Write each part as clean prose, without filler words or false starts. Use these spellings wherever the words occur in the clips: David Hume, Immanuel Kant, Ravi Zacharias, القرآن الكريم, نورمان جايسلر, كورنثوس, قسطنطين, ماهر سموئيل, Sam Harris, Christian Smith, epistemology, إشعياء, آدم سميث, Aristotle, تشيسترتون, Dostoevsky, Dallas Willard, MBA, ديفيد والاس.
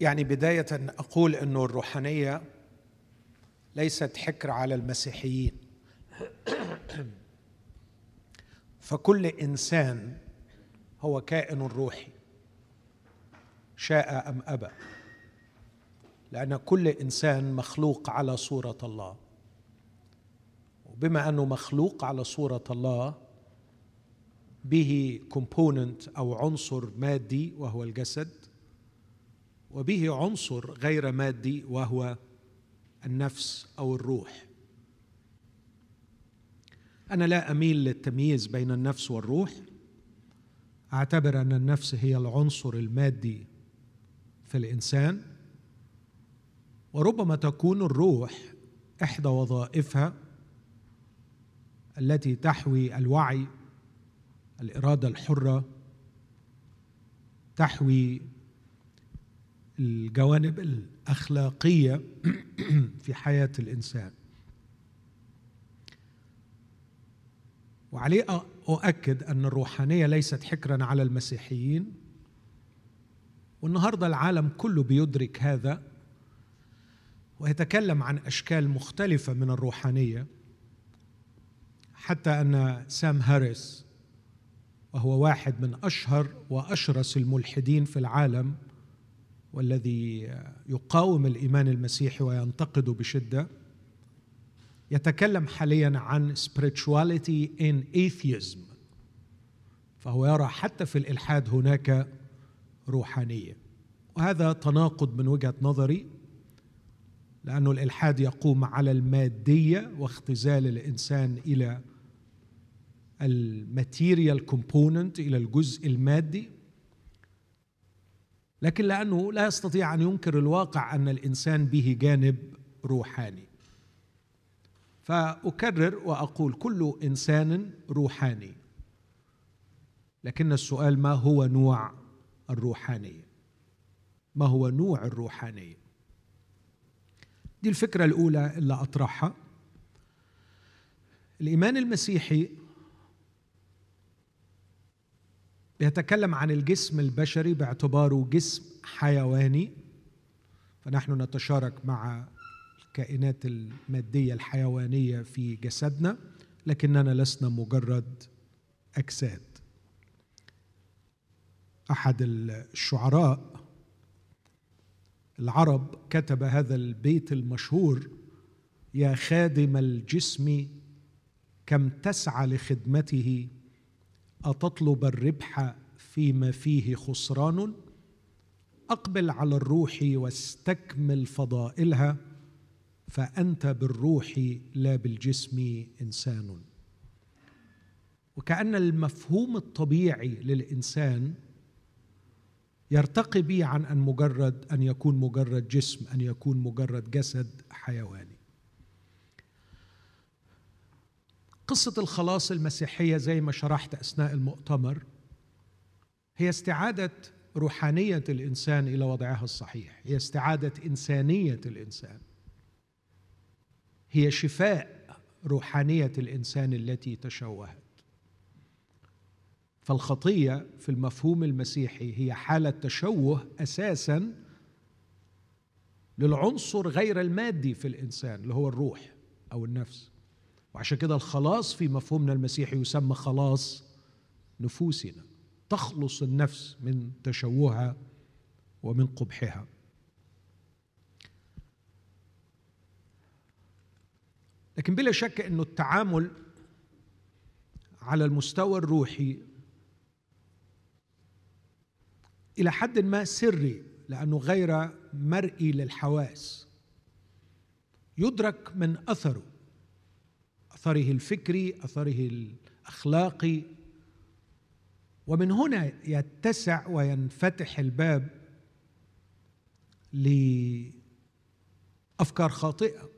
يعني بداية أقول أنه الروحانية ليست حكر على المسيحيين، فكل إنسان هو كائن روحي شاء أم أبى، لأن كل إنسان مخلوق على صورة الله، وبما أنه مخلوق على صورة الله به كومبوننت أو عنصر مادي وهو الجسد، وبه عنصر غير مادي وهو النفس أو الروح. أنا لا أميل للتمييز بين النفس والروح، أعتبر أن النفس هي العنصر المادي في الإنسان، وربما تكون الروح إحدى وظائفها التي تحوي الوعي، الإرادة الحرة، تحوي الجوانب الأخلاقية في حياة الإنسان. وعليه أؤكد أن الروحانية ليست حكراً على المسيحيين، والنهاردة العالم كله بيدرك هذا ويتكلم عن أشكال مختلفة من الروحانية، حتى أن سام هاريس وهو واحد من أشهر وأشرس الملحدين في العالم والذي يقاوم الإيمان المسيحي وينتقده بشدة، يتكلم حالياً عن spirituality in atheism، فهو يرى حتى في الإلحاد هناك روحانية. وهذا تناقض من وجهة نظري، لأن الإلحاد يقوم على المادية واختزال الإنسان إلى الماتيريال كومبوننت، إلى الجزء المادي، لكن لأنه لا يستطيع أن ينكر الواقع أن الإنسان به جانب روحاني. فأكرر وأقول كل إنسان روحاني، لكن السؤال ما هو نوع الروحانية؟ ما هو نوع الروحانية؟ دي الفكرة الأولى اللي أطرحها. الإيمان المسيحي بيتكلم عن الجسم البشري باعتباره جسم حيواني، فنحن نتشارك مع الكائنات المادية الحيوانية في جسدنا، لكننا لسنا مجرد أجساد. أحد الشعراء العرب كتب هذا البيت المشهور: يا خادم الجسم كم تسعى لخدمته، أتطلب الربح فيما فيه خسران، أقبل على الروح واستكمل فضائلها، فأنت بالروح لا بالجسم إنسان. وكأن المفهوم الطبيعي للإنسان يرتقي به عن أن مجرد أن يكون مجرد جسم، أن يكون مجرد جسد حيواني. قصة الخلاص المسيحية زي ما شرحت أثناء المؤتمر هي استعادة روحانية الإنسان إلى وضعها الصحيح، هي استعادة إنسانية الإنسان، هي شفاء روحانية الإنسان التي تشوهت. فالخطية في المفهوم المسيحي هي حالة تشوه أساساً للعنصر غير المادي في الإنسان اللي هو الروح أو النفس، وعشان كده الخلاص في مفهومنا المسيحي يسمى خلاص نفوسنا، تخلص النفس من تشوهها ومن قبحها. لكن بلا شك أنه التعامل على المستوى الروحي إلى حد ما سري، لأنه غير مرئي للحواس، يدرك من أثره، أثره الفكري، أثره الأخلاقي، ومن هنا يتسع وينفتح الباب لأفكار خاطئة،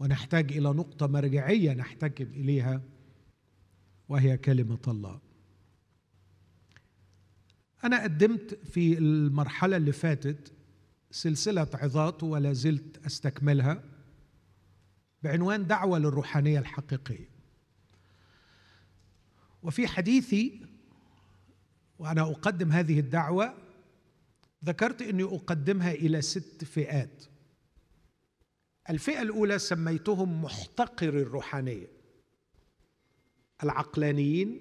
ونحتاج إلى نقطة مرجعية نحتكم إليها وهي كلمة الله. أنا قدمت في المرحلة اللي فاتت سلسلة عظات ولا زلت أستكملها بعنوان دعوة للروحانية الحقيقية، وفي حديثي وأنا أقدم هذه الدعوة ذكرت أني أقدمها إلى 6 فئات. الفئة الأولى سميتهم محتقر الروحانية، العقلانيين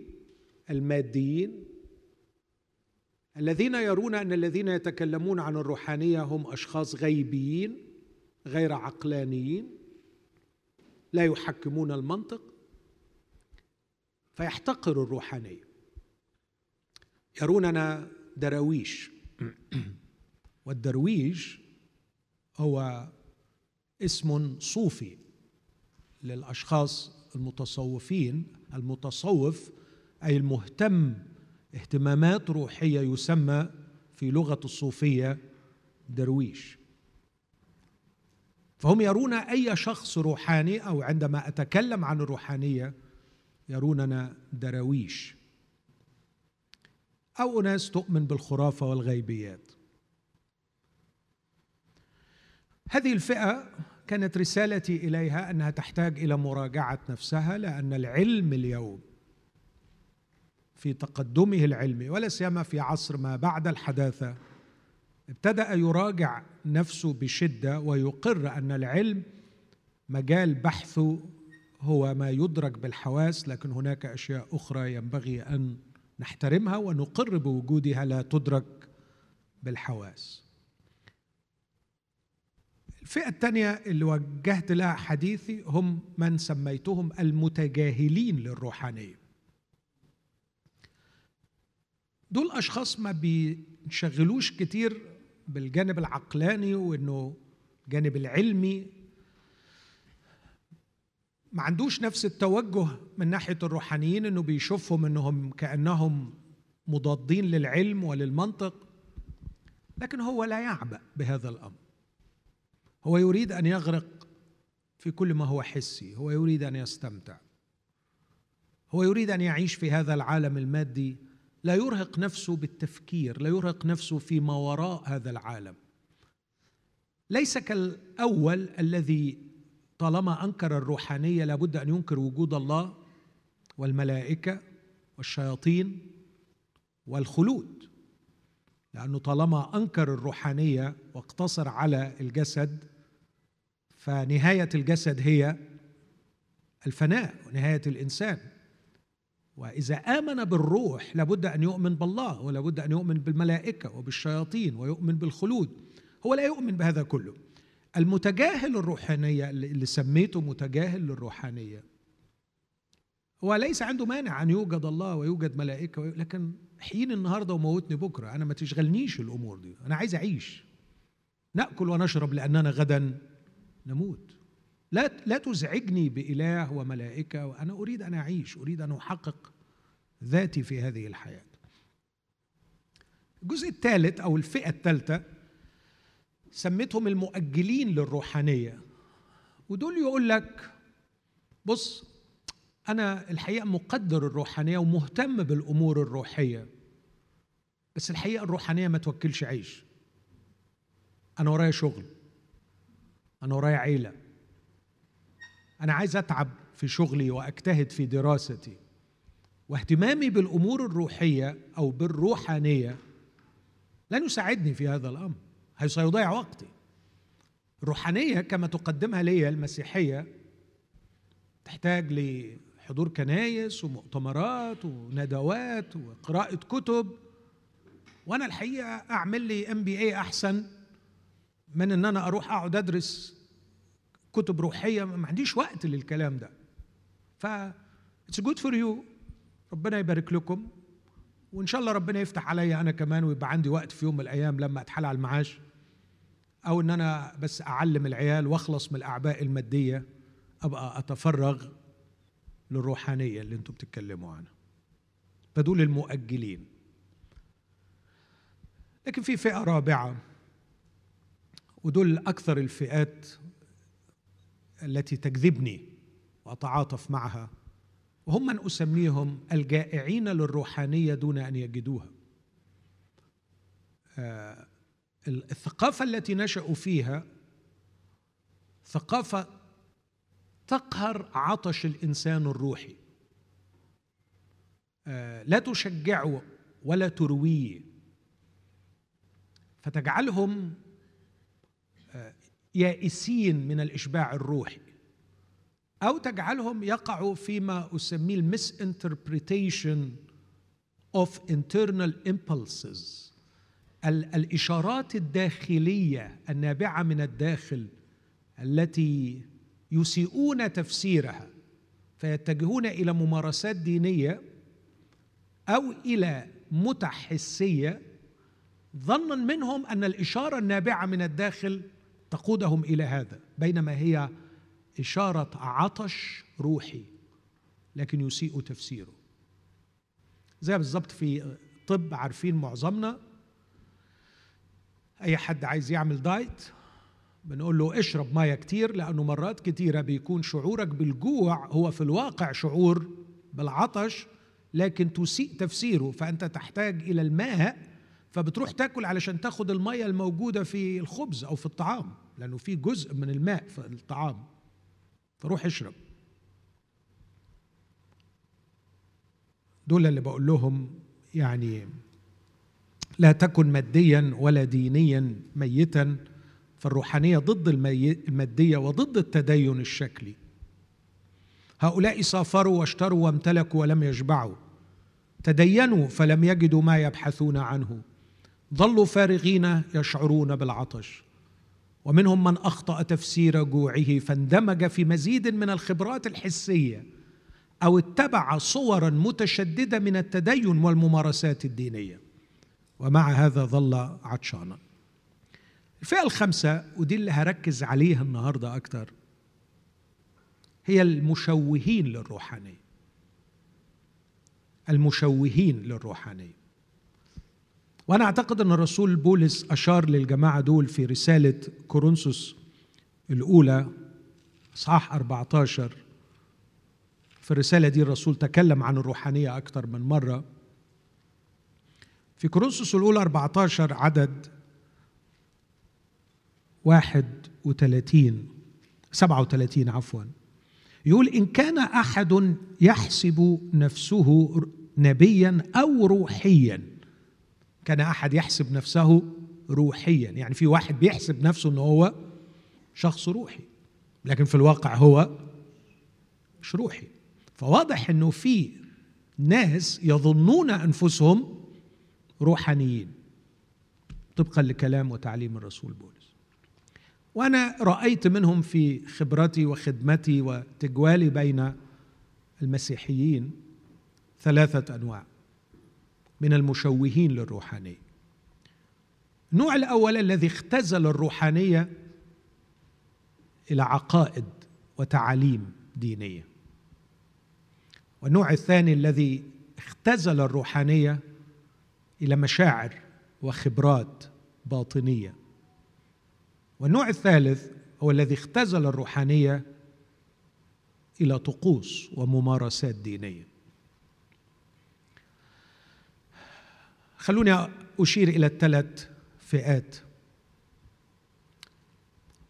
الماديين الذين يرون أن الذين يتكلمون عن الروحانية هم أشخاص غيبيين غير عقلانيين لا يحكمون المنطق، فيحتقر الروحانية، يروننا دراويش. والدرويش هو اسم صوفي للأشخاص المتصوفين. المتصوف أي المهتم اهتمامات روحية يسمى في لغة الصوفية درويش. فهم يرون أي شخص روحاني، أو عندما أتكلم عن الروحانية يروننا دراويش أو أناس تؤمن بالخرافة والغيبيات. هذه الفئة كانت رسالتي إليها أنها تحتاج إلى مراجعة نفسها، لأن العلم اليوم في تقدمه العلمي ولا سيما في عصر ما بعد الحداثة ابتدأ يراجع نفسه بشدة ويقر أن العلم مجال بحثه هو ما يدرك بالحواس، لكن هناك أشياء أخرى ينبغي أن نحترمها ونقر بوجودها لا تدرك بالحواس. الفئة الثانية اللي وجهت لها حديثي هم من سميتهم المتجاهلين للروحانية. دول أشخاص ما بيشغلوش كتير بالجانب العقلاني وإنه الجانب العلمي، ما عندوش نفس التوجه من ناحية الروحانيين إنه بيشوفهم إنهم كأنهم مضادين للعلم وللمنطق، لكن هو لا يعبأ بهذا الأمر. هو يريد أن يغرق في كل ما هو حسي، هو يريد أن يستمتع، هو يريد أن يعيش في هذا العالم المادي، لا يرهق نفسه بالتفكير، لا يرهق نفسه فيما وراء هذا العالم. ليس كالأول الذي طالما أنكر الروحانية لابد أن ينكر وجود الله والملائكة والشياطين والخلود، لأنه طالما أنكر الروحانية واقتصر على الجسد فنهاية الجسد هي الفناء ونهاية الإنسان. وإذا آمن بالروح لابد أن يؤمن بالله، ولابد أن يؤمن بالملائكة وبالشياطين ويؤمن بالخلود. هو لا يؤمن بهذا كله. المتجاهل الروحانية اللي سميته متجاهل للروحانية هو ليس عنده مانع أن يوجد الله ويوجد ملائكة، لكن حين النهاردة وموتني بكرة، أنا ما تشغلنيش الأمور دي، أنا عايز أعيش، نأكل ونشرب لأننا غدا نموت، لا تزعجني بإله وملائكة، وأنا أريد أن أعيش، أريد أن أحقق ذاتي في هذه الحياة. الجزء الثالث أو الفئة الثالثة سميتهم المؤجلين للروحانية، ودول يقول لك بص أنا الحقيقة مقدر الروحانية ومهتم بالأمور الروحية، بس الحقيقة الروحانية ما توكلش عيش، أنا ورايا شغل، أنا ورايا عيلة، أنا عايز أتعب في شغلي وأجتهد في دراستي، واهتمامي بالأمور الروحية أو بالروحانية لن يساعدني في هذا الأمر، سيضيع وقتي. الروحانية كما تقدمها لي المسيحية تحتاج لحضور كنايس ومؤتمرات وندوات وقراءة كتب، وأنا الحقيقة أعمل لي MBA أحسن من أن أنا أروح أقعد أدرس كتب روحية، ما عنديش وقت للكلام ده. ف it's good for you، ربنا يبارك لكم، وإن شاء الله ربنا يفتح عليا أنا كمان ويبقى عندي وقت في يوم من الأيام لما أتحال على المعاش، أو أن أنا بس أعلم العيال وأخلص من الأعباء المادية، أبقى أتفرغ للروحانية اللي أنتم بتتكلموا عنها. فدول المؤجلين. لكن في فئة رابعة، ودول أكثر الفئات التي تجذبني وأتعاطف معها، وهم من أسميهم الجائعين للروحانية دون أن يجدوها. الثقافة التي نشأوا فيها ثقافة تقهر عطش الإنسان الروحي، لا تشجعه ولا ترويه، فتجعلهم يائسين من الإشباع الروحي، أو تجعلهم يقعوا فيما أسميه misinterpretation of internal impulses، الإشارات الداخلية النابعة من الداخل التي يسيئون تفسيرها فيتجهون إلى ممارسات دينية أو إلى متح حسية، ظنا منهم أن الإشارة النابعة من الداخل تقودهم إلى هذا، بينما هي إشارة عطش روحي لكن يسيء تفسيره. زي بالظبط في طب، عارفين معظمنا أي حد عايز يعمل دايت بنقول له اشرب مية كتير، لأنه مرات كتيرة بيكون شعورك بالجوع هو في الواقع شعور بالعطش لكن تسيء تفسيره، فأنت تحتاج إلى الماء فبتروح تاكل علشان تاخد المية الموجودة في الخبز أو في الطعام، لأنه في جزء من الماء في الطعام، فروح اشرب. دول اللي بقول لهم يعني لا تكن ماديا ولا دينيا ميتا، فالروحانية ضد المادية وضد التدين الشكلي. هؤلاء سافروا واشتروا وامتلكوا ولم يشبعوا، تدينوا فلم يجدوا ما يبحثون عنه، ظلوا فارغين يشعرون بالعطش. ومنهم من أخطأ تفسير جوعه فاندمج في مزيد من الخبرات الحسية، أو اتبع صورا متشددة من التدين والممارسات الدينية، ومع هذا ظل عطشانا. الفئة الخامسة، ودي اللي هركز عليها النهاردة أكتر، هي المشوهين للروحانية. المشوهين للروحانية، وأنا أعتقد أن الرسول بولس أشار للجماعة دول في رسالة كورنثوس الأولى إصحاح 14. في الرسالة دي الرسول تكلم عن الروحانية أكتر من مرة. في كورنثوس الأولى 14 عدد 37 عفوا، يقول: إن كان أحد يحسب نفسه نبيا أو روحيا، كان أحد يحسب نفسه روحيا، يعني في واحد بيحسب نفسه أنه هو شخص روحي لكن في الواقع هو مش روحي. فواضح أنه في ناس يظنون أنفسهم روحانيين طبقا لكلام وتعليم الرسول بولس، وأنا رأيت منهم في خبرتي وخدمتي وتجوالي بين المسيحيين ثلاثة أنواع من المشوهين للروحانية. النوع الأول الذي اختزل الروحانية إلى عقائد وتعاليم دينية، والنوع الثاني الذي اختزل الروحانية إلى مشاعر وخبرات باطنية، والنوع الثالث هو الذي اختزل الروحانية إلى طقوس وممارسات دينية. خلوني أشير إلى الثلاث فئات.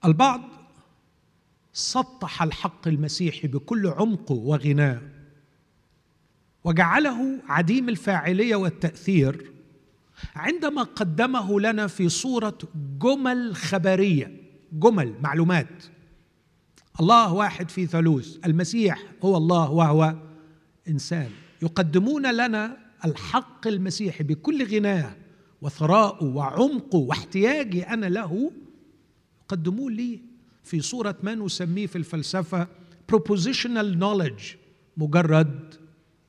البعض سطح الحق المسيحي بكل عمقه وغناه وجعله عديم الفاعلية والتأثير عندما قدمه لنا في صورة جمل خبرية، جمل معلومات: الله واحد في ثالوث، المسيح هو الله وهو إنسان. يقدمون لنا الحق المسيحي بكل غناه وثراءه وعمقه واحتياجي أنا له، يقدمون لي في صورة ما نسميه في الفلسفة Propositional Knowledge، مجرد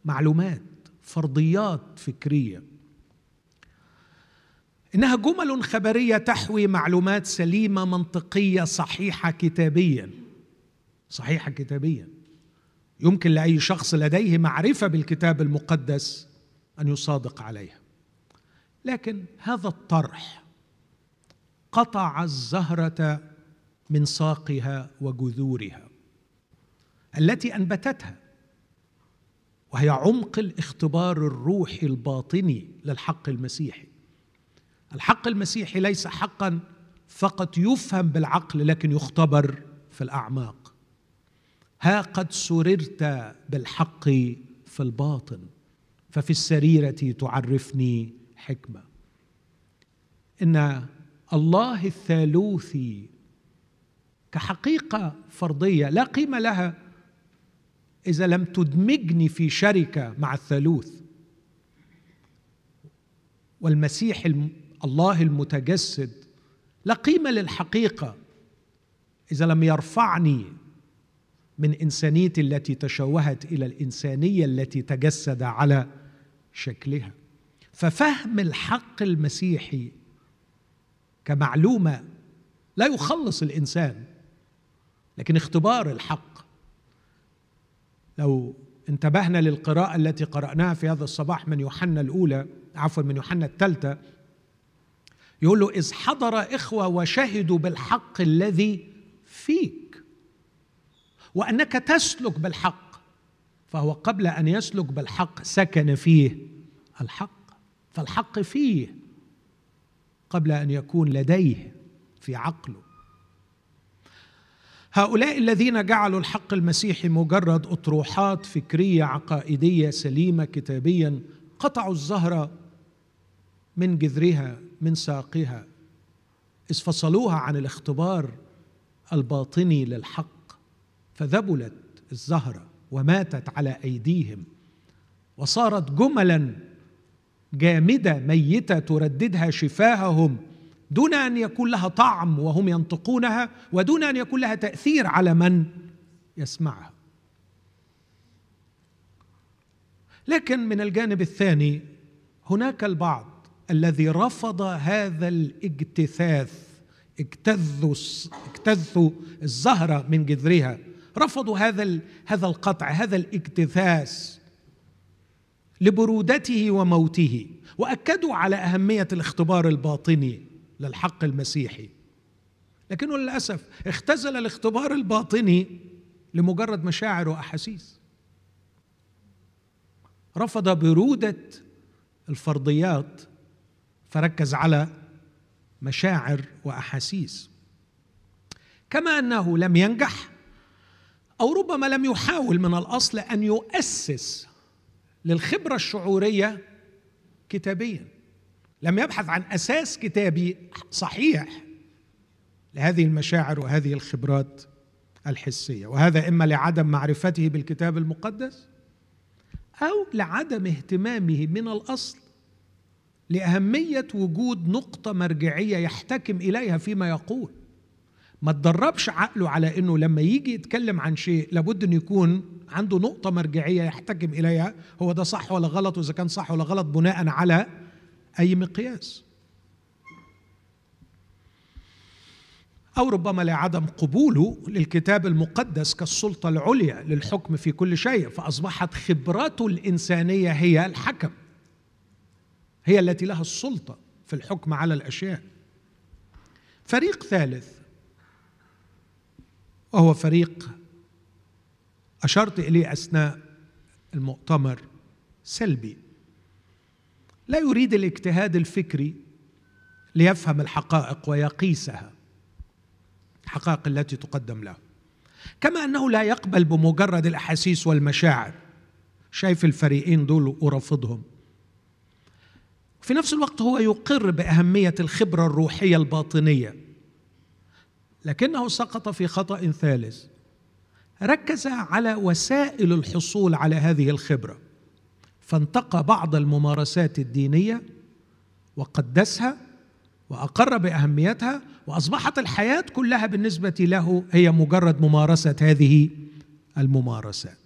معلومات، فرضيات فكرية. إنها جمل خبرية تحوي معلومات سليمة منطقية صحيحة كتابيا، صحيحة كتابيا. يمكن لأي شخص لديه معرفة بالكتاب المقدس أن يصادق عليها، لكن هذا الطرح قطع الزهرة من ساقها وجذورها التي أنبتتها، وهي عمق الاختبار الروحي الباطني للحق المسيحي. الحق المسيحي ليس حقا فقط يفهم بالعقل لكن يختبر في الأعماق. ها قد سررت بالحق في الباطن، ففي السريرة تعرفني حكمة. إن الله الثالوثي كحقيقة فرضية لا قيمة لها إذا لم تدمجني في شركة مع الثالوث. والمسيح الله المتجسد لا قيمة للحقيقة إذا لم يرفعني من إنسانيتي التي تشوهت إلى الإنسانية التي تجسد على شكلها. ففهم الحق المسيحي كمعلومة لا يخلص الإنسان، لكن اختبار الحق. لو انتبهنا للقراءة التي قرأناها في هذا الصباح من يوحنا الأولى، عفوا من يوحنا الثالثة، يقول له إذ حضر إخوة وشهدوا بالحق الذي فيك وأنك تسلك بالحق، فهو قبل أن يسلك بالحق سكن فيه الحق، فالحق فيه قبل أن يكون لديه في عقله. هؤلاء الذين جعلوا الحق المسيحي مجرد أطروحات فكرية عقائدية سليمة كتابيا قطعوا الزهرة من جذرها من ساقها، إذ فصلوها عن الاختبار الباطني للحق، فذبلت الزهرة وماتت على أيديهم وصارت جملا جامدة ميتة ترددها شفاههم دون أن يكون لها طعم وهم ينطقونها، ودون أن يكون لها تأثير على من يسمعها. لكن من الجانب الثاني هناك البعض الذي رفض هذا الاجتثاث، اجتثوا الزهرة من جذرها، رفضوا هذا القطع، هذا الاجتثاث لبرودته وموته، وأكدوا على أهمية الاختبار الباطني للحق المسيحي. لكنه للأسف اختزل الاختبار الباطني لمجرد مشاعر وأحاسيس، رفض برودة الفرضيات فركز على مشاعر وأحاسيس. كما أنه لم ينجح أو ربما لم يحاول من الأصل أن يؤسس للخبرة الشعورية كتابيا، لم يبحث عن أساس كتابي صحيح لهذه المشاعر وهذه الخبرات الحسية، وهذا إما لعدم معرفته بالكتاب المقدس أو لعدم اهتمامه من الأصل لأهمية وجود نقطة مرجعية يحتكم إليها فيما يقول. ما تدربش عقله على أنه لما يجي يتكلم عن شيء لابد أن يكون عنده نقطة مرجعية يحتكم إليها، هو ده صح ولا غلط، وإذا كان صح ولا غلط بناء على أي مقياس. أو ربما لعدم قبوله للكتاب المقدس كالسلطة العليا للحكم في كل شيء، فأصبحت خبراته الإنسانية هي الحكم، هي التي لها السلطة في الحكم على الأشياء. فريق ثالث وهو فريق أشرت إليه أثناء المؤتمر، سلبي، لا يريد الاجتهاد الفكري ليفهم الحقائق ويقيسها، الحقائق التي تقدم له. كما أنه لا يقبل بمجرد الأحاسيس والمشاعر. شايف الفريقين دول ورفضهم. في نفس الوقت هو يقر بأهمية الخبرة الروحية الباطنية، لكنه سقط في خطأ ثالث، ركز على وسائل الحصول على هذه الخبرة، فانتقى بعض الممارسات الدينية وقدسها وأقر بأهميتها، وأصبحت الحياة كلها بالنسبة له هي مجرد ممارسة هذه الممارسات.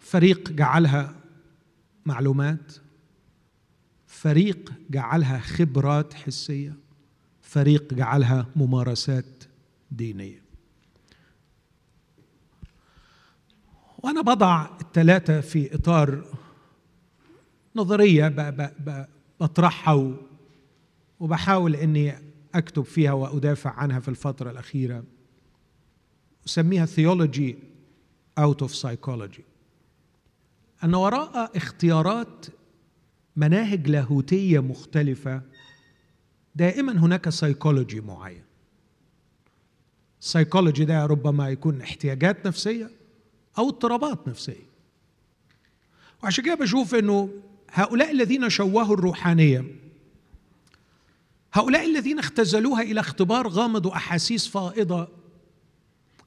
فريق جعلها معلومات، فريق جعلها خبرات حسية، فريق جعلها ممارسات دينية. وأنا بضع الثلاثة في إطار نظرية بطرحها وبحاول أني أكتب فيها وأدافع عنها في الفترة الأخيرة، أسميها Theology out of Psychology. أن وراء اختيارات مناهج لاهوتية مختلفة دائما هناك سايكولوجي معين. السايكولوجي ده ربما يكون احتياجات نفسية أو اضطرابات نفسية. وعشان كده بشوف انه هؤلاء الذين شوهوا الروحانية، هؤلاء الذين اختزلوها إلى اختبار غامض وأحاسيس فائضة،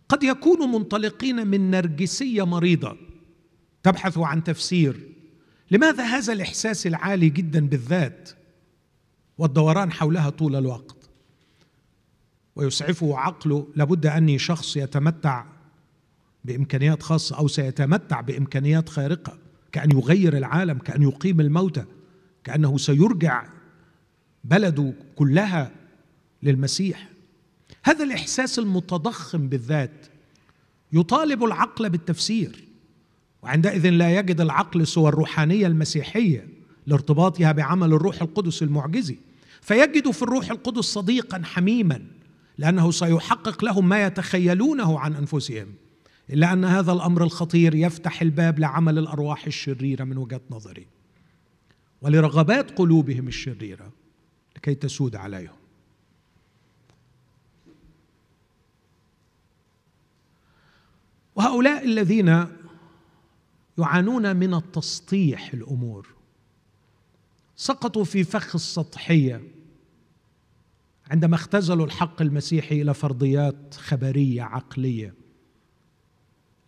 قد يكونوا منطلقين من نرجسية مريضة تبحث عن تفسير لماذا هذا الإحساس العالي جدا بالذات والدوران حولها طول الوقت، ويسعفه عقله لابد أني شخص يتمتع بإمكانيات خاصة أو سيتمتع بإمكانيات خارقة، كأن يغير العالم، كأن يقيم الموتى، كأنه سيرجع بلده كلها للمسيح. هذا الإحساس المتضخم بالذات يطالب العقل بالتفسير، وعندئذ لا يجد العقل سوى الروحانية المسيحية لارتباطها بعمل الروح القدس المعجزي، فيجد في الروح القدس صديقا حميما لأنه سيحقق لهم ما يتخيلونه عن أنفسهم، إلا أن هذا الأمر الخطير يفتح الباب لعمل الأرواح الشريرة من وجهة نظري ولرغبات قلوبهم الشريرة لكي تسود عليهم. وهؤلاء الذين يعانون من التسطيح الأمور سقطوا في فخ السطحية عندما اختزلوا الحق المسيحي إلى فرضيات خبرية عقلية،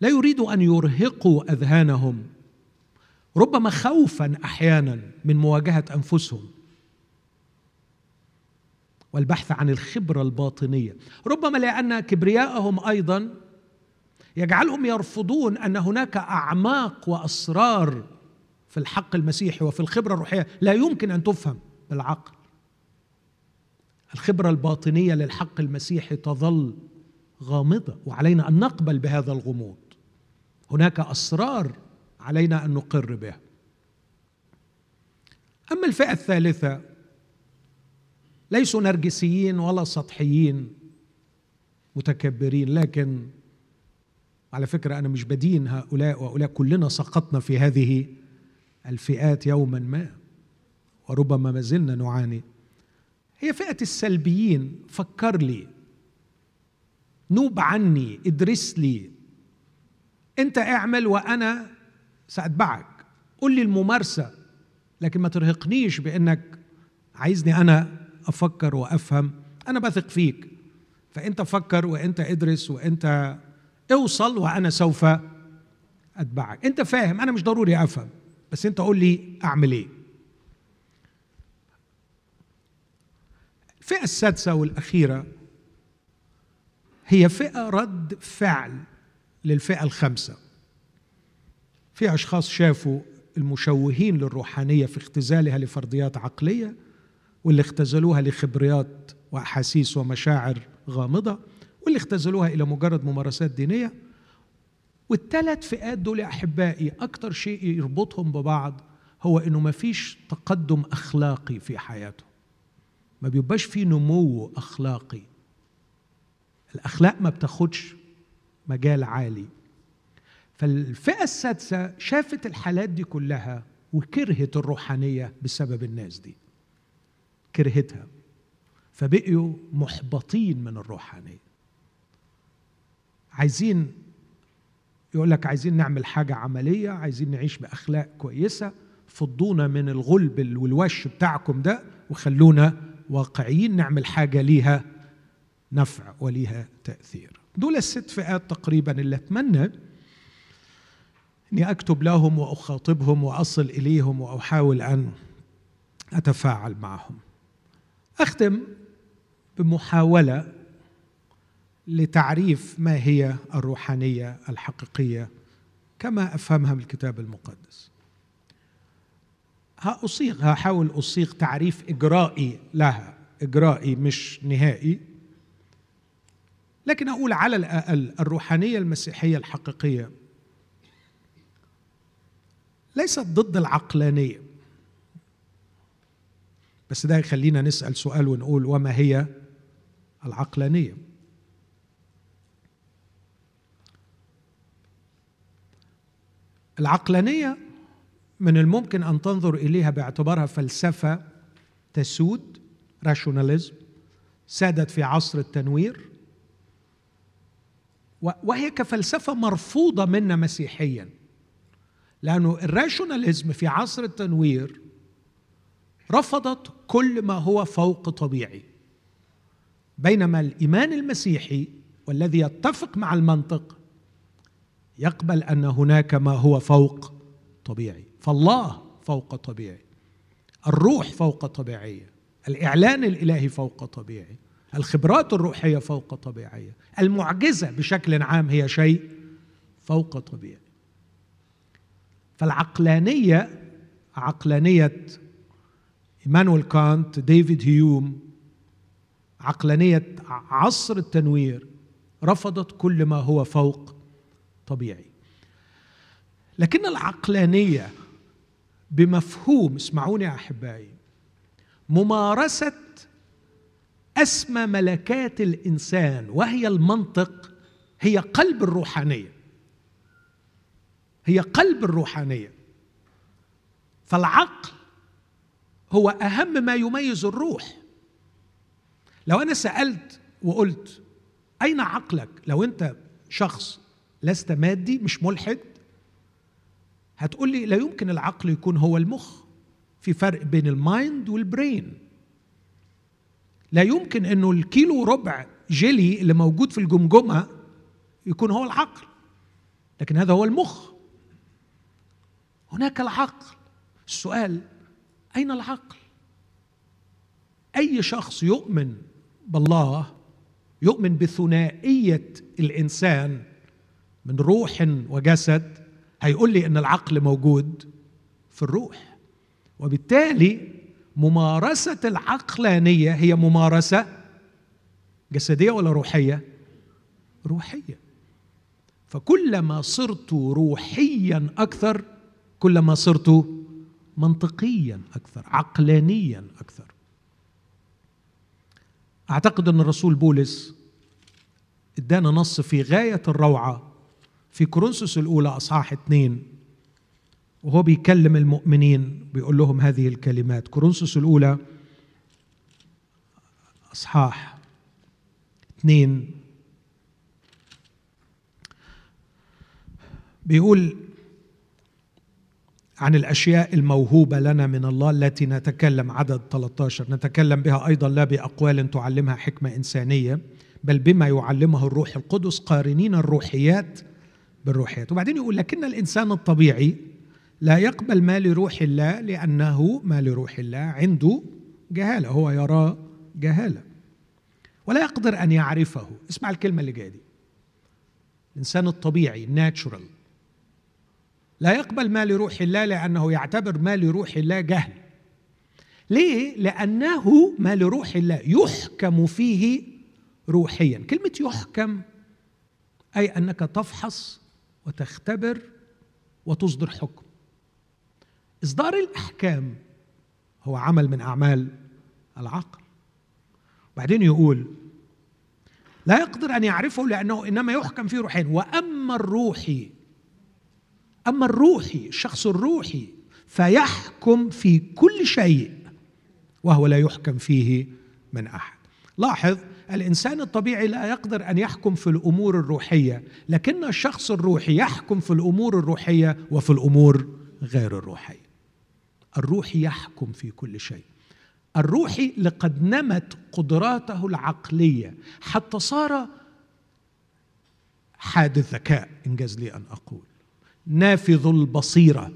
لا يريد أن يرهقوا أذهانهم، ربما خوفاً أحياناً من مواجهة أنفسهم والبحث عن الخبرة الباطنية، ربما لأن كبرياءهم أيضاً يجعلهم يرفضون أن هناك أعماق وأسرار في الحق المسيحي وفي الخبرة الروحية لا يمكن أن تفهم بالعقل. الخبرة الباطنية للحق المسيحي تظل غامضة وعلينا أن نقبل بهذا الغموض، هناك أسرار علينا أن نقر بها. أما الفئة الثالثة ليسوا نرجسيين ولا سطحيين متكبرين، لكن على فكرة أنا مش بدين هؤلاء وهؤلاء، كلنا سقطنا في هذه الفئات يوما ما وربما ما زلنا نعاني. هي فئة السلبيين، فكر لي، نوب عني، ادرس لي، انت اعمل وانا سأتبعك، قل لي الممارسة لكن ما ترهقنيش بانك عايزني انا افكر وافهم، انا بثق فيك فانت فكر وانت ادرس وانت اوصل وانا سوف اتبعك، انت فاهم انا مش ضروري افهم بس انت قول لي اعمل ايه. الفئة السادسة والاخيرة هي فئة رد فعل للفئة الخامسة. في أشخاص شافوا المشوهين للروحانية في اختزالها لفرضيات عقلية، واللي اختزلوها لخبريات وأحاسيس ومشاعر غامضة، واللي اختزلوها إلى مجرد ممارسات دينية. والثلاث فئات دول يا أحبائي أكتر شيء يربطهم ببعض هو إنه ما فيش تقدم أخلاقي في حياته، ما بيبقاش فيه نمو أخلاقي، الأخلاق ما بتاخدش مجال عالي. فالفئة السادسة شافت الحالات دي كلها وكرهت الروحانية بسبب الناس دي، كرهتها، فبقيوا محبطين من الروحانية. عايزين، يقول لك عايزين نعمل حاجة عملية، عايزين نعيش بأخلاق كويسة، فضونا من الغلب والوش بتاعكم ده وخلونا واقعيين، نعمل حاجة ليها نفع وليها تأثير. دول الست فئات تقريبا اللي أتمنى أني أكتب لهم وأخاطبهم وأصل إليهم وأحاول أن أتفاعل معهم. أختم بمحاولة لتعريف ما هي الروحانية الحقيقية كما أفهمها من الكتاب المقدس. هحاول أصيغ تعريف إجرائي لها، إجرائي مش نهائي، لكن أقول على الأقل الروحانية المسيحية الحقيقية ليست ضد العقلانية. بس ده يخلينا نسأل سؤال ونقول وما هي العقلانية؟ العقلانية من الممكن أن تنظر إليها باعتبارها فلسفة تسود، راشوناليزم، سادت في عصر التنوير، وهي كفلسفة مرفوضة منا مسيحيا، لأنه الراشوناليزم في عصر التنوير رفضت كل ما هو فوق طبيعي، بينما الإيمان المسيحي والذي يتفق مع المنطق يقبل أن هناك ما هو فوق طبيعي. فالله فوق طبيعي، الروح فوق طبيعية، الإعلان الإلهي فوق طبيعي، الخبرات الروحية فوق طبيعية، المعجزة بشكل عام هي شيء فوق طبيعي. فالعقلانية، عقلانية إيمانويل كانت، ديفيد هيوم، عقلانية عصر التنوير رفضت كل ما هو فوق طبيعي. لكن العقلانية بمفهوم، اسمعوني يا أحبائي، ممارسة أسمى ملكات الإنسان وهي المنطق، هي قلب الروحانية، هي قلب الروحانية. فالعقل هو أهم ما يميز الروح. لو أنا سألت وقلت أين عقلك، لو أنت شخص لست مادي مش ملحد هتقول لي لا يمكن العقل يكون هو المخ، في فرق بين المايند والبرين. لا يمكن أنه الكيلو وربع جيلي اللي موجود في الجمجمة يكون هو العقل، لكن هذا هو المخ. هناك العقل. السؤال أين العقل؟ أي شخص يؤمن بالله، يؤمن بثنائية الإنسان من روح وجسد، هيقول لي أن العقل موجود في الروح. وبالتالي ممارسة العقلانية هي ممارسة جسدية ولا روحية؟ روحية. فكلما صرت روحيا أكثر كلما صرت منطقيا أكثر، عقلانيا أكثر. أعتقد أن الرسول بولس ادانا نص في غاية الروعة في كورنثوس الأولى أصحاح 2، وهو بيكلم المؤمنين بيقول لهم هذه الكلمات. كورنثوس الأولى أصحاح 2 بيقول عن الأشياء الموهوبة لنا من الله التي نتكلم، عدد 13، نتكلم بها أيضا لا بأقوال تعلمها حكمة إنسانية بل بما يعلمه الروح القدس قارنين الروحيات بالروحيات. وبعدين يقول لكن الإنسان الطبيعي لا يقبل ما لروح الله لأنه ما لروح الله عنده جهالة، هو يرى جهالة ولا يقدر أن يعرفه. اسمع الكلمة اللي جاية دي، الإنسان الطبيعي ناتشورال لا يقبل ما لروح الله لأنه يعتبر ما لروح الله جهل. ليه؟ لأنه ما لروح الله يحكم فيه روحيا. كلمة يحكم أي أنك تفحص وتختبر وتصدر حكم. إصدار الأحكام هو عمل من أعمال العقل. بعدين يقول لا يقدر أن يعرفه لأنه إنما يحكم فيه روحين. وأما الروحي، أما الروحي الشخص الروحي فيحكم في كل شيء وهو لا يحكم فيه من أحد. لاحظ، الإنسان الطبيعي لا يقدر أن يحكم في الأمور الروحية، لكن الشخص الروحي يحكم في الأمور الروحية وفي الأمور غير الروحية. الروحي يحكم في كل شيء. الروحي لقد نمت قدراته العقلية حتى صار حاد الذكاء، إنجاز لي أن أقول، نافذ البصيرة،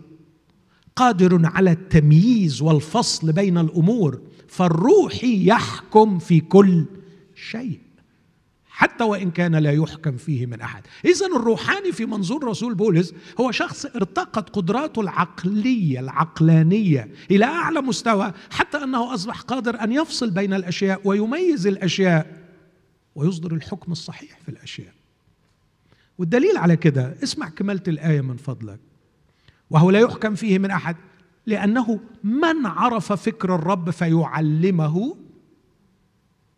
قادر على التمييز والفصل بين الأمور. فالروحي يحكم في كل شيء حتى وإن كان لا يحكم فيه من أحد. إذن الروحاني في منظور رسول بولس هو شخص ارتقت قدراته العقلية العقلانية إلى أعلى مستوى حتى أنه أصبح قادر أن يفصل بين الأشياء ويميز الأشياء ويصدر الحكم الصحيح في الأشياء. والدليل على كده اسمع كمالة الآية من فضلك، وهو لا يحكم فيه من أحد لأنه من عرف فكر الرب فيعلمه،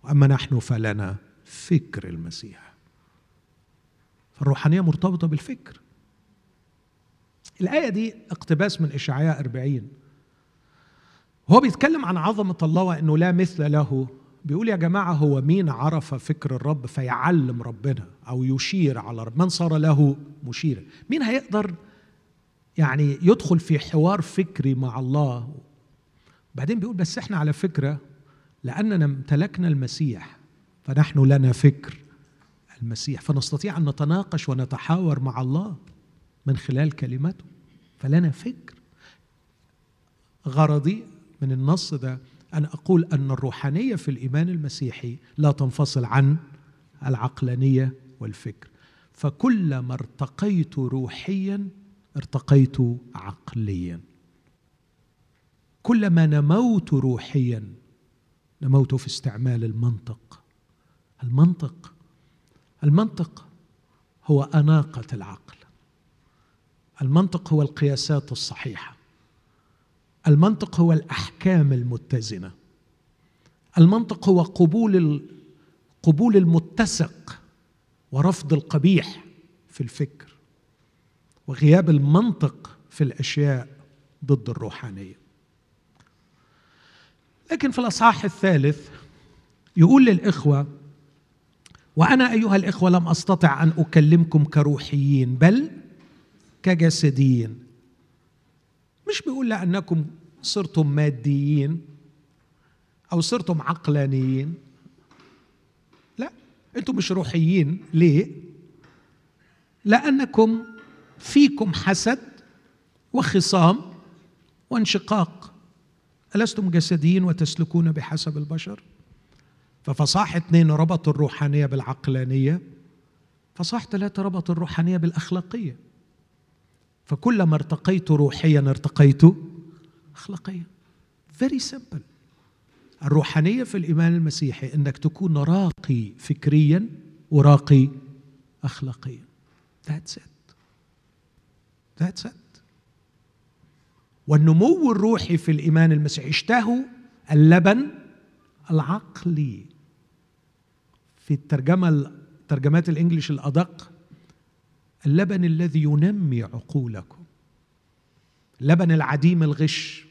وأما نحن فلنا فكر المسيح. فالروحانية مرتبطة بالفكر. الآية دي اقتباس من إشعياء 40، هو بيتكلم عن عظمة الله وأنه لا مثل له. بيقول يا جماعة، هو مين عرف فكر الرب فيعلم ربنا أو يشير على رب؟ من صار له مشيرا؟ مين هيقدر يعني يدخل في حوار فكري مع الله. بعدين بيقول بس احنا على فكرة لأننا امتلكنا المسيح فنحن لنا فكر المسيح، فنستطيع أن نتناقش ونتحاور مع الله من خلال كلمته، فلنا فكر. غرضي من النص ده أن أقول أن الروحانية في الإيمان المسيحي لا تنفصل عن العقلانية والفكر، فكلما ارتقيت روحيا ارتقيت عقليا، كلما نموت روحيا نموت في استعمال المنطق. المنطق هو أناقة العقل، المنطق هو القياسات الصحيحة، المنطق هو الأحكام المتزنة، المنطق هو قبول المتسق ورفض القبيح في الفكر، وغياب المنطق في الأشياء ضد الروحانية. لكن في الأصحاح الثالث يقول للإخوة: وأنا أيها الإخوة لم أستطع أن أكلمكم كروحيين بل كجسديين. مش بيقول لأنكم صرتم ماديين أو صرتم عقلانيين، لا، أنتم مش روحيين. ليه؟ لأنكم فيكم حسد وخصام وانشقاق. ألستم جسديين وتسلكون بحسب البشر؟ ففصاح 2 ربط الروحانية بالعقلانية، فصاح 3 ربط الروحانية بالأخلاقية، فكلما ارتقيت روحيا ارتقيت أخلاقيا. very simple. الروحانية في الإيمان المسيحي إنك تكون راقي فكريا وراقي أخلاقيا. that's it. والنمو الروحي في الإيمان المسيحي، اشتهوا اللبن العقلي. في ترجمات الإنجليش الأدق، اللبن الذي ينمي عقولكم، لبن العديم الغش.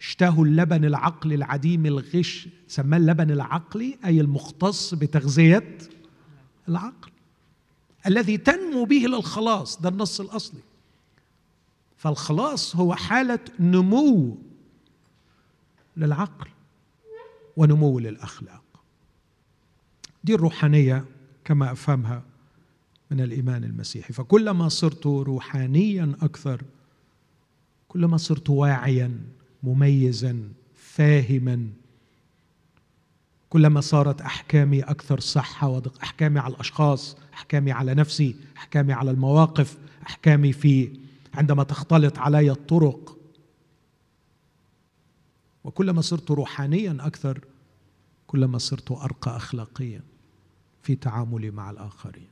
اشتهوا اللبن العقلي العديم الغش، سماه اللبن العقلي، أي المختص بتغذية العقل الذي تنمو به للخلاص. ده النص الأصلي. فالخلاص هو حالة نمو للعقل ونمو للأخلاق. دي الروحانية كما أفهمها من الإيمان المسيحي. فكلما صرت روحانيا أكثر، كلما صرت واعيا مميزا فاهما، كلما صارت أحكامي أكثر صحة ودقة. أحكامي على الأشخاص، أحكامي على نفسي، أحكامي على المواقف، أحكامي في عندما تختلط علي الطرق. وكلما صرت روحانيا أكثر، كلما صرت أرقى أخلاقيا في تعاملي مع الآخرين.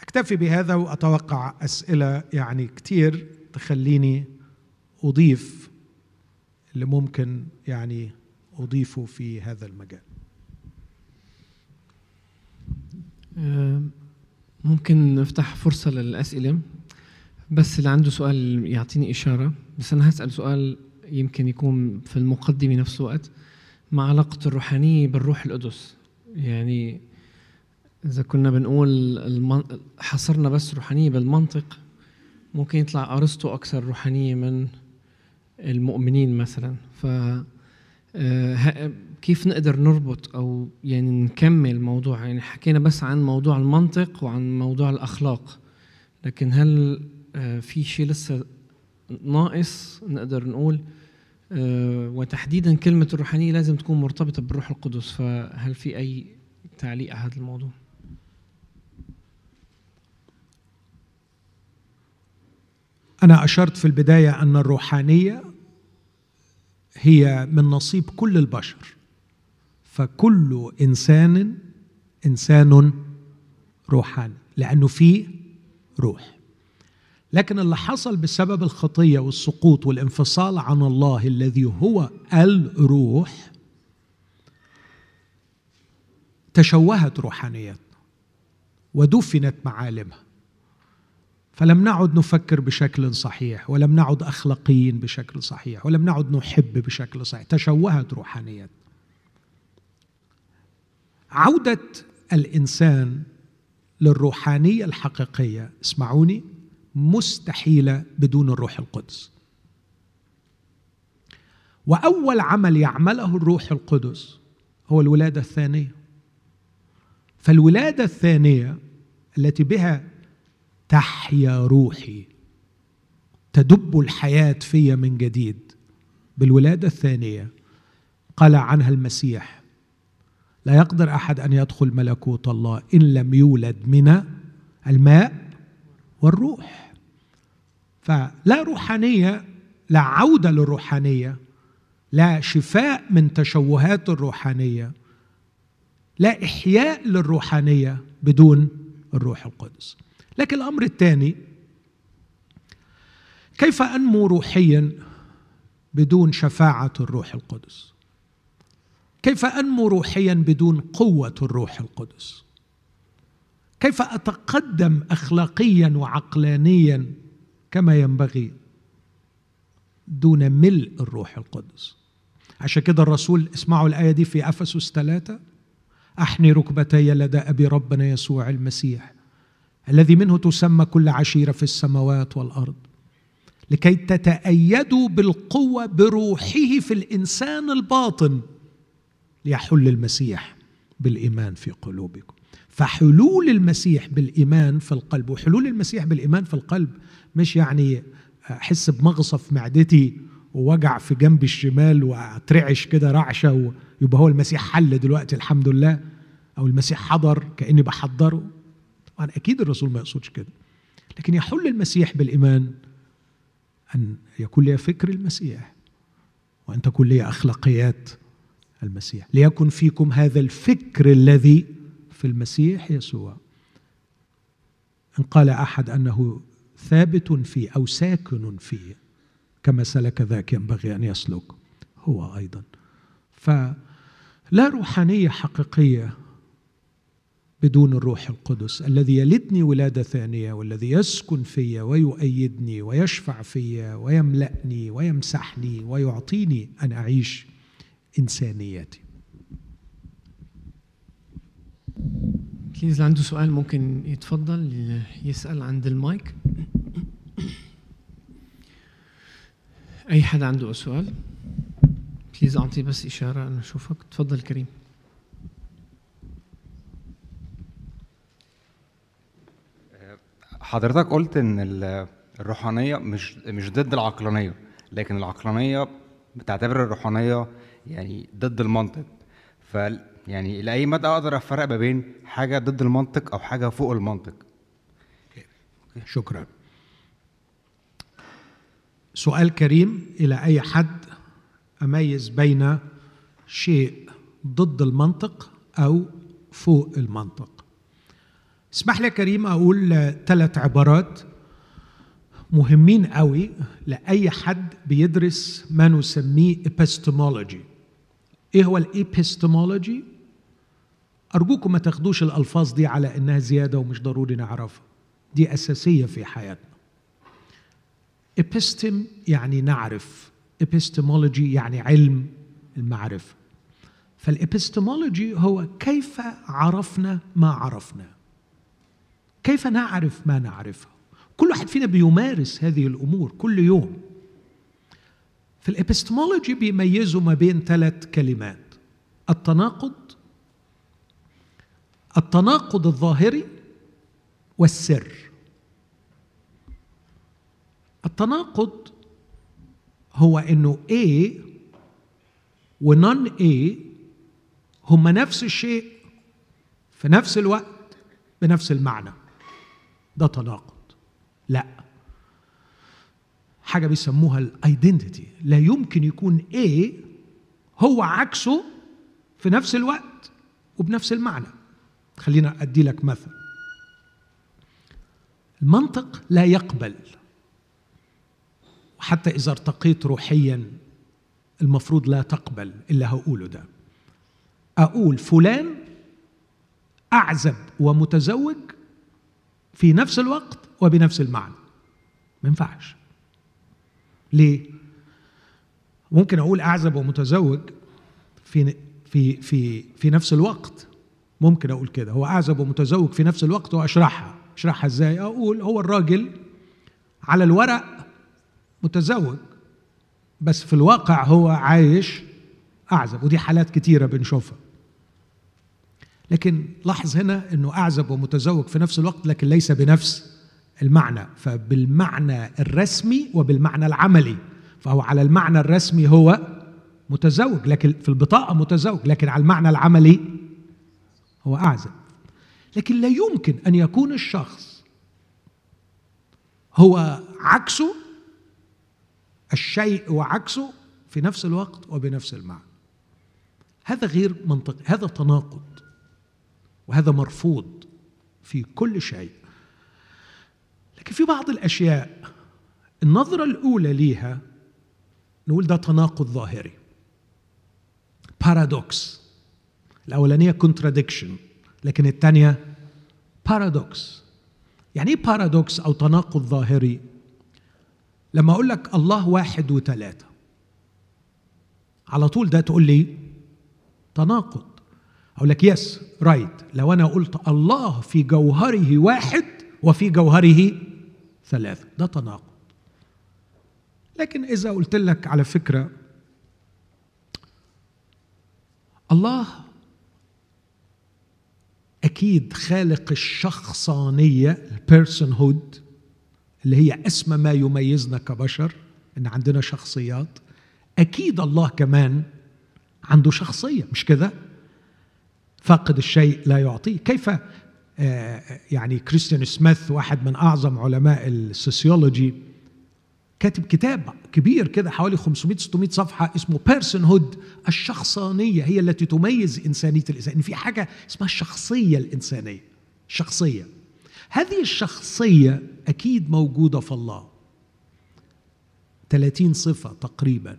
أكتفي بهذا، وأتوقع أسئلة يعني كتير تخليني أضيف اللي ممكن يعني أضيفه في هذا المجال. ممكن نفتح فرصة للأسئلة، بس اللي عنده سؤال يعطيني إشارة. بس أنا هسأل سؤال يمكن يكون في المقدمة نفس الوقت. مع علاقة الروحانية بالروح القدس، يعني إذا كنا بنقول حصرنا بس روحانية بالمنطق، ممكن يطلع أرسطو أكثر روحانية من المؤمنين مثلا. ف كيف نقدر نربط أو يعني نكمل موضوع؟ يعني حكينا بس عن موضوع المنطق وعن موضوع الأخلاق، لكن هل في شيء لسه ناقص نقدر نقول؟ وتحديدا كلمة الروحانية لازم تكون مرتبطة بالروح القدس، فهل في أي تعليق على هذا الموضوع؟ أنا أشرت في البداية أن الروحانية هي من نصيب كل البشر، فكل إنسان روحاني لأنه فيه روح. لكن اللي حصل بسبب الخطية والسقوط والانفصال عن الله الذي هو الروح، تشوهت روحانيتنا ودفنت معالمها، فلم نعد نفكر بشكل صحيح، ولم نعد أخلاقيين بشكل صحيح، ولم نعد نحب بشكل صحيح. تشوهت روحانيتنا. عودة الإنسان للروحانية الحقيقية، اسمعوني، مستحيلة بدون الروح القدس. وأول عمل يعمله الروح القدس هو الولادة الثانية. فالولادة الثانية التي بها تحيا روحي، تدب الحياة فيا من جديد، بالولادة الثانية قال عنها المسيح: لا يقدر أحد أن يدخل ملكوت الله إن لم يولد من الماء والروح. فلا روحانية، لا عودة للروحانية، لا شفاء من تشوهات الروحانية، لا إحياء للروحانية بدون الروح القدس. لكن الأمر الثاني، كيف أنمو روحيا بدون شفاعة الروح القدس؟ كيف أنمو روحيا بدون قوة الروح القدس؟ كيف أتقدم أخلاقيا وعقلانيا كما ينبغي دون ملء الروح القدس؟ عشان كده الرسول، اسمعوا الآية دي في أفسس 3: أحني ركبتي لدى أبي ربنا يسوع المسيح الذي منه تسمى كل عشيرة في السماوات والأرض، لكي تتأيدوا بالقوة بروحه في الإنسان الباطن، ليحل المسيح بالإيمان في قلوبكم. فحلول المسيح بالإيمان في القلب، وحلول المسيح بالإيمان في القلب مش يعني أحس بمغصة في معدتي ووجع في جنبي الشمال وأترعش كده رعشة ويبقى هو المسيح حل دلوقتي الحمد لله، أو المسيح حضر كأني بحضره. طبعا أكيد الرسول ما يقصدش كده، لكن يحل المسيح بالإيمان أن يكون لي فكر المسيح وأن تكون لي أخلاقيات المسيح. ليكن فيكم هذا الفكر الذي في المسيح يسوع. إن قال أحد أنه ثابت فيه أو ساكن فيه كما سلك ذاك ينبغي أن يسلك هو أيضا. فلا روحانية حقيقية بدون الروح القدس الذي يلدني ولادة ثانية، والذي يسكن فيا ويؤيدني ويشفع فيا ويملأني ويمسحني ويعطيني أن أعيش إنسانيتي. كليز اللي عنده سؤال ممكن يتفضل يسأل عند المايك. أي حد عنده سؤال كليز أعطي بس إشارة أنا أشوفك. تفضل كريم. حضرتك قلت إن الروحانية مش ضد العقلانية، لكن العقلانية بتعتبر الروحانية يعني ضد المنطق. يعني إلى أي مدى أقدر أفرق ما بين حاجة ضد المنطق أو حاجة فوق المنطق؟ شكرا. سؤال كريم. إلى أي حد أميز بين شيء ضد المنطق أو فوق المنطق؟ اسمح لي كريم أقول 3 عبارات مهمين قوي لأي حد بيدرس ما نسميه epistemology. إيه هو epistemology؟ أرجوكم ما تاخدوش الألفاظ دي على إنها زيادة ومش ضروري نعرفها، دي أساسية في حياتنا. epistem يعني نعرف، epistemology يعني علم المعرفة. فالإبستمولوجي هو كيف عرفنا ما عرفنا، كيف نعرف ما نعرفه. كل واحد فينا بيمارس هذه الأمور كل يوم. فالإبستمولوجي بيميزوا ما بين 3 كلمات: التناقض، التناقض الظاهري، والسر. التناقض هو إنه A ونون A هما نفس الشيء في نفس الوقت بنفس المعنى. ده تناقض. لا، حاجة بيسموها الايدنتيتي. لا يمكن يكون A هو عكسه في نفس الوقت وبنفس المعنى. خلينا أدي لك مثل. المنطق لا يقبل، وحتى إذا ارتقيت روحيا المفروض لا تقبل اللي هقوله ده. أقول فلان أعزب ومتزوج في نفس الوقت وبنفس المعنى، ما ينفعش. ليه؟ ممكن أقول أعزب ومتزوج في نفس الوقت. ممكن أقول كده، هو أعزب ومتزوج في نفس الوقت، وأشرحها. أشرحها إزاي؟ أقول هو الراجل على الورق متزوج بس في الواقع هو عايش أعزب، ودي حالات كتيرة بنشوفها. لكن لاحظ هنا أنه أعزب ومتزوج في نفس الوقت، لكن ليس بنفس المعنى، فبالمعنى الرسمي وبالمعنى العملي. فهو على المعنى الرسمي هو متزوج، لكن في البطاقة متزوج، لكن على المعنى العملي هو أعزب. لكن لا يمكن أن يكون الشخص هو عكسه الشيء وعكسه في نفس الوقت وبنفس المعنى. هذا غير منطقي، هذا تناقض، وهذا مرفوض في كل شيء. لكن في بعض الأشياء النظرة الأولى ليها نقول ده تناقض ظاهري، بارادوكس. الأولانية كونتراديكشن، لكن الثانية بارادوكس. يعني إيه بارادوكس أو تناقض ظاهري؟ لما أقول لك الله واحد وثلاثة على طول ده تقول لي تناقض. أقول لك يس رايت لو أنا قلت الله في جوهره واحد وفي جوهره ثلاثة، ده تناقض. لكن إذا قلت لك على فكرة الله أكيد خالق الشخصانية، البيرسون هود، اللي هي أسمى ما يميزنا كبشر، إن عندنا شخصيات. أكيد الله كمان عنده شخصية، مش كده؟ فاقد الشيء لا يعطيه. كيف يعني كريستيان سميث، واحد من أعظم علماء السوسيولوجي، كاتب كتاب كبير كده حوالي 500-600 صفحة اسمه بيرسون هود، الشخصانية هي التي تميز إنسانية الإنسان، إن في حاجة اسمها الشخصية الإنسانية. الشخصية هذه الشخصية أكيد موجودة في الله، 30 صفة تقريبا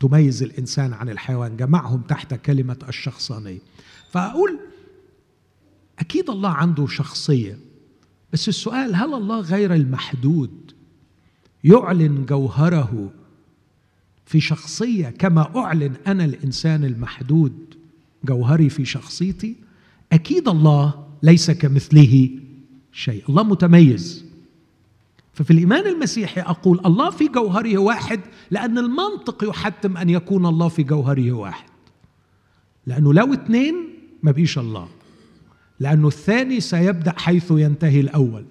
تميز الإنسان عن الحيوان، جمعهم تحت كلمة الشخصانية. فأقول أكيد الله عنده شخصية، بس السؤال هل الله غير المحدود يعلن جوهره في شخصية كما أعلن أنا الإنسان المحدود جوهري في شخصيتي؟ أكيد الله ليس كمثله شيء، الله متميز. ففي الإيمان المسيحي أقول الله في جوهره واحد، لأن المنطق يحتم أن يكون الله في جوهره واحد، لأنه لو اثنين ما بقيش الله، لأنه الثاني سيبدأ حيث ينتهي الأول،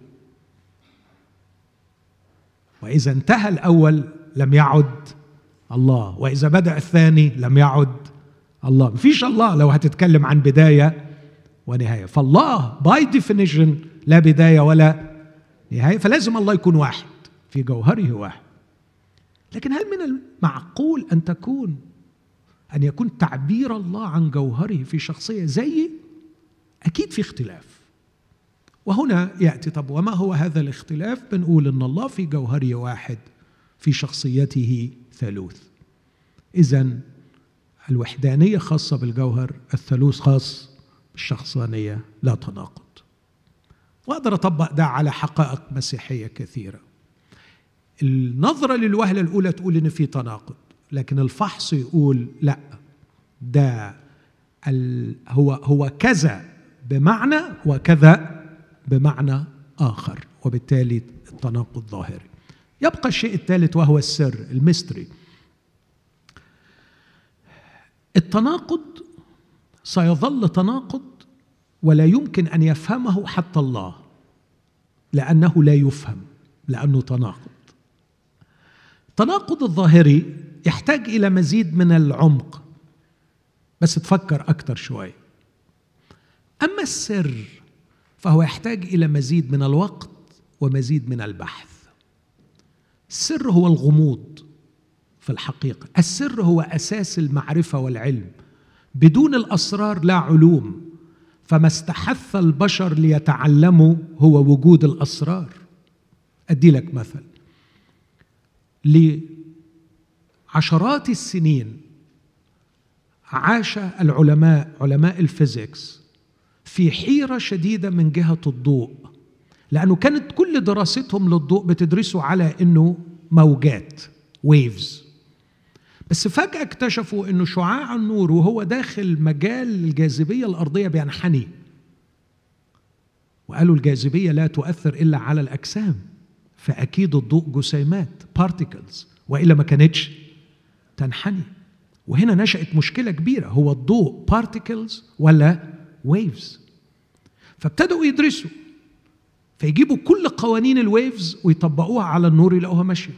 وإذا انتهى الأول لم يعد الله، وإذا بدأ الثاني لم يعد الله. مفيش الله لو هتتكلم عن بداية ونهاية، فالله باي ديفينيشن لا بداية ولا نهاية، فلازم الله يكون واحد في جوهره واحد. لكن هل من المعقول أن يكون تعبير الله عن جوهره في شخصية زي؟ أكيد في اختلاف. وهنا يأتي طب وما هو هذا الاختلاف؟ بنقول إن الله في جوهره واحد، في شخصيته ثالوث. إذن الوحدانية خاصة بالجوهر، الثالوث خاص بالشخصانية، لا تناقض. وأقدر أطبق ده على حقائق مسيحية كثيرة. النظرة للوهلة الأولى تقول إن في تناقض، لكن الفحص يقول لا، ده هو كذا بمعنى وكذا بمعنى آخر، وبالتالي التناقض ظاهري. يبقى الشيء الثالث وهو السر، الميستري. التناقض سيظل تناقض ولا يمكن أن يفهمه حتى الله، لأنه لا يفهم، لأنه تناقض. التناقض الظاهري يحتاج إلى مزيد من العمق، بس تفكر أكتر شوية. أما السر فهو يحتاج إلى مزيد من الوقت ومزيد من البحث. السر هو الغموض في الحقيقة، السر هو أساس المعرفة والعلم، بدون الأسرار لا علوم، فما استحث البشر ليتعلموا هو وجود الأسرار. أدي لك مثل، لعشرات السنين عاش العلماء، علماء الفيزيكس، في حيرة شديدة من جهة الضوء، لأنه كانت كل دراستهم للضوء بتدرسه على أنه موجات، ويفز. بس فجأة اكتشفوا أنه شعاع النور وهو داخل مجال الجاذبية الأرضية بينحني، وقالوا الجاذبية لا تؤثر إلا على الأجسام، فأكيد الضوء جسيمات بارتيكلز، وإلا ما كانتش تنحني. وهنا نشأت مشكلة كبيرة، هو الضوء بارتيكلز ولا ويفز؟ فابتدوا يدرسوا، فيجيبوا كل قوانين الويفز ويطبقوها على النور يلاقوها ماشية،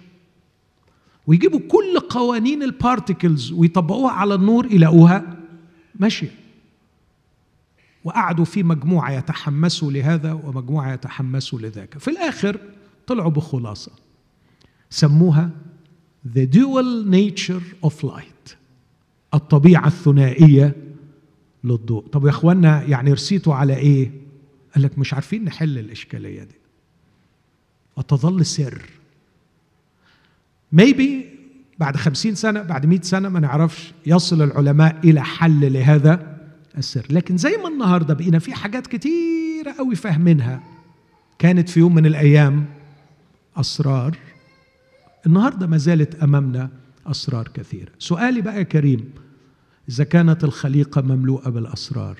ويجيبوا كل قوانين البارتيكلز ويطبقوها على النور يلاقوها ماشية. وقعدوا في مجموعة يتحمسوا لهذا ومجموعة يتحمسوا لذاك، في الآخر طلعوا بخلاصة سموها The Dual Nature of Light، الطبيعة الثنائية للضوء. طب يا اخوانا يعني رسيتوا على ايه؟ قال لك مش عارفين نحل الإشكالية دي، وتظل سر. ميبي بعد 50 سنة بعد 100 سنة ما نعرفش يصل العلماء إلى حل لهذا السر، لكن زي ما النهاردة بقينا في حاجات كتيرة قوي فاهمينها كانت في يوم من الأيام أسرار، النهاردة ما زالت أمامنا أسرار كثيرة. سؤالي بقى يا كريم، إذا كانت الخليقة مملوءة بالأسرار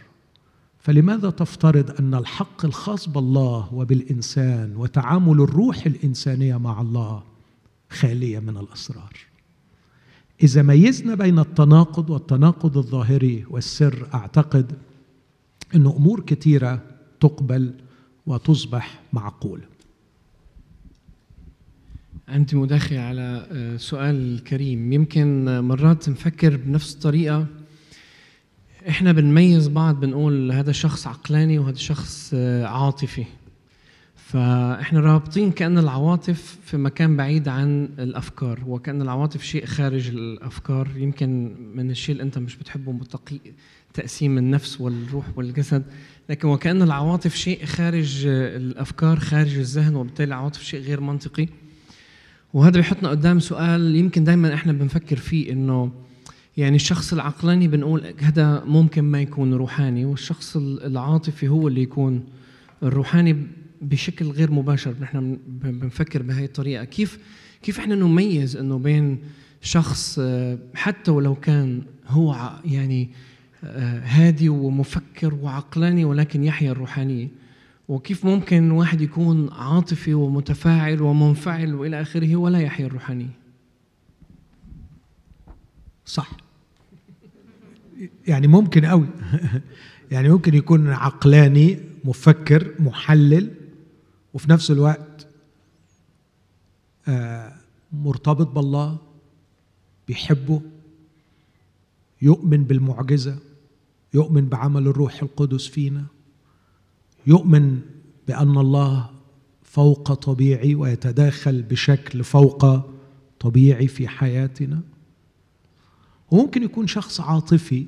فلماذا تفترض أن الحق الخاص بالله وبالإنسان وتعامل الروح الإنسانية مع الله خالية من الأسرار؟ إذا ميزنا بين التناقض والتناقض الظاهري والسر، أعتقد أن أمور كثيرة تقبل وتصبح معقولة. أنت مداخل على سؤال كريم. يمكن مرات نفكر بنفس الطريقة، إحنا بنميز بعض، بنقول هذا شخص عقلاني وهذا شخص عاطفي، فإحنا رابطين كأن العواطف في مكان بعيد عن الأفكار، وكأن العواطف شيء خارج الأفكار. يمكن من الشيء اللي أنت مش بتحبه مطلق تقسيم النفس والروح والجسد، لكن وكأن العواطف شيء خارج الأفكار خارج الذهن، وبالتالي العواطف شيء غير منطقي. وهذا بيحطنا قدام سؤال يمكن دايما إحنا بنفكر فيه، إنه يعني الشخص العقلاني بنقول هذا ممكن ما يكون روحاني، والشخص العاطفي هو اللي يكون الروحاني بشكل غير مباشر. نحن بنفكر بهاي الطريقة. كيف احنا نميز انه بين شخص حتى ولو كان هو يعني هادي ومفكر وعقلاني ولكن يحيى الروحانية، وكيف ممكن واحد يكون عاطفي ومتفاعل ومنفعل والى اخره ولا يحيى الروحانية؟ صح، يعني ممكن قوي يعني ممكن يكون عقلاني مفكر محلل وفي نفس الوقت مرتبط بالله، بيحبه، يؤمن بالمعجزة، يؤمن بعمل الروح القدس فينا، يؤمن بأن الله فوق طبيعي ويتداخل بشكل فوق طبيعي في حياتنا. وممكن يكون شخص عاطفي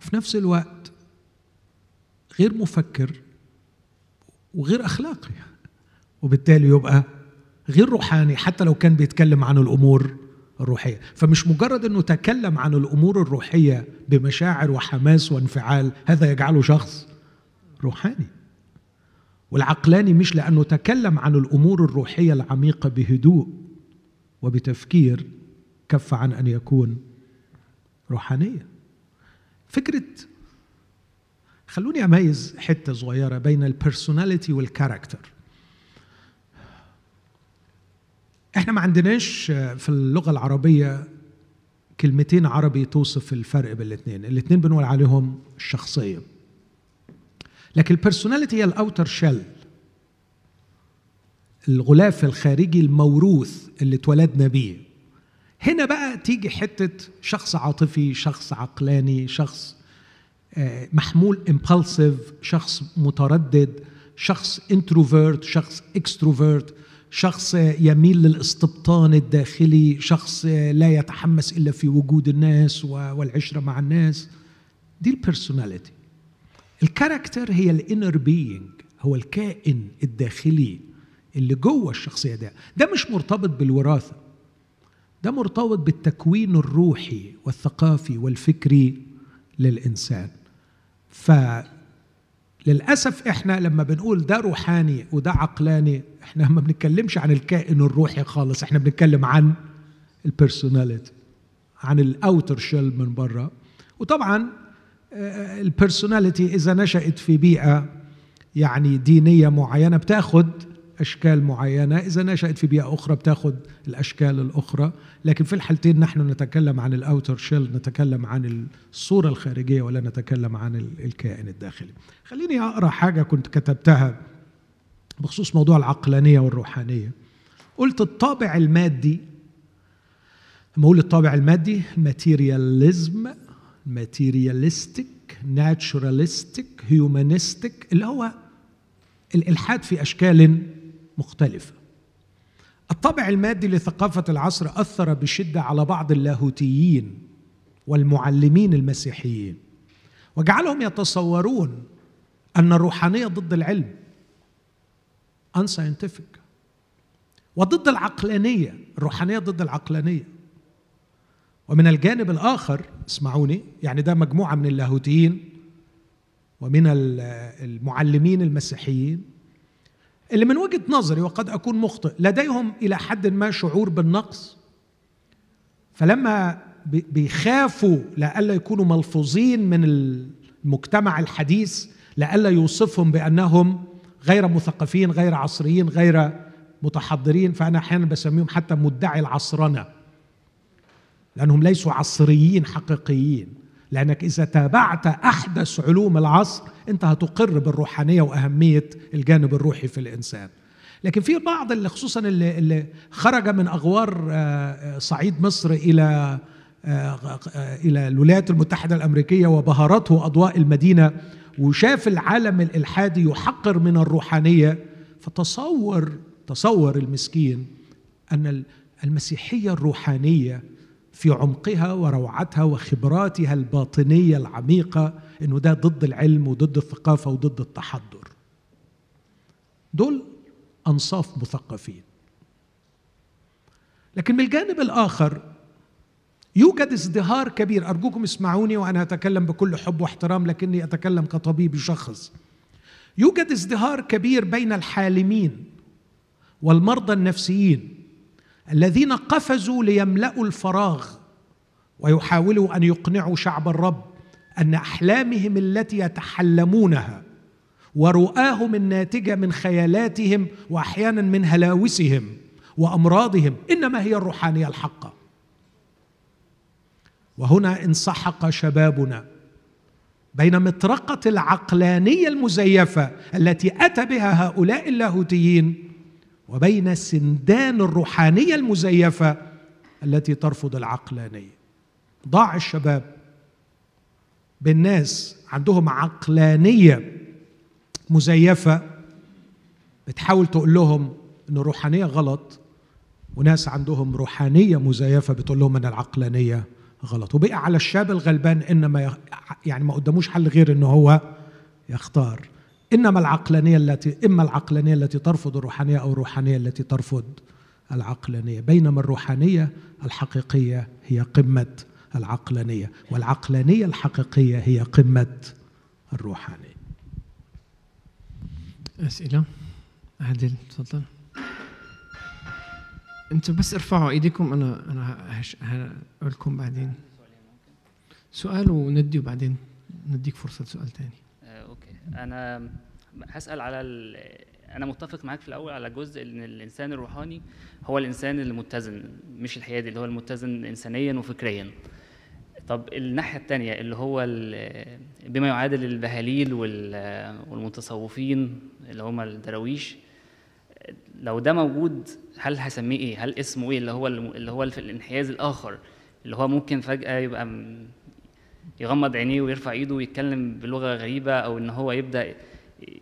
وفي نفس الوقت غير مفكر وغير أخلاقي، وبالتالي يبقى غير روحاني حتى لو كان بيتكلم عن الأمور الروحية. فمش مجرد أنه تكلم عن الأمور الروحية بمشاعر وحماس وانفعال هذا يجعله شخص روحاني. والعقلاني مش لأنه تكلم عن الأمور الروحية العميقة بهدوء وبتفكير كف عن أن يكون روحانية. فكرة، خلوني أميز حتة صغيرة بين البرسوناليتي والكاركتر. إحنا ما عندناش في اللغة العربية كلمتين عربي توصف الفرق بين الاثنين، الاثنين بنقول عليهم الشخصية. لكن البرسوناليتي هي الأوتر شيل، الغلاف الخارجي الموروث اللي اتولدنا بيه. هنا بقى تيجي حتة شخص عاطفي، شخص عقلاني، شخص محمول امبالسيف، شخص متردد، شخص انتروفيرت، شخص اكستروفيرت، شخص يميل للاستبطان الداخلي، شخص لا يتحمس إلا في وجود الناس والعشرة مع الناس. دي البرسوناليتي. الكاركتر هي الانر بيينج، هو الكائن الداخلي اللي جوه الشخصية. ده مش مرتبط بالوراثة، ده مرتبط بالتكوين الروحي والثقافي والفكري للإنسان. فللأسف إحنا لما بنقول ده روحاني وده عقلاني، إحنا ما بنتكلمش عن الكائن الروحي خالص، إحنا بنتكلم عن البرسوناليتي، عن الأوتر شيل من بره. وطبعا البرسوناليتي إذا نشأت في بيئة يعني دينية معينة بتاخد أشكال معينة، إذا نشأت في بيئة أخرى بتاخد الأشكال الأخرى، لكن في الحالتين نحن نتكلم عن الأوتر شيل، نتكلم عن الصورة الخارجية ولا نتكلم عن الكائن الداخلي. خليني أقرأ حاجة كنت كتبتها بخصوص موضوع العقلانية والروحانية. قلت الطابع المادي، لما أقول الطابع المادي الماتيرياليزم، ماتيرياليستيك، ناتشوراليستيك، هيومانيستيك، اللي هو الإلحاد في أشكال مختلفة. الطابع المادي لثقافة العصر أثر بشدة على بعض اللاهوتيين والمعلمين المسيحيين، وجعلهم يتصورون أن الروحانية ضد العلم unscientific وضد العقلانية، الروحانية ضد العقلانية. ومن الجانب الآخر اسمعوني، يعني ده مجموعة من اللاهوتيين ومن المعلمين المسيحيين اللي من وجهة نظري وقد أكون مخطئ لديهم إلى حد ما شعور بالنقص، فلما بيخافوا لئلا يكونوا ملفوظين من المجتمع الحديث، لئلا يوصفهم بأنهم غير مثقفين، غير عصريين، غير متحضرين، فأنا أحيانا بسميهم حتى مدعي العصرنة، لأنهم ليسوا عصريين حقيقيين. لأنك إذا تابعت أحدث علوم العصر أنت هتقر بالروحانية وأهمية الجانب الروحي في الإنسان. لكن في بعض اللي خصوصا اللي خرج من أغوار صعيد مصر إلى الولايات المتحدة الأمريكية وبهرته أضواء المدينة وشاف العالم الإلحادي يحقر من الروحانية، فتصور المسكين أن المسيحية الروحانية في عمقها وروعتها وخبراتها الباطنية العميقة إنه ده ضد العلم وضد الثقافة وضد التحضر. دول أنصاف مثقفين. لكن من الجانب الآخر يوجد ازدهار كبير، أرجوكم اسمعوني وأنا أتكلم بكل حب واحترام لكني أتكلم كطبيب يشخص. يوجد ازدهار كبير بين الحالمين والمرضى النفسيين الذين قفزوا ليملأوا الفراغ ويحاولوا أن يقنعوا شعب الرب أن أحلامهم التي يتحلمونها ورؤاهم الناتجة من خيالاتهم وأحيانا من هلاوسهم وأمراضهم إنما هي الروحانية الحقة. وهنا انسحق شبابنا بين مطرقة العقلانية المزيفة التي أتى بها هؤلاء اللاهوتيين وبين سندان الروحانية المزيفة التي ترفض العقلانية. ضاع الشباب بالناس عندهم عقلانية مزيفة بتحاول تقول لهم إن الروحانية غلط، وناس عندهم روحانية مزيفة بتقول لهم إن العقلانية غلط، وبقى على الشاب الغلبان إنما يعني ما قدموش حل غير إنه هو يختار إما العقلانية التي ترفض الروحانية أو الروحانية التي ترفض العقلانية، بينما الروحانية الحقيقية هي قمة العقلانية، والعقلانية الحقيقية هي قمة الروحانية. أسئلة؟ عادل تفضل. أنتوا بس ارفعوا أيديكم، أنا هقول لكم بعدين سؤال وندي، وبعدين نديك فرصة سؤال تاني. أنا هسأل على أنا متفق معاك في الأول على جزء إن الإنسان الروحاني هو الإنسان المتزن، مش الحيادي، اللي هو المتزن إنسانيا وفكريا. طب الناحية التانية اللي هو بما يعادل البهاليل والمتصوفين اللي هم الدراويش، لو ده موجود هل هسميه إيه؟ هل اسمه إيه؟ اللي هو في الانحياز الآخر، اللي هو ممكن فجأة يبقى يغمض عينيه ويرفع ايده ويتكلم بلغه غريبه، او ان هو يبدا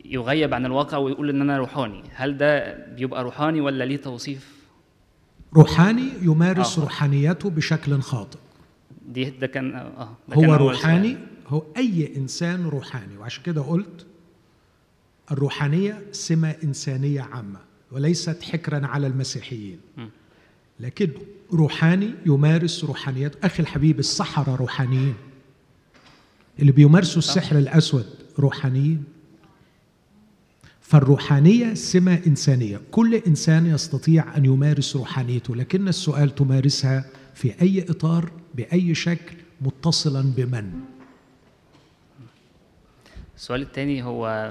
يغيب عن الواقع ويقول ان انا روحاني. هل ده بيبقى روحاني ولا ليه توصيف؟ روحاني يمارس روحانيته بشكل خاطئ. ده كان هو روحاني، هو اي انسان روحاني، وعشان كده قلت الروحانيه سمه انسانيه عامه وليست حكرا على المسيحيين. لكن روحاني يمارس روحانيته. اخي الحبيب، السحره روحانيين، اللي بيمارسوا السحر الأسود روحانيين. فالروحانية سمة إنسانية، كل إنسان يستطيع أن يمارس روحانيته، لكن السؤال تمارسها في أي إطار، بأي شكل، متصلا بمن؟ السؤال الثاني هو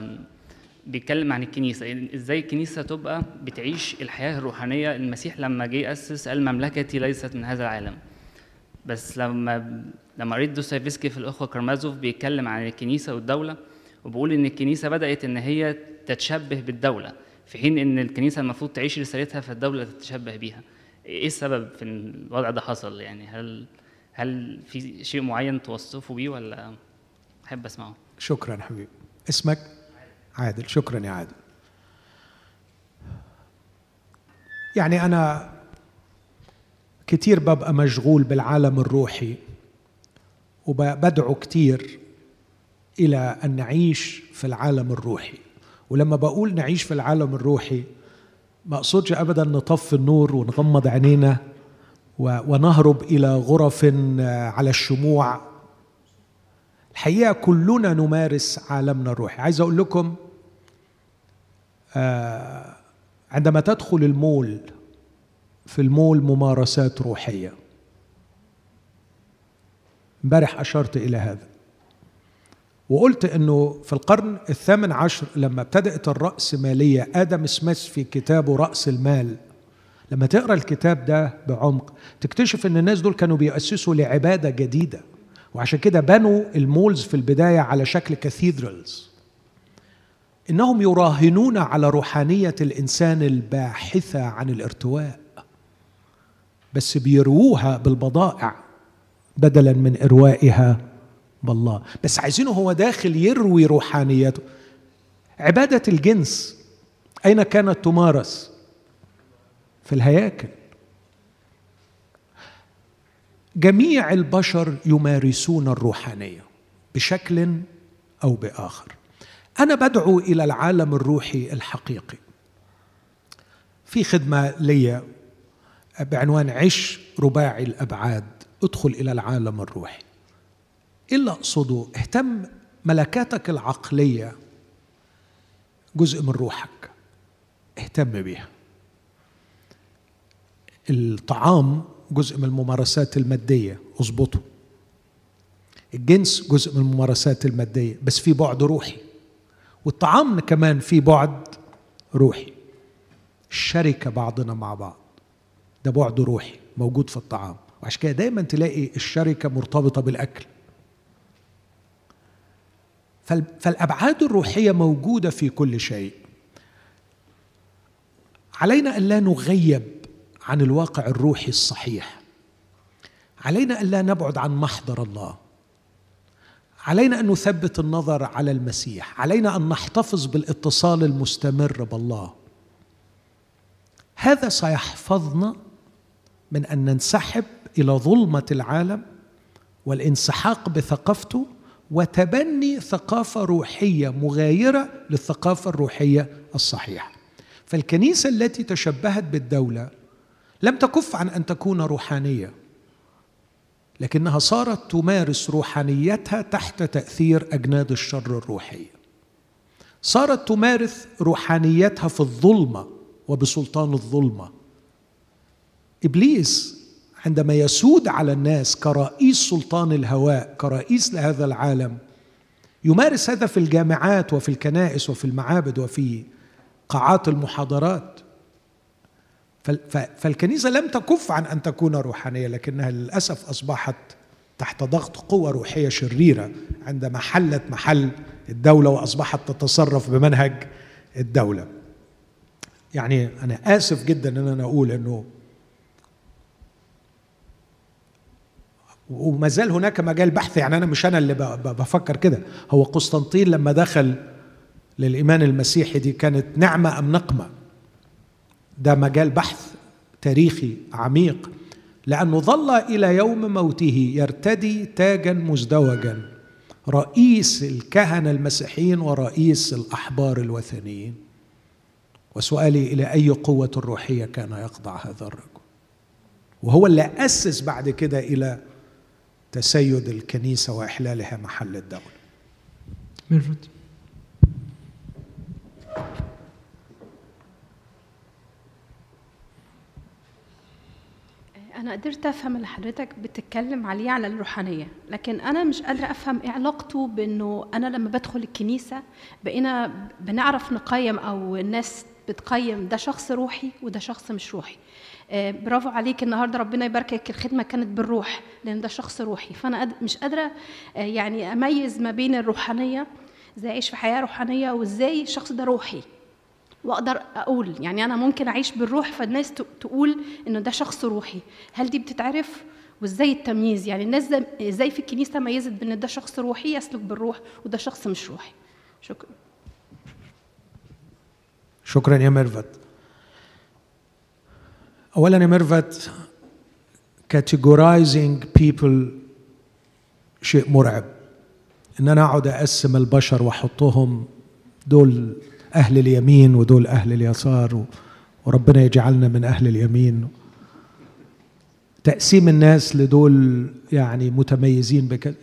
بيتكلم عن الكنيسة، ازاي الكنيسة تبقى بتعيش الحياة الروحانية. المسيح لما جه يأسس قال مملكتي ليست من هذا العالم. بس لما قريت دوستويفسكي في الأخوة كارمازوف بيتكلم عن الكنيسة والدولة، وبيقول إن الكنيسة بدأت إن هي تتشبه بالدولة، في حين إن الكنيسة المفروض تعيش رسالتها فالدولة تتشبه بيها. إيه السبب في الوضع ده حصل؟ يعني هل في شيء معين توصفه بيه ولا أحب أسمعه؟ شكراً حبيبي. اسمك؟ عادل. شكراً يا عادل. يعني أنا كتير ببقى مشغول بالعالم الروحي، وبدعو كتير إلى أن نعيش في العالم الروحي. ولما بقول نعيش في العالم الروحي ما أقصدش أبداً نطفي النور ونغمض عينينا ونهرب إلى غرف على الشموع. الحقيقة كلنا نمارس عالمنا الروحي. عايز أقول لكم، عندما تدخل المول، في المول ممارسات روحية. امبارح أشرت إلى هذا وقلت إنه في القرن الثامن عشر لما ابتدأت الرأسمالية، آدم سميث في كتابه رأس المال، لما تقرأ الكتاب ده بعمق تكتشف إن الناس دول كانوا بيؤسسوا لعبادة جديدة، وعشان كده بنوا المولز في البداية على شكل كاثيدرالز. إنهم يراهنون على روحانية الإنسان الباحثة عن الارتواء، بس بيروها بالبضائع بدلا من إروائها بالله. بس عايزينه هو داخل يروي روحانيته. عبادة الجنس أين كانت تمارس؟ في الهياكل. جميع البشر يمارسون الروحانية بشكل أو بآخر. أنا بدعو إلى العالم الروحي الحقيقي. في خدمة لي بعنوان عش رباعي الأبعاد، ادخل إلى العالم الروحي. إلا أقصده اهتم ملكاتك العقلية جزء من روحك، اهتم بيها. الطعام جزء من الممارسات المادية، اظبطه. الجنس جزء من الممارسات المادية، بس في بعد روحي. والطعام كمان في بعد روحي. الشركة بعضنا مع بعض ده بعد روحي موجود في الطعام، وعشان كده دايما تلاقي الشركة مرتبطة بالأكل. فالأبعاد الروحية موجودة في كل شيء. علينا ألا نغيب عن الواقع الروحي الصحيح. علينا ألا نبعد عن محضر الله. علينا أن نثبت النظر على المسيح. علينا أن نحتفظ بالاتصال المستمر بالله. هذا سيحفظنا من أن ننسحب إلى ظلمة العالم والانسحاق بثقافته، وتبني ثقافة روحية مغايرة للثقافة الروحية الصحيحة. فالكنيسة التي تشبهت بالدولة لم تكف عن أن تكون روحانية، لكنها صارت تمارس روحانيتها تحت تأثير أجناد الشر الروحية. صارت تمارس روحانيتها في الظلمة وبسلطان الظلمة. إبليس عندما يسود على الناس كرئيس سلطان الهواء، كرئيس لهذا العالم، يمارس هذا في الجامعات وفي الكنائس وفي المعابد وفي قاعات المحاضرات. فالكنيسة لم تكف عن أن تكون روحانية، لكنها للأسف أصبحت تحت ضغط قوى روحية شريرة عندما حلت محل الدولة وأصبحت تتصرف بمنهج الدولة. يعني أنا آسف جدا أن أنا أقول أنه وما زال هناك مجال بحث، يعني أنا مش أنا اللي بفكر كده. هو قسطنطين لما دخل للإيمان المسيحي دي كانت نعمة أم نقمة؟ ده مجال بحث تاريخي عميق، لأنه ظل إلى يوم موته يرتدي تاجا مزدوجا، رئيس الكهنة المسيحيين ورئيس الأحبار الوثنيين. وسؤالي، إلى أي قوة روحية كان يخضع هذا الرجل؟ وهو اللي أسس بعد كده إلى تسيد الكنيسة وإحلالها محل الدولة. ميرفت. أنا قدرت أفهم اللي حضرتك بتتكلم عليه على الروحانية، لكن أنا مش قادرة أفهم إيه علاقته بأنه أنا لما بدخل الكنيسة بقينا بنعرف نقيم، أو الناس بتقيم ده شخص روحي وده شخص مش روحي. برافو عليك النهارده، ربنا يباركك، الخدمه كانت بالروح لان ده شخص روحي. فانا مش قادره يعني اميز ما بين الروحانيه، ازاي اعيش في حياه روحانيه وازاي الشخص ده روحي، واقدر اقول يعني انا ممكن اعيش بالروح فالناس تقول انه ده شخص روحي. هل دي بتتعرف؟ وازاي التمييز؟ يعني الناس ازاي في الكنيسه ميزت بان ده شخص روحي يسلك بالروح وده شخص مش روحي؟ شكرا. شكرا يا ميرفت. اولا يا ميرفت، categorizing people شيء مرعب، ان انا اقعد اقسم البشر واحطهم دول اهل اليمين ودول اهل اليسار، وربنا يجعلنا من اهل اليمين. تقسيم الناس لدول يعني متميزين بكذا،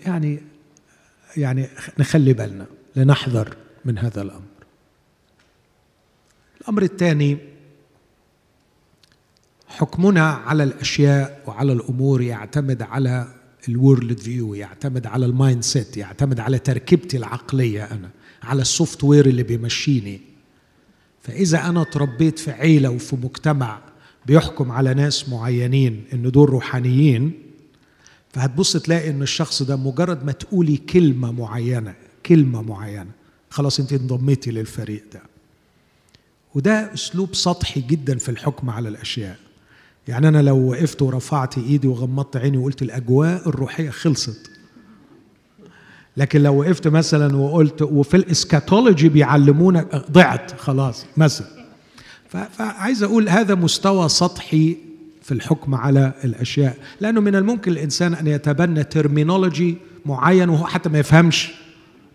يعني نخلي بالنا، لنحذر من هذا الامر. الأمر الثاني، حكمنا على الأشياء وعلى الأمور يعتمد على الورلد فيو، يعتمد على المايند سيت، يعتمد على تركيبتي العقلية أنا، على السوفت وير اللي بيمشيني. فإذا أنا تربيت في عيلة وفي مجتمع بيحكم على ناس معينين إن دول روحانيين، فهتبص تلاقي إن الشخص ده مجرد ما تقولي كلمة معينة خلاص أنت انضميتي للفريق ده. وده أسلوب سطحي جدا في الحكم على الأشياء. يعني أنا لو وقفت ورفعت إيدي وغمضت عيني وقلت الأجواء الروحية خلصت. لكن لو وقفت مثلا وقلت وفي الإسكاتولوجي بيعلمونا، ضعت خلاص مثلا. فعايز أقول هذا مستوى سطحي في الحكم على الأشياء، لأنه من الممكن الإنسان أن يتبنى ترمينولوجي معين وهو حتى ما يفهمش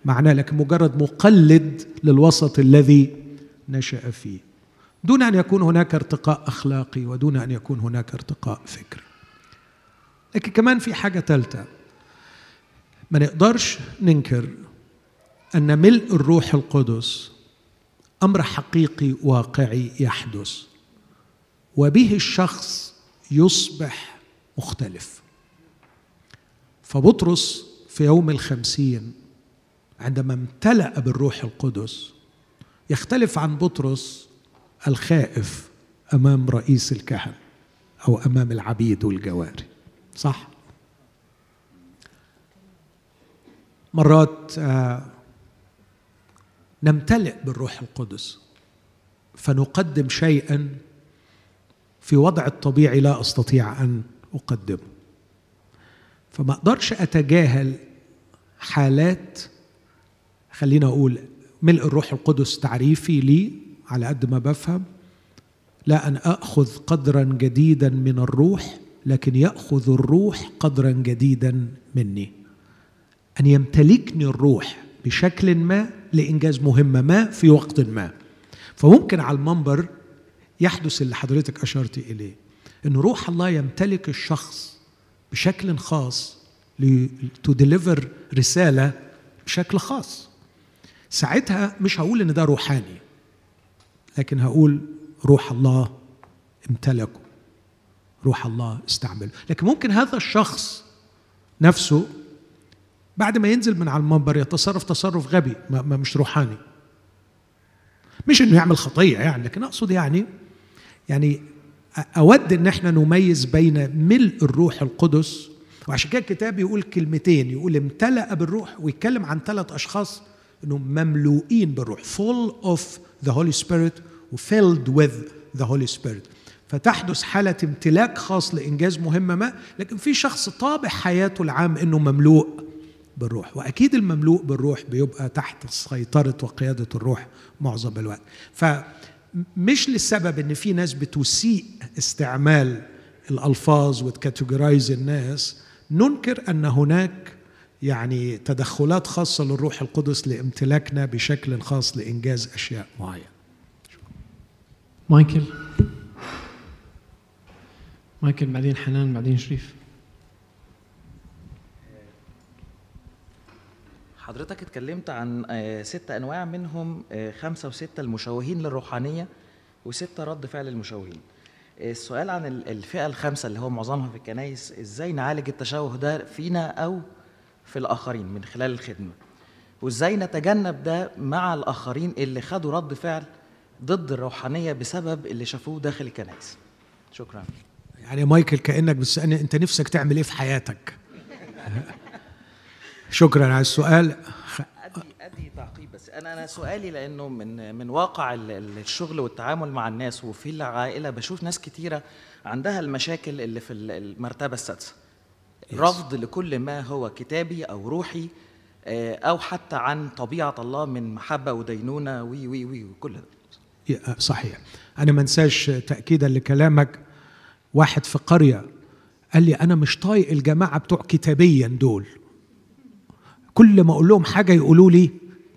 معناه، لكن مجرد مقلد للوسط الذي نشأ فيه، دون أن يكون هناك ارتقاء أخلاقي ودون أن يكون هناك ارتقاء فكري. لكن كمان في حاجة ثالثة، ما نقدرش ننكر أن ملء الروح القدس أمر حقيقي واقعي يحدث، وبه الشخص يصبح مختلف. فبطرس في يوم ال50 عندما امتلأ بالروح القدس يختلف عن بطرس الخائف أمام رئيس الكهنة أو أمام العبيد والجواري، صح؟ مرات نمتلئ بالروح القدس فنقدم شيئاً في وضع الطبيعي لا أستطيع أن أقدمه. فما أقدرش أتجاهل حالات، خلينا أقول ملء الروح القدس تعريفي لي على قد ما بفهم، لا أن أخذ قدرا جديدا من الروح، لكن يأخذ الروح قدرا جديدا مني، أن يمتلكني الروح بشكل ما لإنجاز مهمة ما في وقت ما. فممكن على المنبر يحدث اللي حضرتك أشرت إليه، أن روح الله يمتلك الشخص بشكل خاص لتدليفر رسالة بشكل خاص. ساعتها مش هقول إن ده روحاني، لكن هقول روح الله امتلكه، روح الله استعمله. لكن ممكن هذا الشخص نفسه بعد ما ينزل من على المنبر يتصرف تصرف غبي، ما مش روحاني، مش إنه يعمل خطية يعني، لكن أقصد يعني أود إن احنا نميز بين ملء الروح القدس. وعشان كده الكتاب يقول كلمتين، يقول امتلأ بالروح، ويتكلم عن 3 أشخاص إنهم مملوئين بالروح، full of the Holy Spirit و filled with the Holy Spirit. فتحدث حالة امتلاك خاص لإنجاز مهمة ما، لكن في شخص طابع حياته العام إنه مملوء بالروح، وأكيد المملوء بالروح بيبقى تحت سيطرة وقيادة الروح معظم الوقت. فمش للسبب إن في ناس بتسيء استعمال الألفاظ وتكاتيجورايز الناس ننكر أن هناك يعني تدخلات خاصة للروح القدس لامتلاكنا بشكل خاص لإنجاز أشياء معينة. مايكل بعدين حنان بعدين شريف. حضرتك اتكلمت عن 6 أنواع، منهم 5 و6 المشوهين للروحانية و6 رد فعل المشوهين. السؤال عن الفئة الخامسة اللي هو معظمها في الكنائس، إزاي نعالج التشوه ده فينا أو في الآخرين من خلال الخدمة، وإزاي نتجنب ده مع الآخرين اللي خدوا رد فعل ضد الروحانية بسبب اللي شافوه داخل الكنائس. شكرا. يعني مايكل كأنك بتسألني أنت نفسك تعمل إيه في حياتك. شكرا على السؤال. أدي تعقيب بس، أنا سؤالي لأنه من واقع الشغل والتعامل مع الناس وفي العائلة بشوف ناس كتيرة عندها المشاكل اللي في المرتبة السادسة، رفض لكل ما هو كتابي أو روحي أو حتى عن طبيعة الله من محبة ودينونة وي وي وي وكل ده. صحيح. أنا ما انساش تأكيدا لكلامك، واحد في قرية قال لي أنا مش طايق الجماعة بتوع كتابيا دول، كل ما أقول لهم حاجة يقولوا لي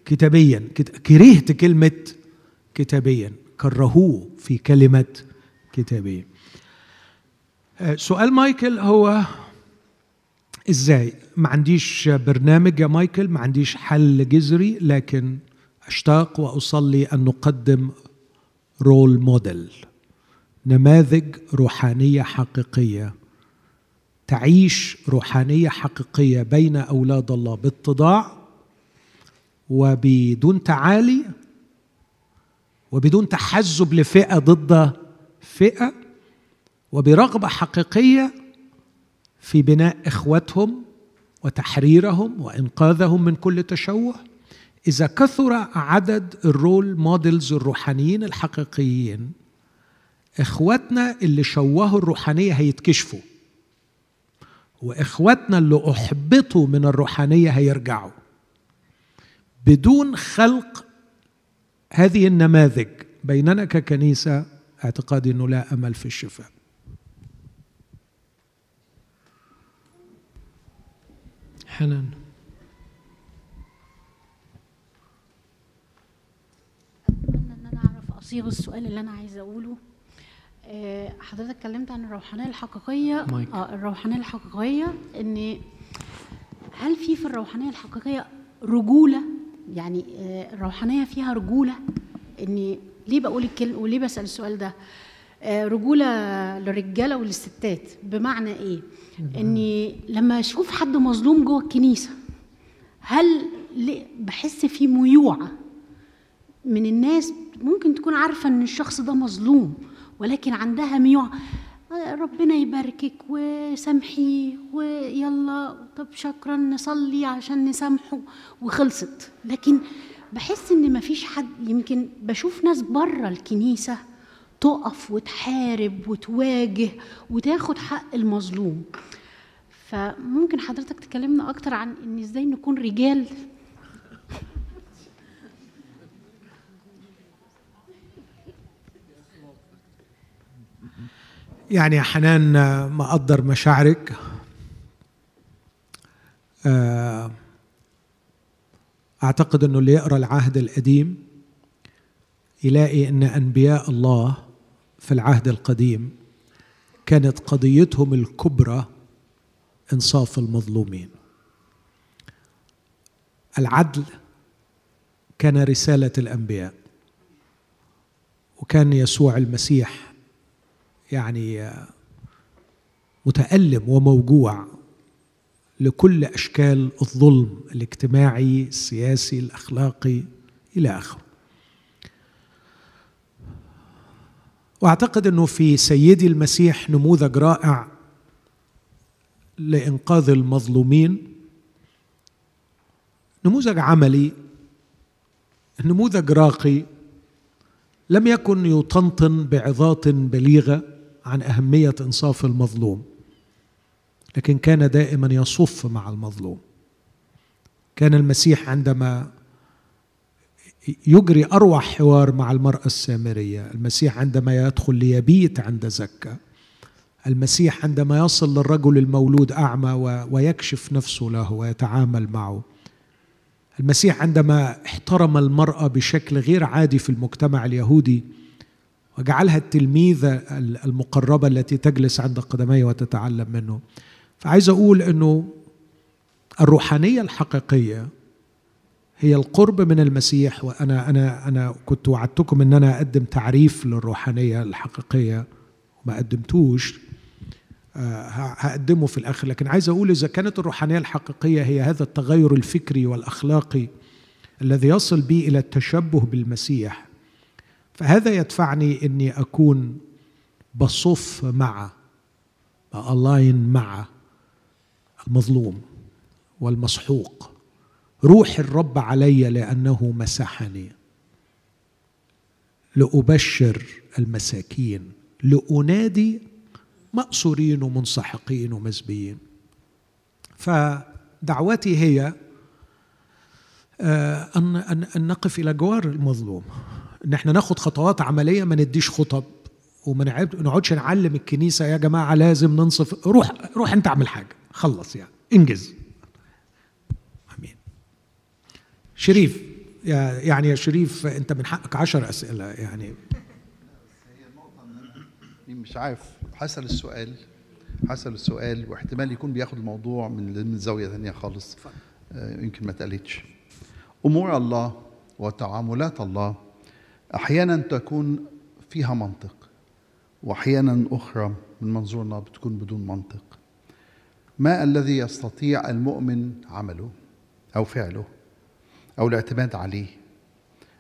كتابيا، كرهت كلمة كتابيا، كرهوه في كلمة كتابيا. سؤال مايكل هو إزاي؟ ما عنديش برنامج يا مايكل، ما عنديش حل جذري، لكن أشتاق وأصلي أن نقدم رول موديل، نماذج روحانية حقيقية، تعيش روحانية حقيقية بين أولاد الله باتضاع وبدون تعالي وبدون تحزب لفئة ضد فئة، وبرغبة حقيقية في بناء إخوتهم وتحريرهم وإنقاذهم من كل تشوه. إذا كثر عدد الرول موديلز الروحانيين الحقيقيين، إخوتنا اللي شوهوا الروحانية هيتكشفوا، وإخوتنا اللي أحبطوا من الروحانية هيرجعوا، بدون خلق هذه النماذج بيننا ككنيسة. اعتقادي أنه لا أمل في الشفاء. حنان. أتمنى أن أنا أعرف أصيغ السؤال اللي أنا عايزة أقوله. حضرتك اتكلمت عن الروحانية الحقيقية. الروحانية الحقيقية، إن هل في الروحانية الحقيقية رجولة؟ يعني الروحانية فيها رجولة؟ إن ليه بقول الكلمة وليه بسأل السؤال ده؟ رجولة للرجالة وللستات، بمعنى إيه؟ إني لما أشوف حد مظلوم جوه الكنيسة، هل بحس في ميوعة من الناس ممكن تكون عارفة إن الشخص ده مظلوم، ولكن عندها ميوعة، ربنا يباركك وسامحيه ويلا طب شكرا نصلي عشان نسامحه وخلصت. لكن بحس إن مفيش حد، يمكن بشوف ناس بره الكنيسة تقف وتحارب وتواجه وتاخد حق المظلوم. فممكن حضرتك تكلمنا اكتر عن ان ازاي نكون رجال؟ يعني يا حنان مقدر مشاعرك، اعتقد انه اللي يقرا العهد القديم يلاقي ان انبياء الله في العهد القديم كانت قضيتهم الكبرى إنصاف المظلومين. العدل كان رسالة الأنبياء، وكان يسوع المسيح يعني متألم وموجوع لكل أشكال الظلم الاجتماعي السياسي الأخلاقي إلى آخره. وأعتقد أنه في سيدي المسيح نموذج رائع لإنقاذ المظلومين، نموذج عملي، نموذج راقي، لم يكن يطنطن بعظات بليغة عن أهمية إنصاف المظلوم، لكن كان دائما يصف مع المظلوم. كان المسيح عندما يجري أروع حوار مع المرأة السامرية، المسيح عندما يدخل ليبيت عند زكا، المسيح عندما يصل للرجل المولود أعمى ويكشف نفسه له ويتعامل معه، المسيح عندما احترم المرأة بشكل غير عادي في المجتمع اليهودي وجعلها التلميذة المقربة التي تجلس عند قدميه وتتعلم منه. فعايز أقول أنه الروحانية الحقيقية هي القرب من المسيح. وأنا أنا كنت وعدتكم أن أنا أقدم تعريف للروحانية الحقيقية ما قدمتوش، هقدمه في الآخر. لكن عايز أقول إذا كانت الروحانية الحقيقية هي هذا التغير الفكري والأخلاقي الذي يصل بي إلى التشبه بالمسيح، فهذا يدفعني أني أكون بصف مع ألاين مع المظلوم والمسحوق. روح الرب علي لأنه مسحني لأبشر المساكين، لأنادي مقصورين ومنسحقين ومزبيين. فدعوتي هي أن نقف إلى جوار المظلوم، أن احنا ناخد خطوات عملية، ما نديش خطب وما نقعدش نعلم الكنيسة يا جماعة لازم ننصف. روح أنت اعمل حاجة، خلص يعني، انجز. أمين. شريف، يعني يا شريف أنت من حقك 10 أسئلة يعني. مش عارف، حصل السؤال واحتمال يكون بياخد الموضوع من زاوية ثانية خالص، يمكن ما تقلتش. أمور الله وتعاملات الله أحيانا تكون فيها منطق، وأحيانا أخرى من منظورنا بتكون بدون منطق. ما الذي يستطيع المؤمن عمله أو فعله أو الاعتماد عليه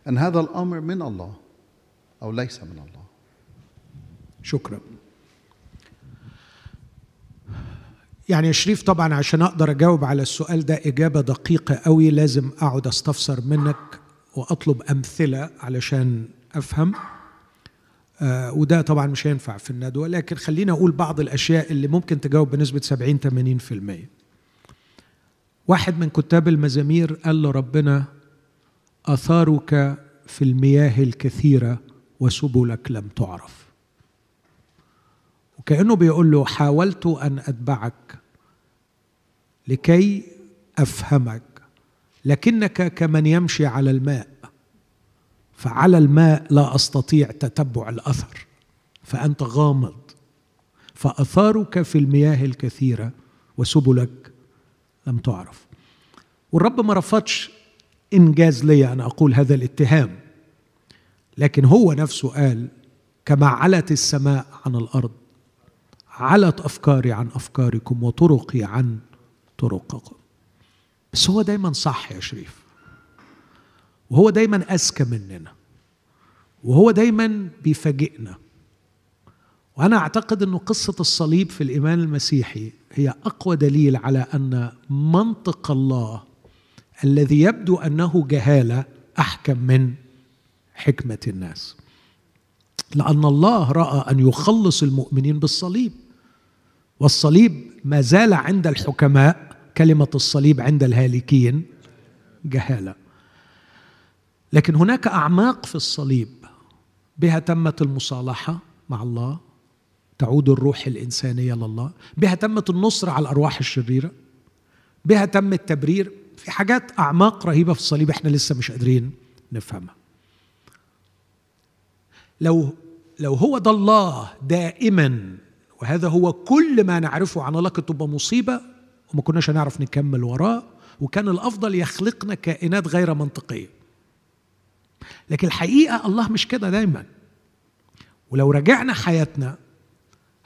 أن هذا الأمر من الله أو ليس من الله؟ شكرا. يعني يا شريف طبعا عشان أقدر أجاوب على السؤال ده إجابة دقيقة قوي لازم أقعد أستفسر منك وأطلب أمثلة علشان أفهم، وده طبعا مش هينفع في الندوة، لكن خلينا أقول بعض الأشياء اللي ممكن تجاوب بنسبة 70-80%. واحد من كتاب المزامير قال لربنا: آثارك في المياه الكثيرة وسبلك لم تعرف. وكأنه بيقول له حاولت أن أتبعك لكي أفهمك، لكنك كمن يمشي على الماء، فعلى الماء لا أستطيع تتبع الأثر، فأنت غامض. فأثارك في المياه الكثيرة وسبلك لم تعرف. والرب ما رفضش إنجاز لي أن أقول هذا الاتهام، لكن هو نفسه قال: كما علت السماء عن الأرض علت أفكاري عن أفكاركم وطرقي عن طرقكم. بس هو دايما صح يا شريف، وهو دايما أذكى مننا، وهو دايما بيفاجئنا. وأنا أعتقد أن قصة الصليب في الإيمان المسيحي هي أقوى دليل على أن منطق الله الذي يبدو أنه جهالة أحكم من حكمة الناس، لأن الله رأى أن يخلص المؤمنين بالصليب. والصليب ما زال عند الحكماء، كلمة الصليب عند الهالكين جهالة، لكن هناك أعماق في الصليب بها تمت المصالحة مع الله، تعود الروح الإنسانية لله، بها تمت النصر على الأرواح الشريرة، بها تم التبرير. في حاجات أعماق رهيبة في الصليب إحنا لسه مش قادرين نفهمها. لو هو ده الله دائما وهذا هو كل ما نعرفه عن الله، كانت تبقى مصيبة وما كناش هنعرف نكمل وراه، وكان الأفضل يخلقنا كائنات غير منطقية. لكن الحقيقة الله مش كده دايما، ولو رجعنا حياتنا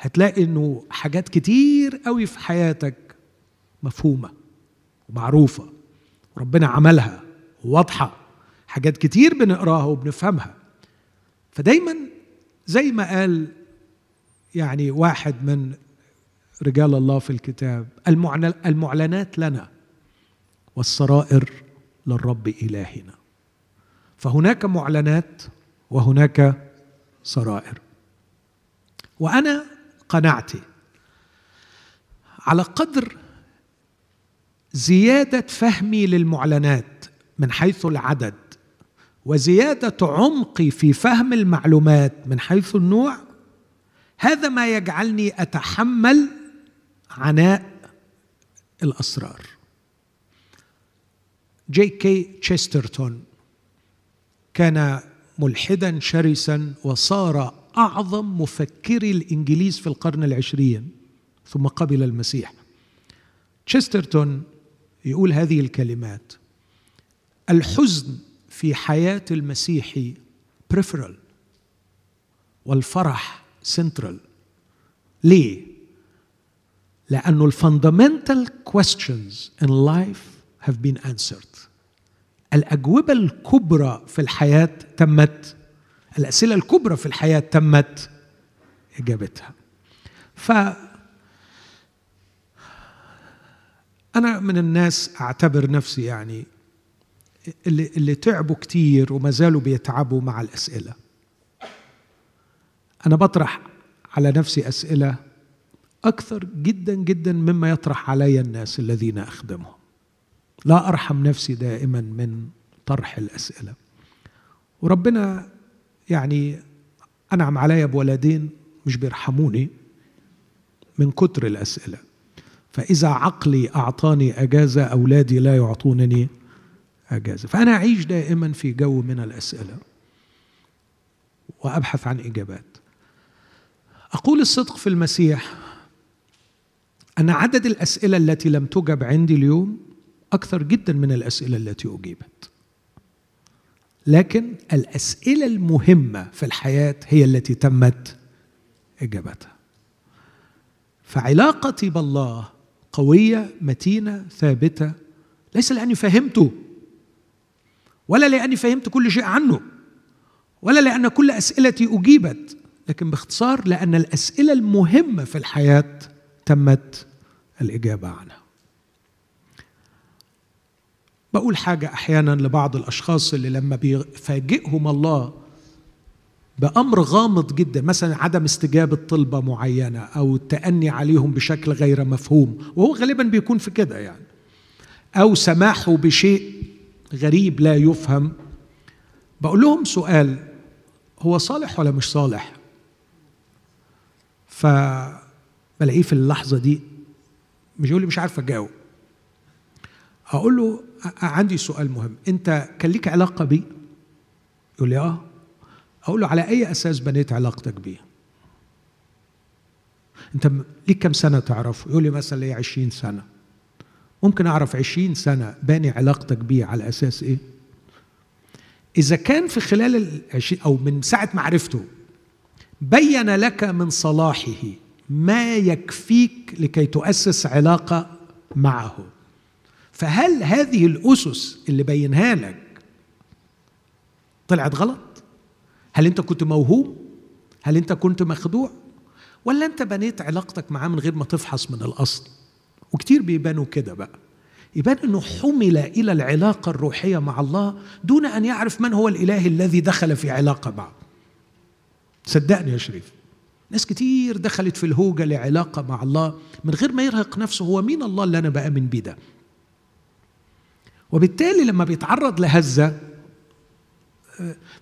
هتلاقي إنه حاجات كتير قوي في حياتك مفهومة ومعروفة، وربنا عملها وواضحة، حاجات كتير بنقراها وبنفهمها. فدايما زي ما قال يعني واحد من رجال الله في الكتاب: المعلنات لنا والسرائر للرب إلهنا. فهناك معلنات وهناك سرائر. وأنا قناعتي على قدر زيادة فهمي للمعلنات من حيث العدد وزيادة عمقي في فهم المعلومات من حيث النوع، هذا ما يجعلني أتحمل عناء الأسرار. G.K. تشيسترتون كان ملحدا شرسا وصار أعظم مفكري الإنجليز في القرن العشرين، ثم قبل المسيح. تشيسترتون يقول هذه الكلمات: الحزن في حياة المسيحي بريفرال، والفرح سنترال. ليه؟ لأنه الفاندامنتال questions in life have been answered. الأجوبة الكبرى في الحياة تمت، الأسئلة الكبرى في الحياة تمت إجابتها. أنا من الناس أعتبر نفسي يعني اللي تعبوا كتير وما زالوا بيتعبوا مع الأسئلة. أنا بطرح على نفسي أسئلة أكثر جدا جدا مما يطرح علي الناس الذين أخدمهم. لا أرحم نفسي دائما من طرح الأسئلة. وربنا يعني أنعم علي بولدين مش بيرحموني من كتر الأسئلة. فإذا عقلي أعطاني أجازة، أولادي لا يعطونني أجازة. فأنا أعيش دائما في جو من الأسئلة وأبحث عن إجابات. أقول الصدق في المسيح أن عدد الأسئلة التي لم تجب عندي اليوم أكثر جدا من الأسئلة التي أجيبت، لكن الأسئلة المهمة في الحياة هي التي تمت إجابتها. فعلاقتي بالله قوية متينة ثابتة، ليس لأني فهمته ولا لأني فهمت كل شيء عنه ولا لأن كل أسئلتي أجيبت، لكن باختصار لأن الأسئلة المهمة في الحياة تمت الإجابة عنها. بقول حاجة أحيانا لبعض الأشخاص اللي لما بيفاجئهم الله بأمر غامض جدا، مثلا عدم استجابة طلبة معينة أو التأني عليهم بشكل غير مفهوم، وهو غالبا بيكون في كده يعني، أو سماحه بشيء غريب لا يفهم، بقول لهم سؤال: هو صالح ولا مش صالح؟ فبلاقيه في اللحظة دي مش يقول لي مش عارف أجاوب. أقول له عندي سؤال مهم، أنت كان ليك علاقة بيه؟ يقول لي آه. أقول له على أي أساس بنيت علاقتك بيه؟ أنت ليك كم سنة تعرفه؟ يقول لي مثلا ليه 20 سنة. ممكن أعرف 20 سنة باني علاقتك بيه على أساس إيه؟ إذا كان في خلال ال20 أو من ساعة ما عرفته بين لك من صلاحه ما يكفيك لكي تؤسس علاقة معه، فهل هذه الأسس اللي بينها لك طلعت غلط؟ هل أنت كنت موهوم؟ هل أنت كنت مخدوع؟ ولا أنت بنيت علاقتك معاه من غير ما تفحص من الأصل؟ وكتير بيبانوا كده بقى، يبان أنه حمل إلى العلاقة الروحية مع الله دون أن يعرف من هو الإله الذي دخل في علاقة معه. صدقني يا شريف، ناس كتير دخلت في الهوجة لعلاقة مع الله من غير ما يرهق نفسه هو مين الله اللي أنا بآمن بيه ده، وبالتالي لما بيتعرض لهزة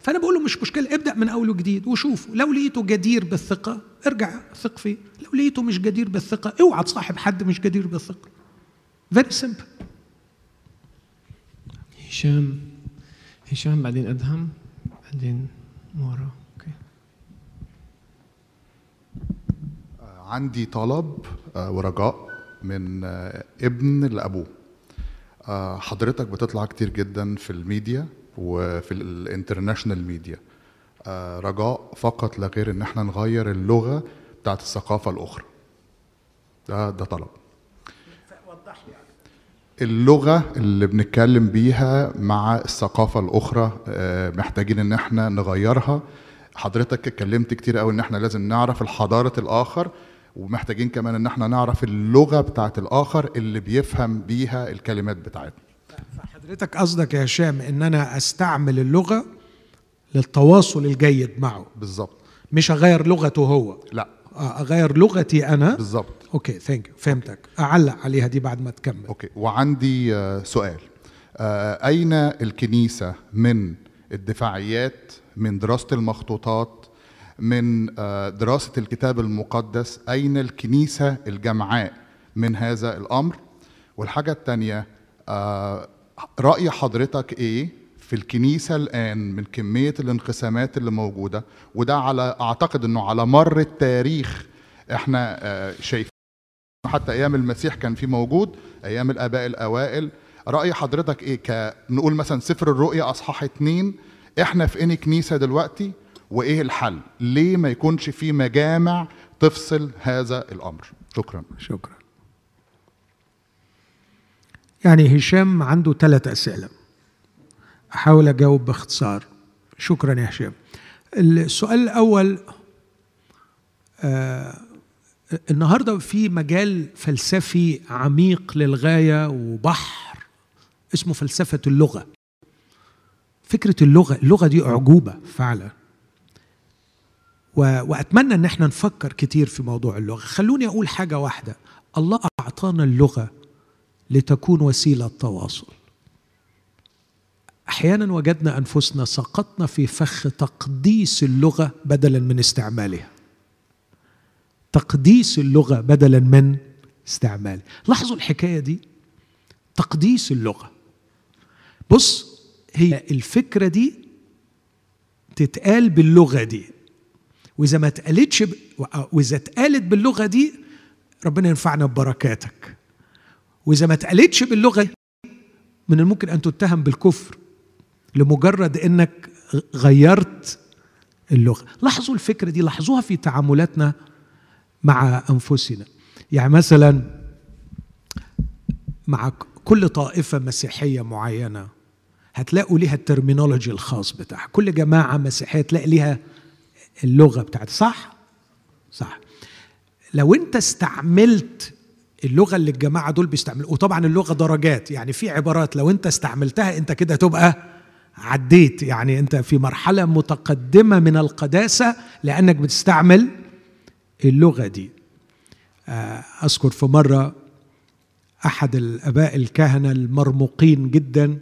فأنا بقول له مش مشكلة، ابدأ من أول وجديد وشوف، لو لقيته جدير بالثقة ارجع ثق فيه، لو لقيته مش جدير بالثقة اوعى تصاحب حد مش جدير بالثقة. very simple. هشام بعدين أدهم، بعدين مورا. okay. عندي طلب ورجاء من ابن لأبوه. حضرتك بتطلع كتير جدا في الميديا وفي الانترناشنال ميديا، رجاء فقط لا غير ان احنا نغير اللغه بتاعت الثقافه الاخرى. ده طلب. وضح لي اللغه اللي بنتكلم بيها مع الثقافه الاخرى، محتاجين ان احنا نغيرها. حضرتك اتكلمت كتير قوي ان احنا لازم نعرف الحضاره الاخر، ومحتاجين كمان ان احنا نعرف اللغه بتاعت الاخر اللي بيفهم بيها الكلمات بتاعتنا. حضرتك قصدك يا هشام ان انا استعمل اللغه للتواصل الجيد معه؟ بالظبط. مش اغير لغته هو؟ لا، اغير لغتي انا. بالظبط. اوكي ثانك يو، فهمتك. اعلق عليها دي بعد ما تكمل. اوكي. وعندي سؤال، اين الكنيسه من الدفاعيات، من دراسه المخطوطات، من دراسه الكتاب المقدس؟ اين الكنيسه الجمعاء من هذا الامر؟ والحاجه الثانيه، رأي حضرتك إيه في الكنيسة الآن من كمية الانقسامات اللي موجودة؟ وده على أعتقد أنه على مر التاريخ إحنا شايفين، حتى أيام المسيح كان في موجود، أيام الآباء الأوائل. رأي حضرتك إيه؟ نقول مثلا سفر الرؤيا أصحاح 2، إحنا في إني كنيسة دلوقتي؟ وايه الحل؟ ليه ما يكونش في مجامع تفصل هذا الامر؟ شكرا. شكرا. يعني هشام عنده 3 أسئلة احاول اجاوب باختصار. شكرا يا هشام. السؤال الاول، النهارده في مجال فلسفي عميق للغايه وبحر اسمه فلسفه اللغه. فكره اللغه دي اعجوبه فعلا، واتمنى ان احنا نفكر كتير في موضوع اللغه. خلوني اقول حاجه واحده، الله اعطانا اللغه لتكون وسيله تواصل. احيانا وجدنا انفسنا سقطنا في فخ تقديس اللغه بدلا من استعمالها. تقديس اللغه بدلا من استعمالها. لاحظوا الحكايه دي، تقديس اللغه. بص، هي الفكره دي تتقال باللغه دي، واذا ما اتقالتش واذا اتقالت باللغه دي ربنا ينفعنا ببركاتك، واذا ما اتقالتش باللغه من الممكن ان تتهم بالكفر لمجرد انك غيرت اللغه. لاحظوا الفكره دي، لاحظوها في تعاملاتنا مع انفسنا. يعني مثلا مع كل طائفه مسيحيه معينه هتلاقوا ليها الترمينولوجي الخاص بتاعها، كل جماعه مسيحيه تلاقي ليها اللغه بتاعتها، صح؟ صح. لو انت استعملت اللغه اللي الجماعه دول بيستعملوا، وطبعا اللغه درجات، يعني في عبارات لو انت استعملتها انت كده تبقى عديت، يعني انت في مرحله متقدمه من القداسه لانك بتستعمل اللغه دي. اذكر في مره احد الاباء الكهنه المرموقين جدا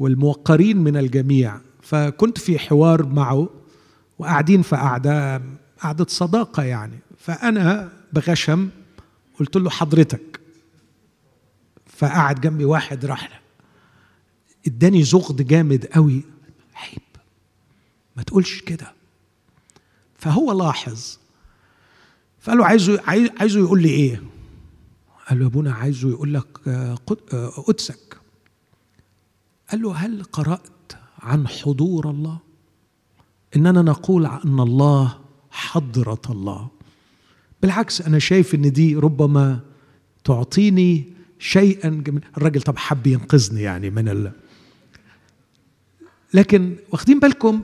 والموقرين من الجميع، فكنت في حوار معه وقاعدين في قعده صداقه يعني، فانا بغشم قلت له حضرتك، فقعد جنبي واحد راح اداني زغد جامد قوي، عيب ما تقولش كده. فهو لاحظ فقال له عايزه يقول لي ايه؟ قال له يا ابونا عايزه يقول لك قدسك. قال له هل قرأت عن حضور الله؟ اننا نقول ان الله حضرة الله. بالعكس انا شايف ان دي ربما تعطيني شيئا جميل. الراجل طب حب ينقذني يعني من لكن واخدين بالكم،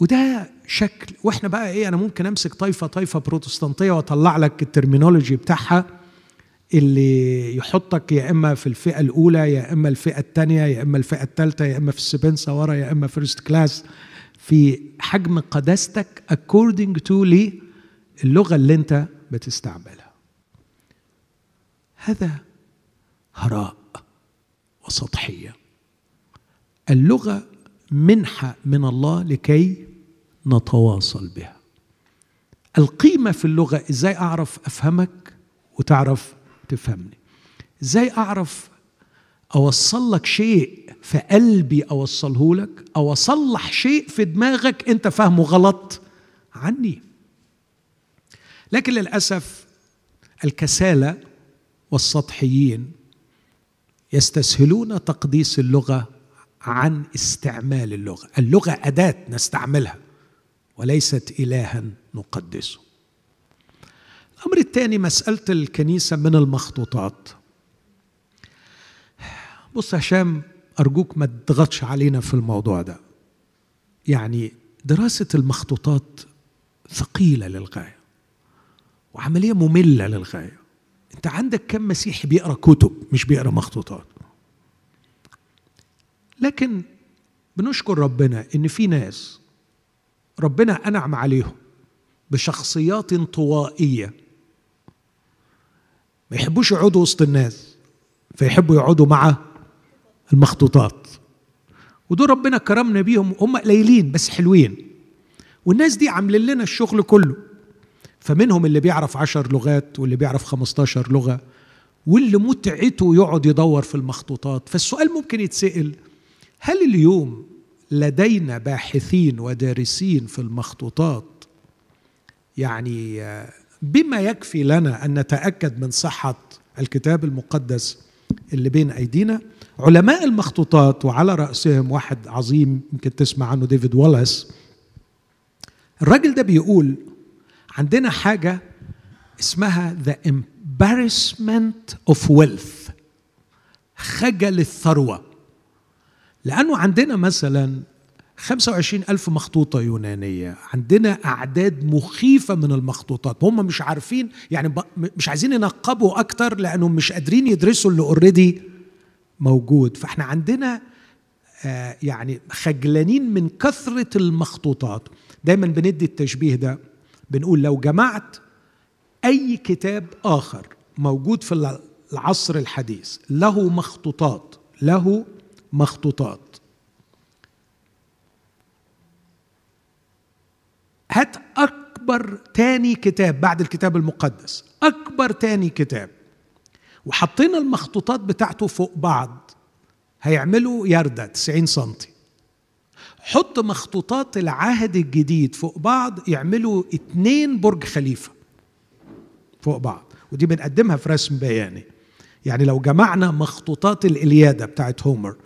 وده شكل. واحنا بقى ايه، انا ممكن امسك طائفه بروتستانتيه واطلع لك الترمينولوجي بتاعها اللي يحطك يا اما في الفئه الاولى يا اما الفئه الثانيه يا اما الفئه الثالثه يا اما في السبنسه ورا يا اما فيرست كلاس، في حجم قداستك according to لي اللغه اللي انت بتستعملها. هذا هراء وسطحيه. اللغه منحه من الله لكي نتواصل بها. القيمة في اللغة ازاي اعرف افهمك وتعرف تفهمني، ازاي اعرف اوصل لك شيء في قلبي اوصله لك، او اصلح شيء في دماغك انت فاهمه غلط عني. لكن للأسف الكسالى والسطحيين يستسهلون تقديس اللغة عن استعمال اللغة. اللغة أداة نستعملها وليست إلها نقدسه. الأمر الثاني، مسألة الكنيسة من المخطوطات. بص هشام أرجوك ما تضغطش علينا في الموضوع ده، يعني دراسة المخطوطات ثقيلة للغاية وعملية مملة للغاية. أنت عندك كم مسيحي بيقرأ كتب مش بيقرأ مخطوطات؟ لكن بنشكر ربنا إن في ناس ربنا أنعم عليهم بشخصيات انطوائية، ما يحبوش يقعدوا وسط الناس فيحبوا يقعدوا مع المخطوطات، ودول ربنا كرمنا بيهم. هم قليلين بس حلوين، والناس دي عاملين لنا الشغل كله. فمنهم اللي بيعرف 10 لغات واللي بيعرف 15 لغة واللي متعته يقعد يدور في المخطوطات. فالسؤال ممكن يتسأل، هل اليوم لدينا باحثين ودارسين في المخطوطات يعني بما يكفي لنا أن نتأكد من صحة الكتاب المقدس اللي بين أيدينا؟ علماء المخطوطات وعلى رأسهم واحد عظيم يمكن تسمع عنه، ديفيد والاس، الراجل ده بيقول عندنا حاجة اسمها The Embarrassment of Wealth، خجل الثروة. لأنه عندنا مثلا 25,000 مخطوطة يونانية، عندنا أعداد مخيفة من المخطوطات، هم مش عارفين يعني مش عايزين ينقبوا أكتر لأنهم مش قادرين يدرسوا اللي أوريدي موجود. فإحنا عندنا يعني خجلانين من كثرة المخطوطات. دايما بندي التشبيه ده، بنقول لو جمعت أي كتاب آخر موجود في العصر الحديث له مخطوطات، هات أكبر تاني كتاب بعد الكتاب المقدس، أكبر تاني كتاب وحطينا المخطوطات بتاعته فوق بعض، هيعملوا يردة 90 سنتي. حط مخطوطات العهد الجديد فوق بعض يعملوا 2 برج خليفة فوق بعض، ودي بنقدمها في رسم بياني. يعني لو جمعنا مخطوطات الإليادة بتاعت هومر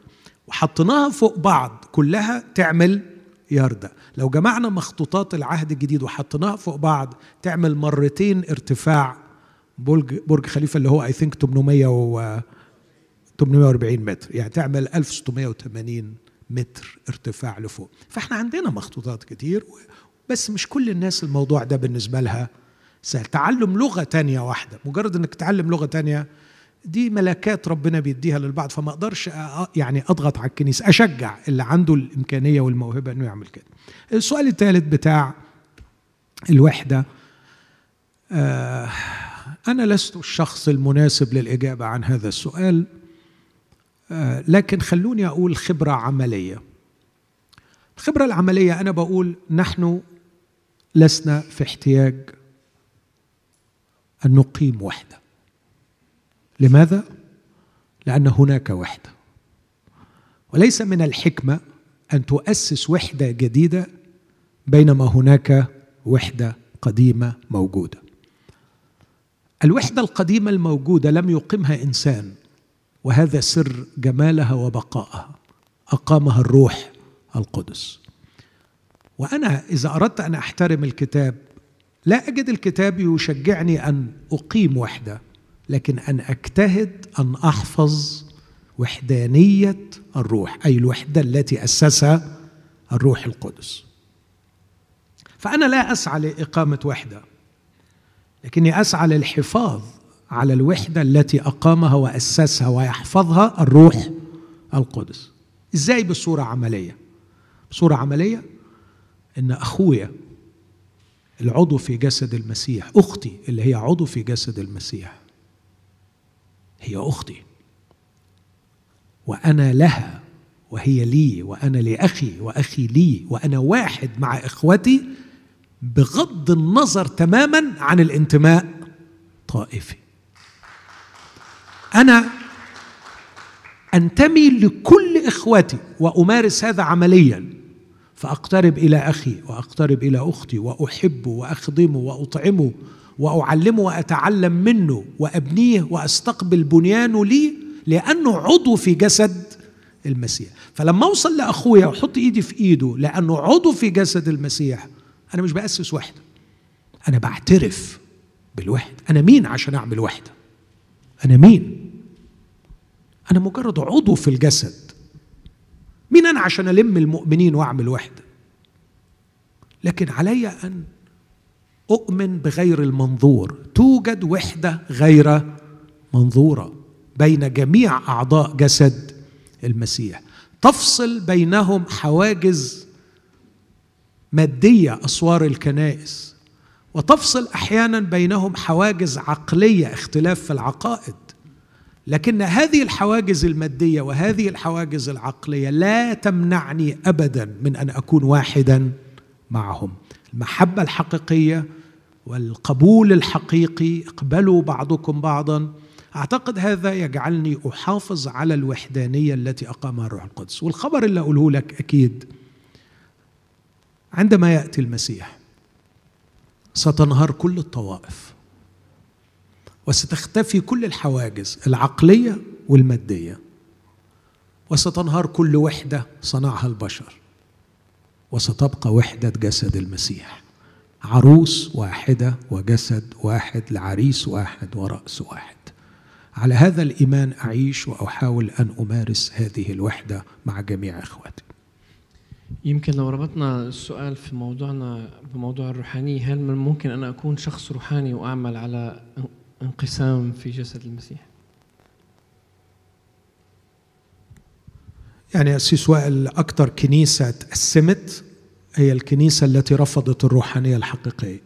وحطيناها فوق بعض كلها تعمل يردة، لو جمعنا مخطوطات العهد الجديد وحطيناها فوق بعض تعمل 2 ارتفاع برج خليفة اللي هو I think 840 متر، يعني تعمل 1680 متر ارتفاع لفوق. فاحنا عندنا مخطوطات كتير، بس مش كل الناس الموضوع ده بالنسبة لها سهل. تعلم لغة تانية واحدة، مجرد انك تعلم لغة تانية دي ملكات ربنا بيديها للبعض، فما اقدرش يعني اضغط على الكنيسة، اشجع اللي عنده الامكانية والموهبة انه يعمل كده. السؤال الثالث بتاع الوحدة، انا لست الشخص المناسب للإجابة عن هذا السؤال، لكن خلوني أقول خبرة عملية. الخبرة العملية أنا بقول نحن لسنا في احتياج أن نقيم وحدة. لماذا؟ لأن هناك وحدة، وليس من الحكمة أن تؤسس وحدة جديدة بينما هناك وحدة قديمة موجودة. الوحدة القديمة الموجودة لم يقمها إنسان، وهذا سر جمالها وبقائها، أقامها الروح القدس. وأنا إذا أردت أن أحترم الكتاب لا أجد الكتاب يشجعني أن أقيم وحدة، لكن أن أجتهد أن أحفظ وحدانية الروح، أي الوحدة التي أسسها الروح القدس. فأنا لا أسعى لإقامة وحدة، لكني أسعى للحفاظ على الوحدة التي أقامها وأسسها ويحفظها الروح القدس. إزاي؟ بصورة عملية. بصورة عملية إن أخويا العضو في جسد المسيح، أختي اللي هي عضو في جسد المسيح، هي أختي وأنا لها، وهي لي وأنا لأخي، وأخي لي، وأنا واحد مع إخوتي بغض النظر تماما عن الانتماء طائفي. أنا أنتمي لكل إخوتي وأمارس هذا عمليا، فأقترب إلى أخي وأقترب إلى أختي وأحبه وأخدمه وأطعمه وأعلمه وأتعلم منه وأبنيه وأستقبل بنيانه لي، لأنه عضو في جسد المسيح. فلما أوصل لأخويا وأحط إيدي في إيده لأنه عضو في جسد المسيح، أنا مش بأسس وحدة، أنا بعترف بالوحدة. أنا مين عشان أعمل وحدة؟ أنا مين؟ أنا مجرد عضو في الجسد. مين أنا عشان ألم المؤمنين وأعمل وحدة؟ لكن علي أن أؤمن بغير المنظور. توجد وحدة غير منظورة بين جميع أعضاء جسد المسيح، تفصل بينهم حواجز مادية، أسوار الكنائس، وتفصل أحيانا بينهم حواجز عقلية، اختلاف في العقائد. لكن هذه الحواجز المادية وهذه الحواجز العقلية لا تمنعني أبدا من أن أكون واحدا معهم. المحبة الحقيقية والقبول الحقيقي، اقبلوا بعضكم بعضا، أعتقد هذا يجعلني أحافظ على الوحدانية التي أقامها الروح القدس. والخبر اللي أقوله لك أكيد، عندما يأتي المسيح ستنهار كل الطوائف وستختفي كل الحواجز العقلية والمادية، وستنهار كل وحدة صنعها البشر، وستبقى وحدة جسد المسيح. عروس واحدة وجسد واحد لعريس واحد ورأس واحد. على هذا الإيمان أعيش وأحاول أن أمارس هذه الوحدة مع جميع إخواتي. يمكن لو ربطنا السؤال في موضوعنا بموضوع الروحانية، هل من ممكن أن أكون شخص روحاني وأعمل على انقسام في جسد المسيح؟ يعني يا سي سؤال، أكثر كنيسة تقسمت هي الكنيسة التي رفضت الروحانية الحقيقية،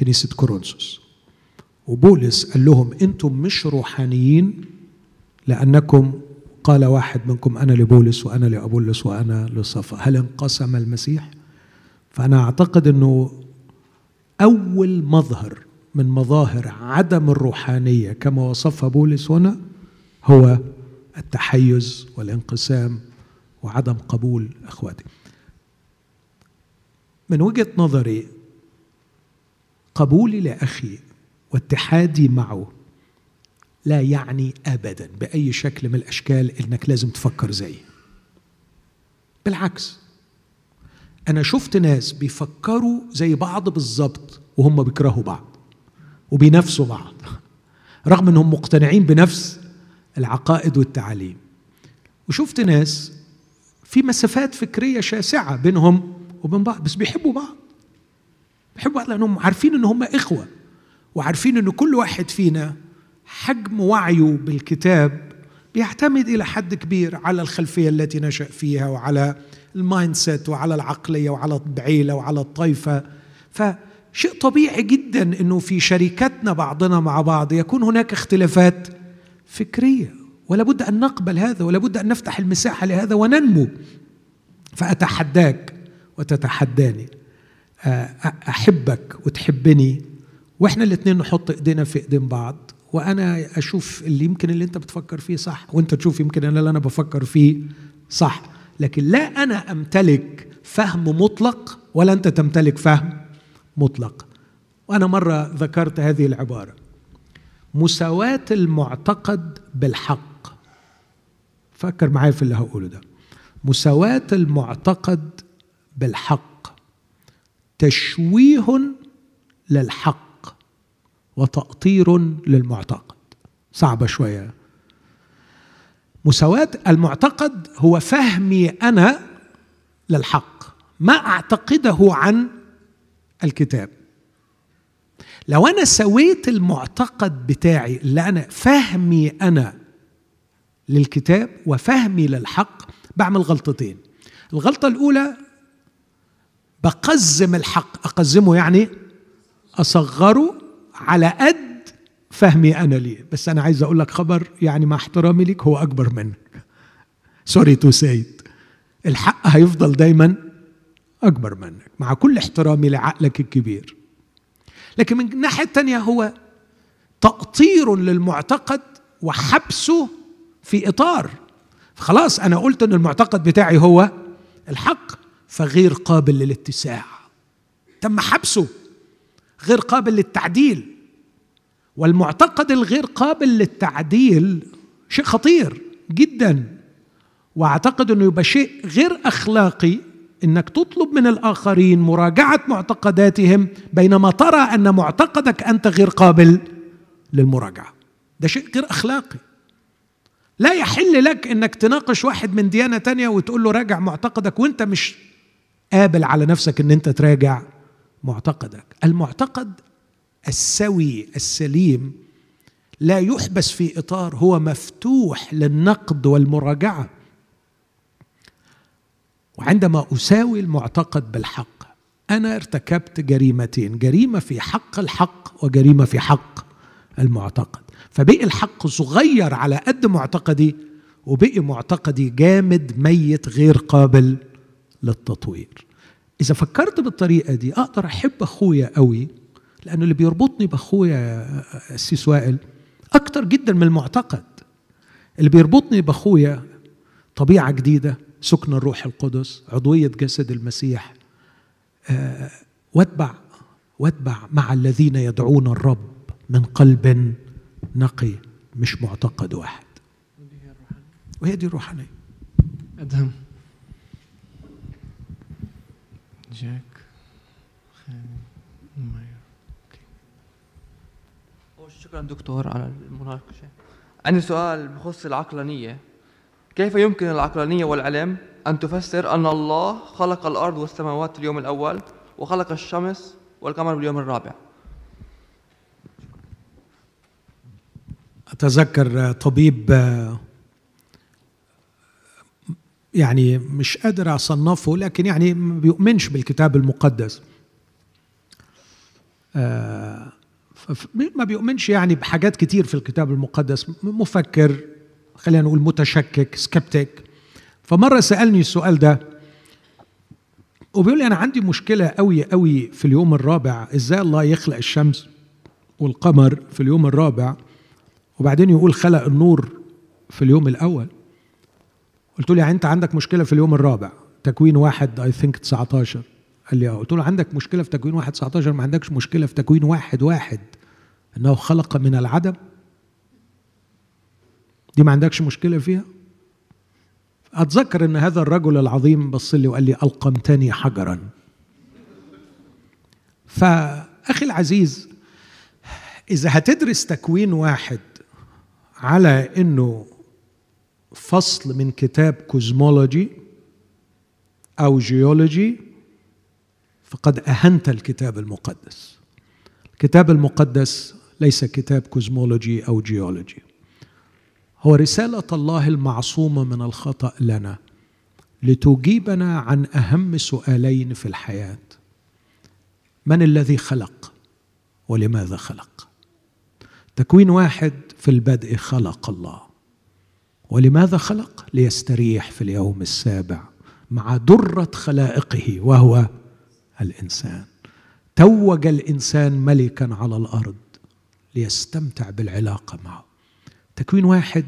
كنيسة كورنثوس. وبولس قال لهم أنتم مش روحانيين لأنكم، قال واحد منكم أنا لبولس وأنا لأبولس وأنا لصفا، هل انقسم المسيح؟ فأنا أعتقد أنه أول مظهر من مظاهر عدم الروحانية كما وصفها بولس هنا هو التحيز والانقسام وعدم قبول أخواتي. من وجهة نظري قبولي لأخي واتحادي معه لا يعني أبدا بأي شكل من الأشكال إنك لازم تفكر زيه. بالعكس، أنا شفت ناس بيفكروا زي بعض بالظبط وهم بيكرهوا بعض وبينافسوا بعض رغم أنهم مقتنعين بنفس العقائد والتعاليم، وشفت ناس في مسافات فكرية شاسعة بينهم وبين بعض بس بيحبوا بعض، بيحبوا بعض لأنهم عارفين أن هم إخوة، وعارفين أن كل واحد فينا حجم وعيه بالكتاب بيعتمد إلى حد كبير على الخلفية التي نشأ فيها وعلى المايند سيت وعلى العقلية وعلى العيلة وعلى الطائفة. فشيء طبيعي جدا أنه في شركتنا بعضنا مع بعض يكون هناك اختلافات فكرية، ولا بد أن نقبل هذا ولا بد أن نفتح المساحة لهذا وننمو. فأتحداك وتتحداني، أحبك وتحبني، وإحنا الاثنين نحط إيدينا في إيدين بعض، وأنا أشوف اللي يمكن اللي أنت بتفكر فيه صح، وأنت تشوف يمكن أنا اللي أنا بفكر فيه صح، لكن لا أنا أمتلك فهم مطلق ولا أنت تمتلك فهم مطلق. وأنا مرة ذكرت هذه العبارة: مساواة المعتقد بالحق. فكر معايا في اللي هقوله ده. مساواة المعتقد بالحق تشويه للحق وتأطير للمعتقد. صعبة شوية. مساواة المعتقد هو فهمي أنا للحق، ما أعتقده عن الكتاب. لو أنا سويت المعتقد بتاعي اللي أنا فهمي أنا للكتاب وفهمي للحق، بعمل غلطتين. الغلطة الأولى بقزم الحق، أقزمه يعني أصغره على قد فهمي أنا ليه. بس أنا عايز أقول لك خبر، يعني مع احترامي ليك هو أكبر منك. سوري تو سيد، الحق هيفضل دايما أكبر منك مع كل احترامي لعقلك الكبير. لكن من الناحية التانية هو تقطير للمعتقد وحبسه في إطار. خلاص أنا قلت أن المعتقد بتاعي هو الحق، فغير قابل للاتساع، تم حبسه، غير قابل للتعديل. والمعتقد الغير قابل للتعديل شيء خطير جدا، وأعتقد أنه يبقى شيء غير أخلاقي إنك تطلب من الآخرين مراجعة معتقداتهم بينما ترى أن معتقدك أنت غير قابل للمراجعة. ده شيء غير أخلاقي. لا يحل لك إنك تناقش واحد من ديانة تانية وتقول له راجع معتقدك وإنت مش قابل على نفسك إن أنت تراجع معتقدك. المعتقد السوي السليم لا يحبس في إطار، هو مفتوح للنقد والمراجعة. وعندما أساوي المعتقد بالحق أنا ارتكبت جريمتين: جريمة في حق الحق وجريمة في حق المعتقد. فبقي الحق صغير على قد معتقدي، وبقي معتقدي جامد ميت غير قابل للتطوير. إذا فكرت بالطريقة دي أقدر أحب أخويا قوي، لأنه اللي بيربطني بأخويا السي سوائل أكتر جدا من المعتقد. اللي بيربطني بأخويا طبيعة جديدة، سكن الروح القدس، عضوية جسد المسيح، واتبع مع الذين يدعون الرب من قلب نقي، مش معتقد واحد. وهي دي الروحانية. أدهم جاك شكرا دكتور على المناقشة. عندي سؤال بخص العقلانية. كيف يمكن العقلانية والعلم أن تفسر أن الله خلق الأرض والسماوات في اليوم الأول وخلق الشمس والقمر باليوم الرابع؟ أتذكر طبيب يعني مش قادر أصنفه، لكن يعني ما بيؤمنش بالكتاب المقدس، ما بيؤمنش يعني بحاجات كتير في الكتاب المقدس، مفكر، خلينا نقول متشكك، سكبتيك. فمرة سألني السؤال ده وبيقول لي أنا عندي مشكلة قوي قوي في اليوم الرابع، إزاي الله يخلق الشمس والقمر في اليوم الرابع وبعدين يقول خلق النور في اليوم الأول؟ قلت له يعني أنت عندك مشكلة في اليوم الرابع، تكوين 1 I think 19. قال لي قلت له عندك مشكلة في تكوين 1:19، ما عندكش مشكلة في تكوين 1:1 أنه خلق من العدم؟ دي ما عندكش مشكلة فيها؟ أتذكر أن هذا الرجل العظيم بص لي وقال لي ألقمتني حجرا. فأخي العزيز، إذا هتدرس تكوين 1 على أنه فصل من كتاب كوزمولوجي أو جيولوجي فقد أهنت الكتاب المقدس. الكتاب المقدس ليس كتاب كوزمولوجي أو جيولوجي، هو رسالة الله المعصومة من الخطأ لنا لتجيبنا عن أهم سؤالين في الحياة: من الذي خلق ولماذا خلق؟ تكوين 1 في البدء خلق الله. ولماذا خلق؟ ليستريح في اليوم السابع مع درة خلائقه وهو الإنسان. توج الإنسان ملكا على الأرض ليستمتع بالعلاقة معه. تكوين 1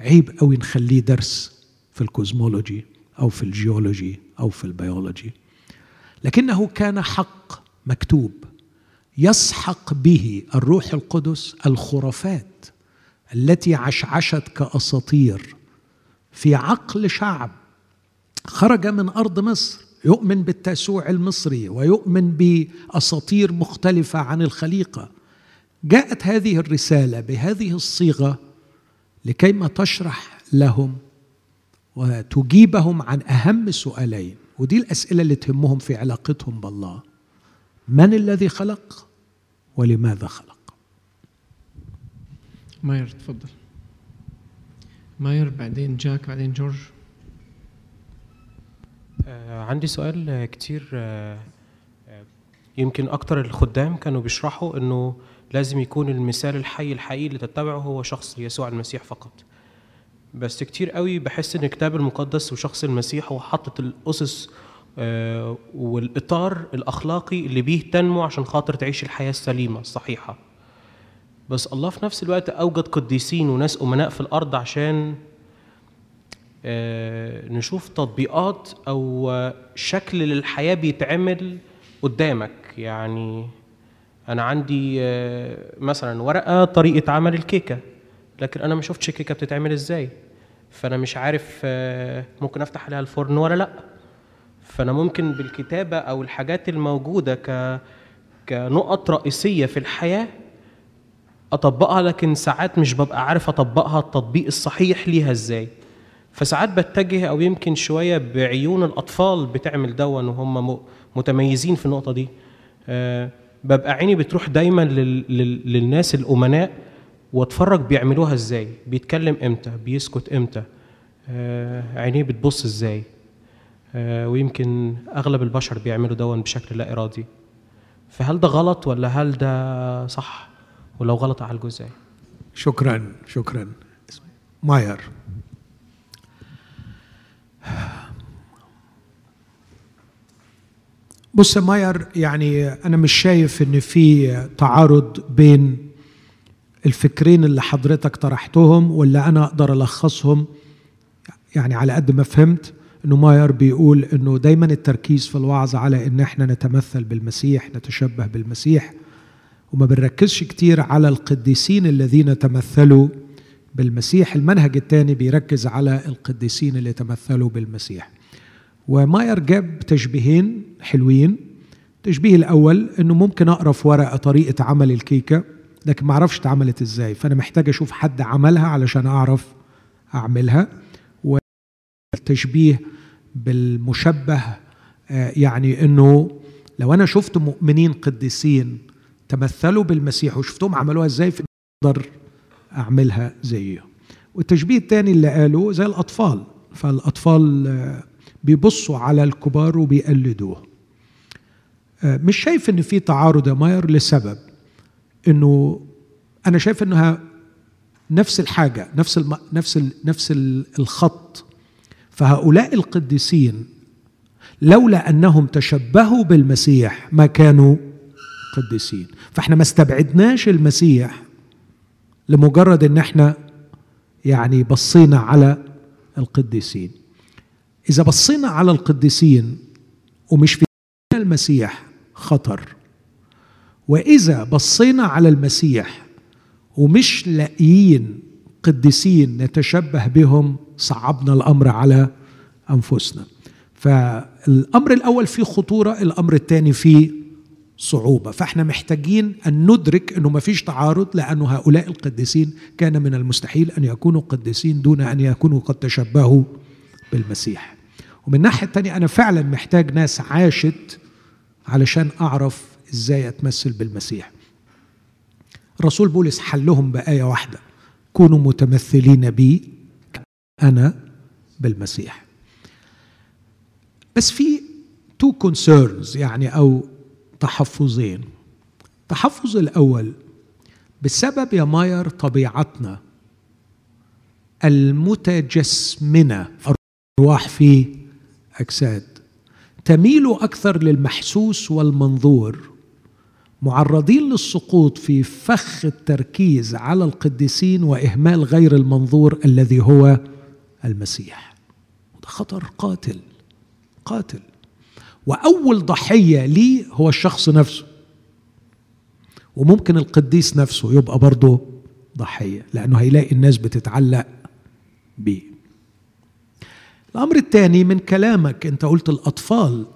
عيب أو نخليه درس في الكوزمولوجي أو في الجيولوجي أو في البيولوجي، لكنه كان حق مكتوب يسحق به الروح القدس الخرافات التي عشعشت كأساطير في عقل شعب خرج من أرض مصر يؤمن بالتاسوع المصري ويؤمن بأساطير مختلفة عن الخليقة. جاءت هذه الرسالة بهذه الصيغة لكيما تشرح لهم وتجيبهم عن أهم سؤالين، ودي الأسئلة اللي تهمهم في علاقتهم بالله: من الذي خلق ولماذا خلق؟ ماير تفضل. ماير بعدين جاك بعدين جورج. عندي سؤال كتير. يمكن أكتر الخدام كانوا بيشرحوا أنه لازم يكون المثال الحي الحقيقي اللي تتبعه هو شخص يسوع المسيح فقط، بس كتير قوي بحس أن الكتاب المقدس وشخص المسيح هو حاطط الأسس والإطار الأخلاقي اللي بيه تنمو عشان خاطر تعيش الحياة السليمة الصحيحة، بس الله في نفس الوقت أوجد قديسين وناس أمناء في الأرض عشان نشوف تطبيقات أو شكل للحياة بيتعمل قدامك. يعني أنا عندي مثلا ورقة طريقة عمل الكيكة، لكن أنا ما شفتش الكيكة بتتعمل إزاي، فأنا مش عارف ممكن أفتح عليها الفرن ولا لأ. فأنا ممكن بالكتابة أو الحاجات الموجودة كنقط رئيسية في الحياة أطبقها، لكن ساعات مش ببقى عارف أطبقها التطبيق الصحيح ليها إزاي، فساعات بتجه أو يمكن شوية بعيون الأطفال بتعمل دون وهم متميزين في النقطة دي. ببقى عيني بتروح دايما للناس الأمناء واتفرج بيعملوها إزاي، بيتكلم إمتى، بيسكت إمتى، عينيه بتبص إزاي، ويمكن أغلب البشر بيعملوا دون بشكل لا إرادي. فهل ده غلط ولا هل ده صح؟ ولو غلط على الجزء. شكرا شكرا ماير. بص ماير، يعني أنا مش شايف إن في تعارض بين الفكرين اللي حضرتك طرحتهم، ولا أنا أقدر ألخصهم يعني على قد ما فهمت. إنه ماير بيقول إنه دايما التركيز في الوعظ على إن إحنا نتمثل بالمسيح، نتشبه بالمسيح، وما بنركزش كتير على القديسين الذين تمثلوا بالمسيح. المنهج الثاني بيركز على القديسين اللي تمثلوا بالمسيح. وماير جاب تشبيهين حلوين، التشبيه الأول أنه ممكن أقرأ في ورقة طريقة عمل الكيكة لكن ما أعرفش اتعملت إزاي، فأنا محتاج أشوف حد عملها علشان أعرف أعملها. والتشبيه بالمشبه يعني أنه لو أنا شفت مؤمنين قديسين تمثلوا بالمسيح وشفتهم عملوها إزاي فأقدر أعملها زيه. والتشبيه الثاني اللي قاله زي الأطفال، فالأطفال بيبصوا على الكبار وبيقلدوه. مش شايف ان في تعارض يا ماير لسبب انه انا شايف انها نفس الحاجه، نفس الخط. فهؤلاء القديسين لولا انهم تشبهوا بالمسيح ما كانوا قديسين، فاحنا ما استبعدناش المسيح لمجرد ان احنا يعني بصينا على القديسين. اذا بصينا على القديسين ومش في المسيح خطر، وإذا بصينا على المسيح ومش لاقيين قديسين نتشبه بهم صعبنا الأمر على أنفسنا. فالأمر الأول فيه خطورة، الأمر الثاني فيه صعوبة. فإحنا محتاجين أن ندرك أنه ما فيش تعارض، لأن هؤلاء القديسين كان من المستحيل أن يكونوا قديسين دون أن يكونوا قد تشبهوا بالمسيح. ومن الناحية الثانية أنا فعلا محتاج ناس عاشت علشان أعرف إزاي أتمثل بالمسيح. الرسول بولس حلهم بآية واحدة: كونوا متمثلين بي أنا بالمسيح. بس في تو كونسيرنز يعني أو تحفظين. التحفظ الأول، بسبب يا ماير طبيعتنا المتجسمنة، أرواح في أجساد، تميل أكثر للمحسوس والمنظور، معرضين للسقوط في فخ التركيز على القديسين وإهمال غير المنظور الذي هو المسيح. ده خطر قاتل قاتل. وأول ضحية ليه هو الشخص نفسه، وممكن القديس نفسه يبقى برضه ضحية لأنه هيلاقي الناس بتتعلق بيه. الأمر الثاني، من كلامك أنت قلت الأطفال،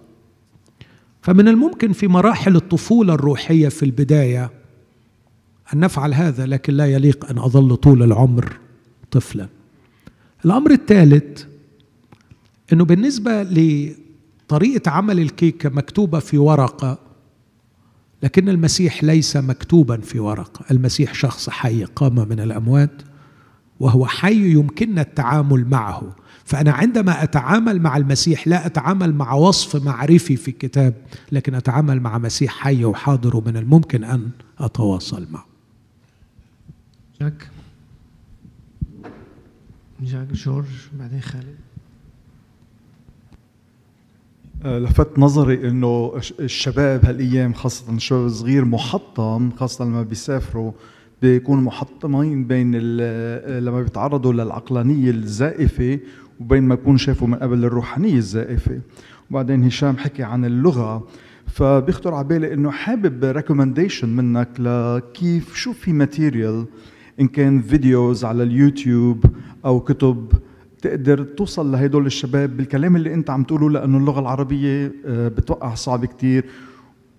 فمن الممكن في مراحل الطفولة الروحية في البداية أن نفعل هذا، لكن لا يليق أن أظل طول العمر طفلا. الأمر الثالث، أنه بالنسبة لطريقة عمل الكيكة مكتوبة في ورقة، لكن المسيح ليس مكتوبا في ورقة. المسيح شخص حي قام من الأموات، وهو حي يمكننا التعامل معه. فأنا عندما أتعامل مع المسيح لا أتعامل مع وصف معرفي في الكتاب، لكن أتعامل مع مسيح حي وحاضر ومن الممكن أن أتواصل معه. جاك جورج بعدين خالد. لفت نظري إنه الشباب هالأيام، خاصة الشباب الصغير، محطم، خاصة لما بيسافروا بيكونوا محطمين بين لما بيتعرضوا للعقلانية الزائفة وبين ما يكون شافوا من قبل الروحانية الزائفة. وبعدين هشام حكي عن اللغة، فبيخطر على بالي انه حابب ريكومنديشن منك لكيف، شو في ماتيريال ان كان فيديوز على اليوتيوب او كتب تقدر توصل لهدول الشباب بالكلام اللي انت عم تقوله، لانه اللغة العربية بتوقع صعب كتير،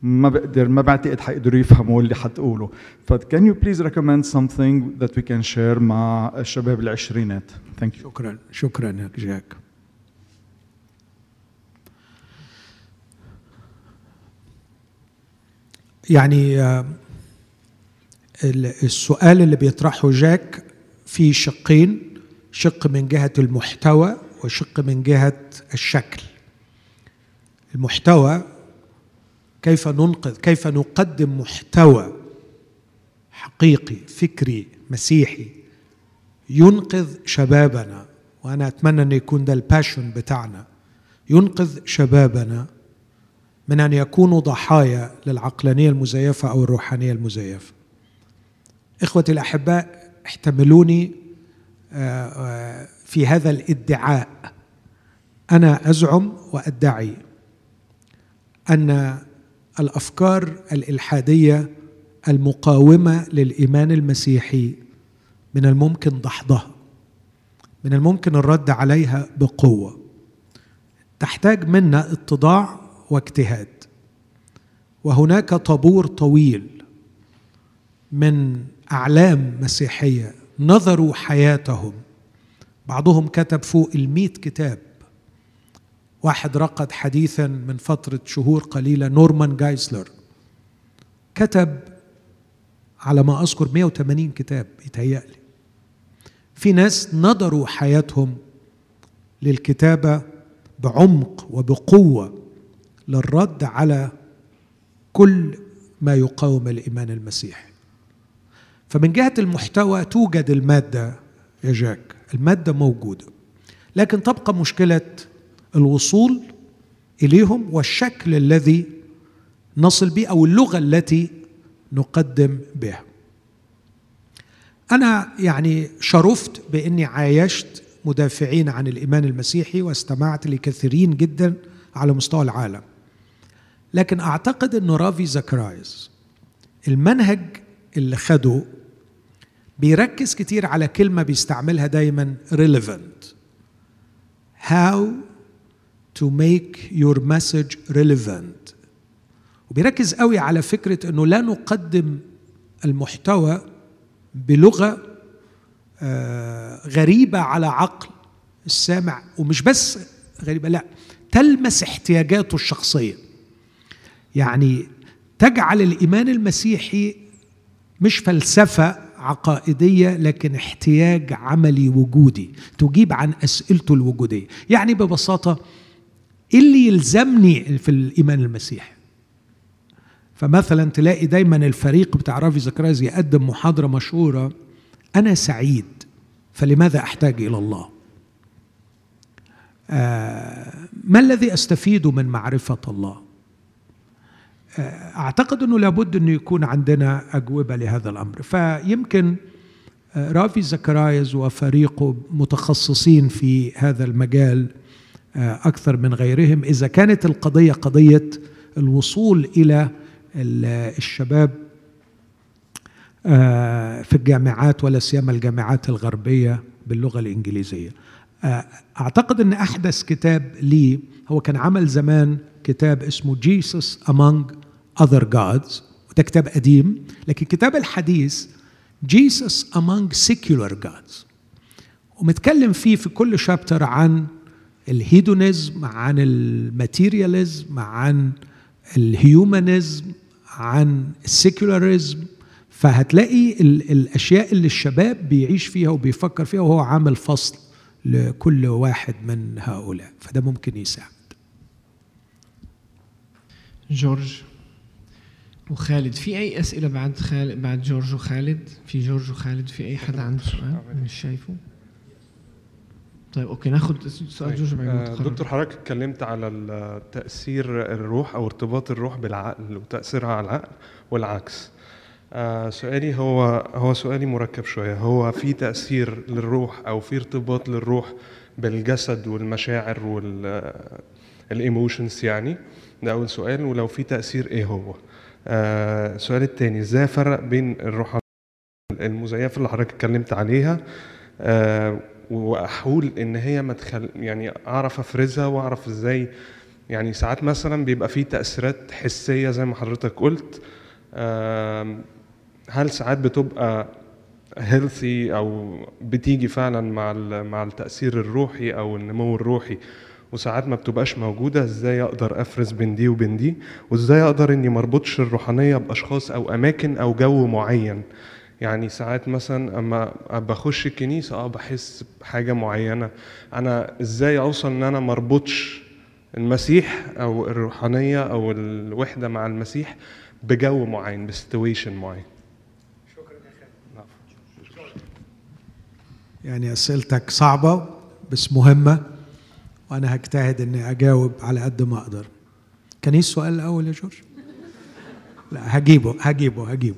ما بعتقد حيقدروا يفهموا اللي حتقوله. فكان يو بليز ريكومند سمثينج ذات وي كان شير مع الشباب العشرينات. ثانك يو. شكرا يا جاك. يعني السؤال اللي بيطرحه جاك في شقين، شق من جهة المحتوى وشق من جهة الشكل. المحتوى، كيف نقدم محتوى حقيقي فكري مسيحي ينقذ شبابنا، وأنا أتمنى أن يكون ده الباشن بتاعنا، ينقذ شبابنا من أن يكونوا ضحايا للعقلانية المزيفة أو الروحانية المزيفة. إخوتي الأحباء، احتملوني في هذا الادعاء. أنا أزعم وأدعي أن الأفكار الإلحادية المقاومة للإيمان المسيحي من الممكن دحضها، من الممكن الرد عليها بقوة. تحتاج منا اتضاع واجتهاد. وهناك طابور طويل من أعلام مسيحية نظروا حياتهم، بعضهم كتب فوق 100 كتاب. واحد رقد حديثا من فترة شهور قليلة، نورمان جايسلر، كتب على ما أذكر 180 كتاب يتهيألي. في ناس نظروا حياتهم للكتابة بعمق وبقوة للرد على كل ما يقاوم الإيمان المسيحي. فمن جهة المحتوى توجد المادة يا جاك، المادة موجودة، لكن تبقى مشكلة الوصول إليهم والشكل الذي نصل به أو اللغة التي نقدم بها. أنا يعني شرفت بإني عايشت مدافعين عن الإيمان المسيحي واستمعت لكثيرين جدا على مستوى العالم، لكن أعتقد أن رافي زكرايز المنهج اللي خده بيركز كتير على كلمة بيستعملها دايما، relevant. How to make your message relevant. وبيركز قوي على فكرة أنه لا نقدم المحتوى بلغة غريبة على عقل السامع، ومش بس غريبة، لا، تلمس احتياجاته الشخصية. يعني تجعل الإيمان المسيحي مش فلسفة عقائدية لكن احتياج عملي وجودي، تجيب عن أسئلته الوجودية. يعني ببساطة إيه اللي يلزمني في الإيمان المسيحي؟ فمثلا تلاقي دايما الفريق بتاع رافي زكرايز يقدم محاضرة مشهورة، أنا سعيد فلماذا أحتاج إلى الله؟ ما الذي أستفيد من معرفة الله؟ أعتقد أنه لابد أن يكون عندنا أجوبة لهذا الأمر. فيمكن رافي زكرايز وفريقه متخصصين في هذا المجال أكثر من غيرهم، إذا كانت القضية قضية الوصول إلى الشباب في الجامعات ولا سيما الجامعات الغربية باللغة الإنجليزية. أعتقد أن أحدث كتاب لي، هو كان عمل زمان كتاب اسمه Jesus Among Other Gods، وده كتاب قديم، لكن كتاب الحديث Jesus Among Secular Gods، ومتكلم فيه في كل شابتر عن الهيدونيزم، عن الماتيرياليزم، عن الهيومانيزم، عن السيكولاريزم. فهتلاقي الأشياء اللي الشباب بيعيش فيها وبيفكر فيها، وهو عامل فصل لكل واحد من هؤلاء، فده ممكن يساعد. جورج وخالد، في أي أسئلة بعد خالد؟ بعد جورج وخالد، في جورج وخالد، في أي حد عنده سؤال مش شايفه؟ طيب أوكي، ناخد سؤال جورج بعد ما تخرج. دكتور، حضرتك اتكلمت على تأثير الروح أو ارتباط الروح بالعقل وتأثيرها على العقل والعكس. سؤالي هو سؤالي مركب شوية. هو في تأثير للروح أو في ارتباط للروح بالجسد والمشاعر والإيموشنز؟ يعني ده أول سؤال، ولو في تأثير إيه هو؟ السؤال التاني، إزاي أفرق بين الروح المزيفة اللي حضرتك اتكلمت عليها وأحول إن هي مدخل، يعني أعرف أفرزها وأعرف إزاي؟ يعني ساعات مثلا بيبقى في تأثيرات حسية زي ما حضرتك قلت، هل ساعات بتبقى healthy أو بتيجي فعلا مع التأثير الروحي أو النمو الروحي، وساعات ما بتبقاش موجودة؟ ازاي اقدر افرز بين دي وبين دي؟ وازاي اقدر اني مربطش الروحانية باشخاص او اماكن او جو معين؟ يعني ساعات مثلا اما بخش الكنيسة بحس بحاجة معينة، انا ازاي اوصل ان انا مربطش المسيح او الروحانية او الوحدة مع المسيح بجو معين، بسيتويشن معين؟ شكرا يا خالد. يعني اسئلتك صعبة بس مهمة، وأنا هجتهد إني أجاوب على قد ما أقدر. كان إيه السؤال الأول يا جورج؟ لا، هجيبه.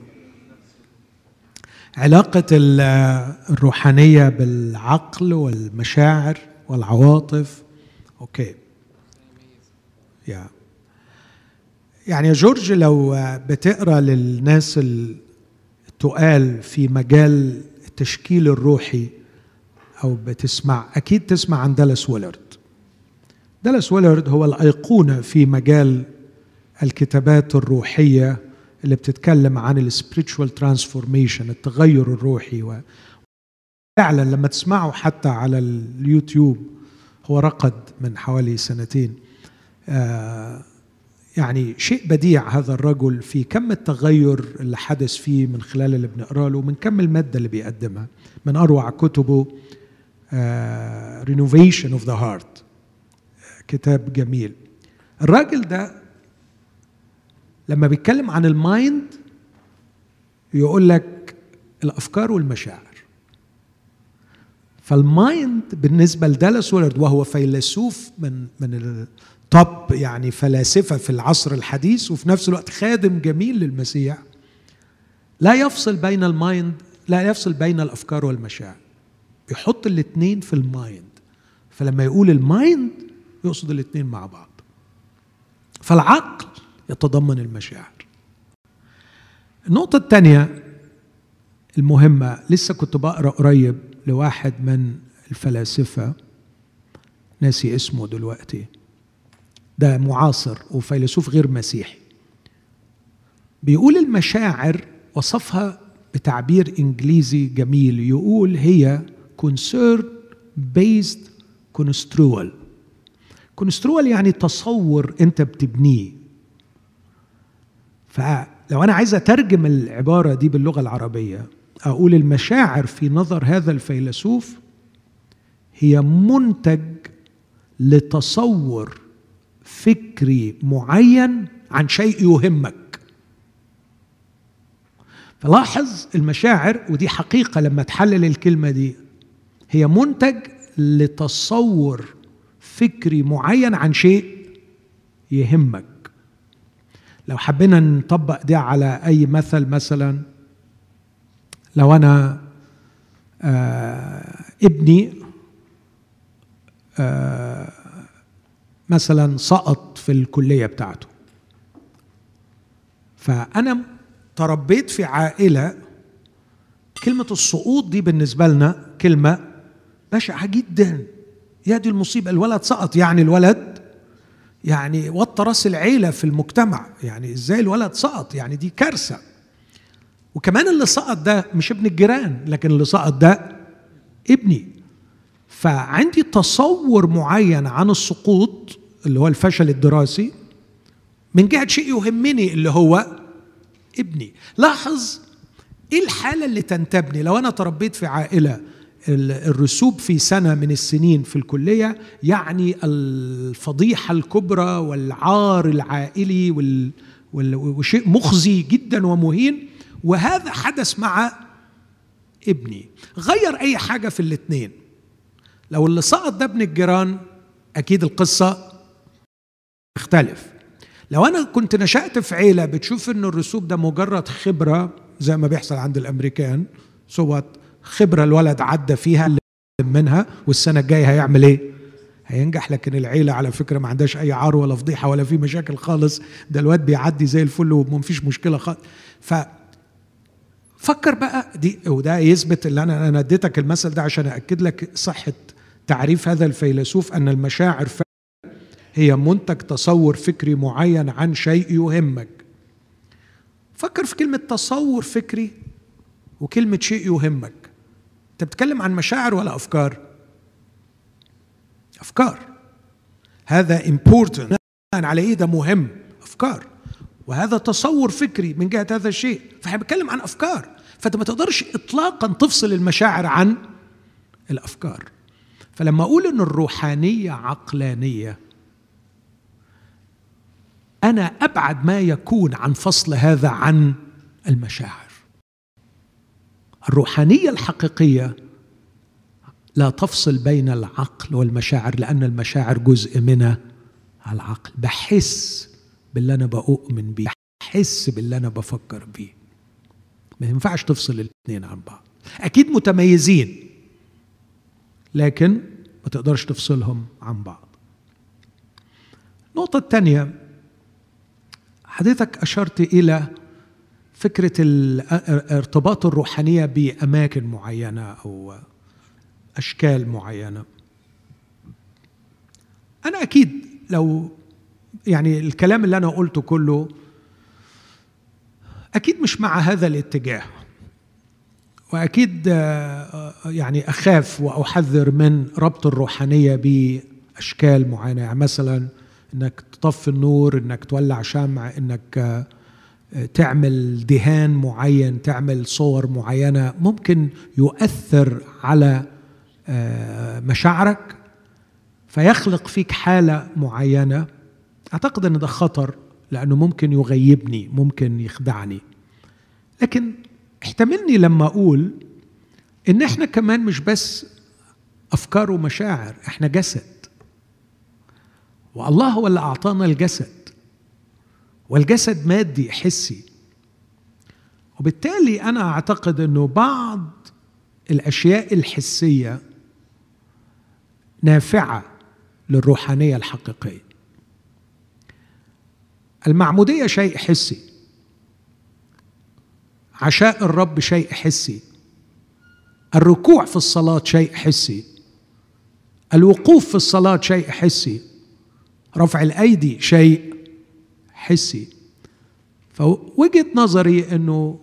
علاقة الروحانية بالعقل والمشاعر والعواطف. أوكي. يعني يا جورج، لو بتقرأ للناس التقال في مجال التشكيل الروحي أو بتسمع، أكيد تسمع عن دالاس ويلارد. دالاس ويلارد هو الأيقونة في مجال الكتابات الروحية اللي بتتكلم عن السبيريتشوال ترانسفورميشن، التغير الروحي. فعلا لما تسمعه حتى على اليوتيوب، هو رقد من حوالي سنتين، يعني شيء بديع هذا الرجل في كم التغير اللي حدث فيه من خلال اللي بنقرأ له ومن كم المادة اللي بيقدمها. من أروع كتبه Renovation of the Heart، كتاب جميل. الراجل ده لما بيتكلم عن المايند يقول لك الأفكار والمشاعر. فالمايند بالنسبة لدالاس ويلارد، وهو فيلسوف من التوب، يعني فلاسفة في العصر الحديث، وفي نفس الوقت خادم جميل للمسيح، لا يفصل بين المايند، لا يفصل بين الأفكار والمشاعر، يحط الاثنين في المايند. فلما يقول المايند يقصد الاثنين مع بعض. فالعقل يتضمن المشاعر. النقطة الثانية المهمة، لسه كنت بقرأ قريب لواحد من الفلاسفة، ناسي اسمه دلوقتي، ده معاصر وفيلسوف غير مسيحي، بيقول المشاعر وصفها بتعبير إنجليزي جميل، يقول هي concern based construal. construal يعني تصور أنت بتبنيه. فلو أنا عايز أترجم العبارة دي باللغة العربية، أقول المشاعر في نظر هذا الفيلسوف هي منتج لتصور فكري معين عن شيء يهمك. فلاحظ المشاعر، ودي حقيقة لما تحلل الكلمة دي، هي منتج لتصور فكري معين عن شيء يهمك. لو حبينا نطبق دي على أي مثل، مثلا لو أنا ابني مثلا سقط في الكلية بتاعته، فأنا تربيت في عائلة كلمة السقوط دي بالنسبة لنا كلمة بشعة جدا. يا دي المصيبة، الولد سقط، يعني الولد يعني وطى راس العيلة في المجتمع، يعني ازاي الولد سقط، يعني دي كارثة. وكمان اللي سقط ده مش ابن الجيران، لكن اللي سقط ده ابني. فعندي تصور معين عن السقوط اللي هو الفشل الدراسي من جهة شيء يهمني اللي هو ابني. لاحظ ايه الحالة اللي تنتبني. لو انا تربيت في عائلة الرسوب في سنة من السنين في الكلية يعني الفضيحة الكبرى والعار العائلي وشيء مخزي جدا ومهين، وهذا حدث مع ابني، غير أي حاجة في الاثنين. لو اللي سقط ده ابن الجيران أكيد القصة تختلف. لو أنا كنت نشأت في عيلة بتشوف إن الرسوب ده مجرد خبرة، زي ما بيحصل عند الأمريكان، صوت خبرة الولد عدى فيها اللي منها والسنة الجاية هيعمل إيه؟ هينجح. لكن العيلة على فكرة ما عندهاش أي عار ولا فضيحة ولا في مشاكل خالص، ده الواد بيعدي زي الفل ومفيش مشكلة خالص. فكر بقى دي، وده يثبت اللي انا اديتك المثل ده عشان ااكد لك صحه تعريف هذا الفيلسوف ان المشاعر فعلا هي منتج تصور فكري معين عن شيء يهمك. فكر في كلمه تصور فكري وكلمه شيء يهمك، انت بتتكلم عن مشاعر ولا افكار؟ افكار. هذا important، على ايه ده مهم، افكار. وهذا تصور فكري من جهة هذا الشيء، فاحنا بنتكلم عن أفكار. فأنت ما تقدرش إطلاقاً تفصل المشاعر عن الأفكار. فلما أقول إن الروحانية عقلانية، أنا أبعد ما يكون عن فصل هذا عن المشاعر. الروحانية الحقيقية لا تفصل بين العقل والمشاعر، لأن المشاعر جزء من العقل. بحس باللي أنا بأؤمن بيه، بحس باللي أنا بفكر بيه، ما ينفعش تفصل الاثنين عن بعض. أكيد متميزين، لكن ما تقدرش تفصلهم عن بعض. النقطة الثانية، حضرتك أشرت إلى فكرة ارتباط الروحانية بأماكن معينة أو أشكال معينة. أنا أكيد لو يعني الكلام اللي أنا قلته كله أكيد مش مع هذا الاتجاه، وأكيد يعني أخاف وأحذر من ربط الروحانية بأشكال معينة، يعني مثلا إنك تطفي النور، إنك تولع شمع، إنك تعمل دهان معين، تعمل صور معينة، ممكن يؤثر على مشاعرك فيخلق فيك حالة معينة. أعتقد أن ده خطر لأنه ممكن يغيبني، ممكن يخدعني. لكن احتملني لما أقول إن إحنا كمان مش بس أفكار ومشاعر، إحنا جسد، والله هو اللي أعطانا الجسد، والجسد مادي حسي. وبالتالي أنا أعتقد أنه بعض الأشياء الحسية نافعة للروحانية الحقيقية. المعمودية شيء حسي، عشاء الرب شيء حسي، الركوع في الصلاة شيء حسي، الوقوف في الصلاة شيء حسي، رفع الأيدي شيء حسي. فوجهة نظري أنه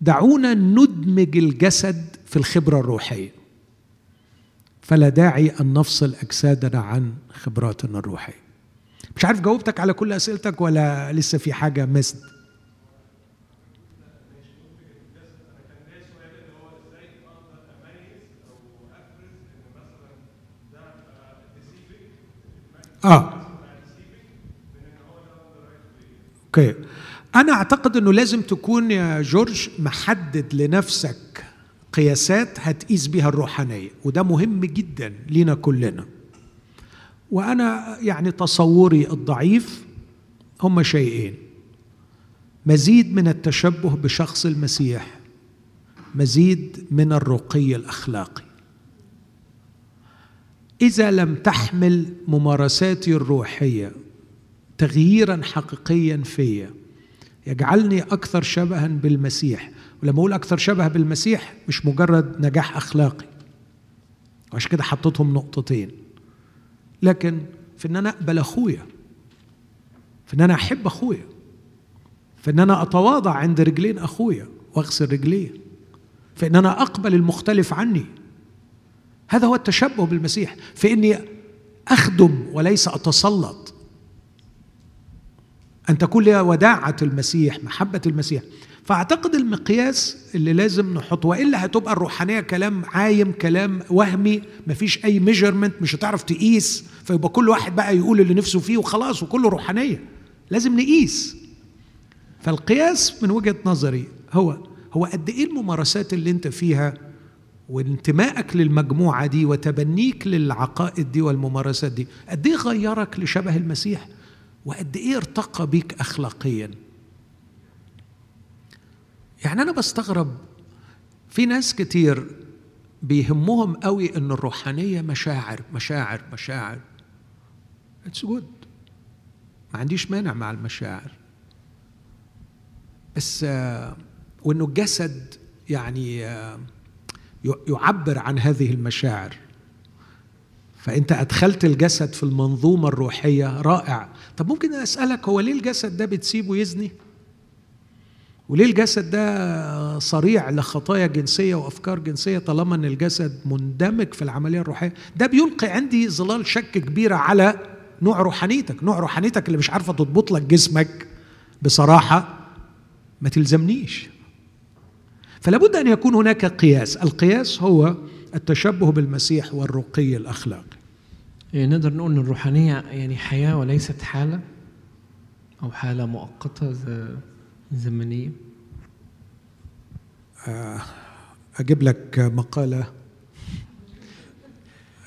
دعونا ندمج الجسد في الخبرة الروحية، فلا داعي أن نفصل أجسادنا عن خبراتنا الروحية. مش عارف جاوبتك على كل أسئلتك ولا لسه في حاجة مسد؟ اوكي، انا اعتقد انه لازم تكون يا جورج محدد لنفسك قياسات هتقيس بيها الروحانية، وده مهم جدا لينا كلنا. وانا يعني تصوري الضعيف هما شيئين: مزيد من التشبه بشخص المسيح، مزيد من الرقي الاخلاقي. إذا لم تحمل ممارساتي الروحية تغييراً حقيقياً فيا يجعلني أكثر شبهاً بالمسيح، ولما أقول أكثر شبه بالمسيح مش مجرد نجاح أخلاقي، وعشان كده حطيتهم نقطتين، لكن في إن أنا أقبل أخويا، في إن أنا أحب أخويا، في إن أنا أتواضع عند رجلين أخويا وأغسل رجليه، في إن أنا أقبل المختلف عني. هذا هو التشبه بالمسيح، في أني أخدم وليس أتسلط، أن تكون لي وداعة المسيح، محبة المسيح. فأعتقد المقياس اللي لازم نحطه، وإلا هتبقى الروحانية كلام عايم، كلام وهمي، مفيش أي ميجرمنت، مش هتعرف تقيس، فيبقى كل واحد بقى يقول اللي نفسه فيه وخلاص وكله روحانية. لازم نقيس. فالقياس من وجهة نظري هو قد إيه الممارسات اللي أنت فيها، وانتمائك للمجموعة دي، وتبنيك للعقائد دي والممارسات دي، قد ايه غيرك لشبه المسيح، وقد ايه ارتقى بيك اخلاقيا. يعني انا بستغرب في ناس كتير بيهمهم قوي ان الروحانية مشاعر مشاعر مشاعر. It's good، ما عنديش مانع مع المشاعر، بس وانه الجسد يعني يعبر عن هذه المشاعر، فأنت أدخلت الجسد في المنظومة الروحية. رائع. طب ممكن أسألك، هو ليه الجسد ده بتسيبه يزني؟ وليه الجسد ده صريع لخطايا جنسية وأفكار جنسية طالما أن الجسد مندمج في العملية الروحية؟ ده بيلقي عندي ظلال شك كبيرة على نوع روحانيتك، نوع روحانيتك اللي مش عارفة تضبط لك جسمك بصراحة. ما تلزمنيش. فلا بد أن يكون هناك قياس. القياس هو التشبه بالمسيح والرقي الأخلاقي. يعني نقدر نقول أن الروحانية يعني حياة وليست حالة، أو حالة مؤقتة زمنية. أجيب لك مقالة.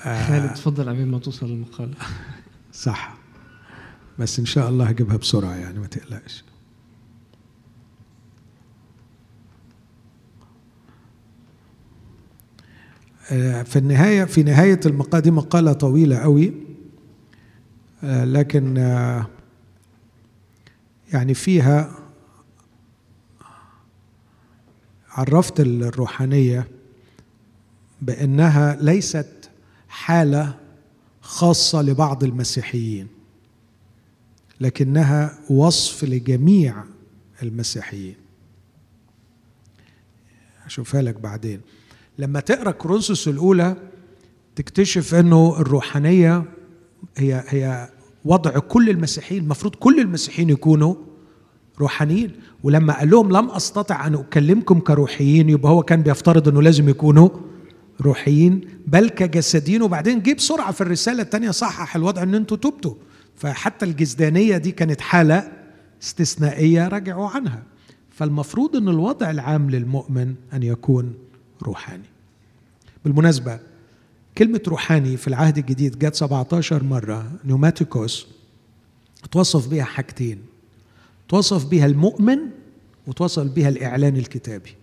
خالد اتفضل قبل ما توصل للمقالة. صح، بس إن شاء الله هجيبها بسرعة، يعني ما تقلقش. في النهاية، في نهاية المقالة دي، مقالة طويلة قوي، لكن يعني فيها عرفت الروحانية بأنها ليست حالة خاصة لبعض المسيحيين، لكنها وصف لجميع المسيحيين. هشوفها لك بعدين. لما تقرأ كورنثوس الأولى تكتشف أنه الروحانية هي وضع كل المسيحيين، المفروض كل المسيحيين يكونوا روحانيين، ولما قال لهم لم أستطع أن أكلمكم كروحيين يبقى هو كان بيفترض أنه لازم يكونوا روحيين بل كجسديين. وبعدين جيب بسرعة في الرسالة الثانية صحح الوضع أن أنتوا تبتوا، فحتى الجسدانية دي كانت حالة استثنائية رجعوا عنها. فالمفروض أن الوضع العام للمؤمن أن يكون روحاني. بالمناسبة كلمة روحاني في العهد الجديد جت 17 مرة، نوماتيكوس، توصف بها حاجتين، توصف بها المؤمن وتوصف بها الإعلان الكتابي،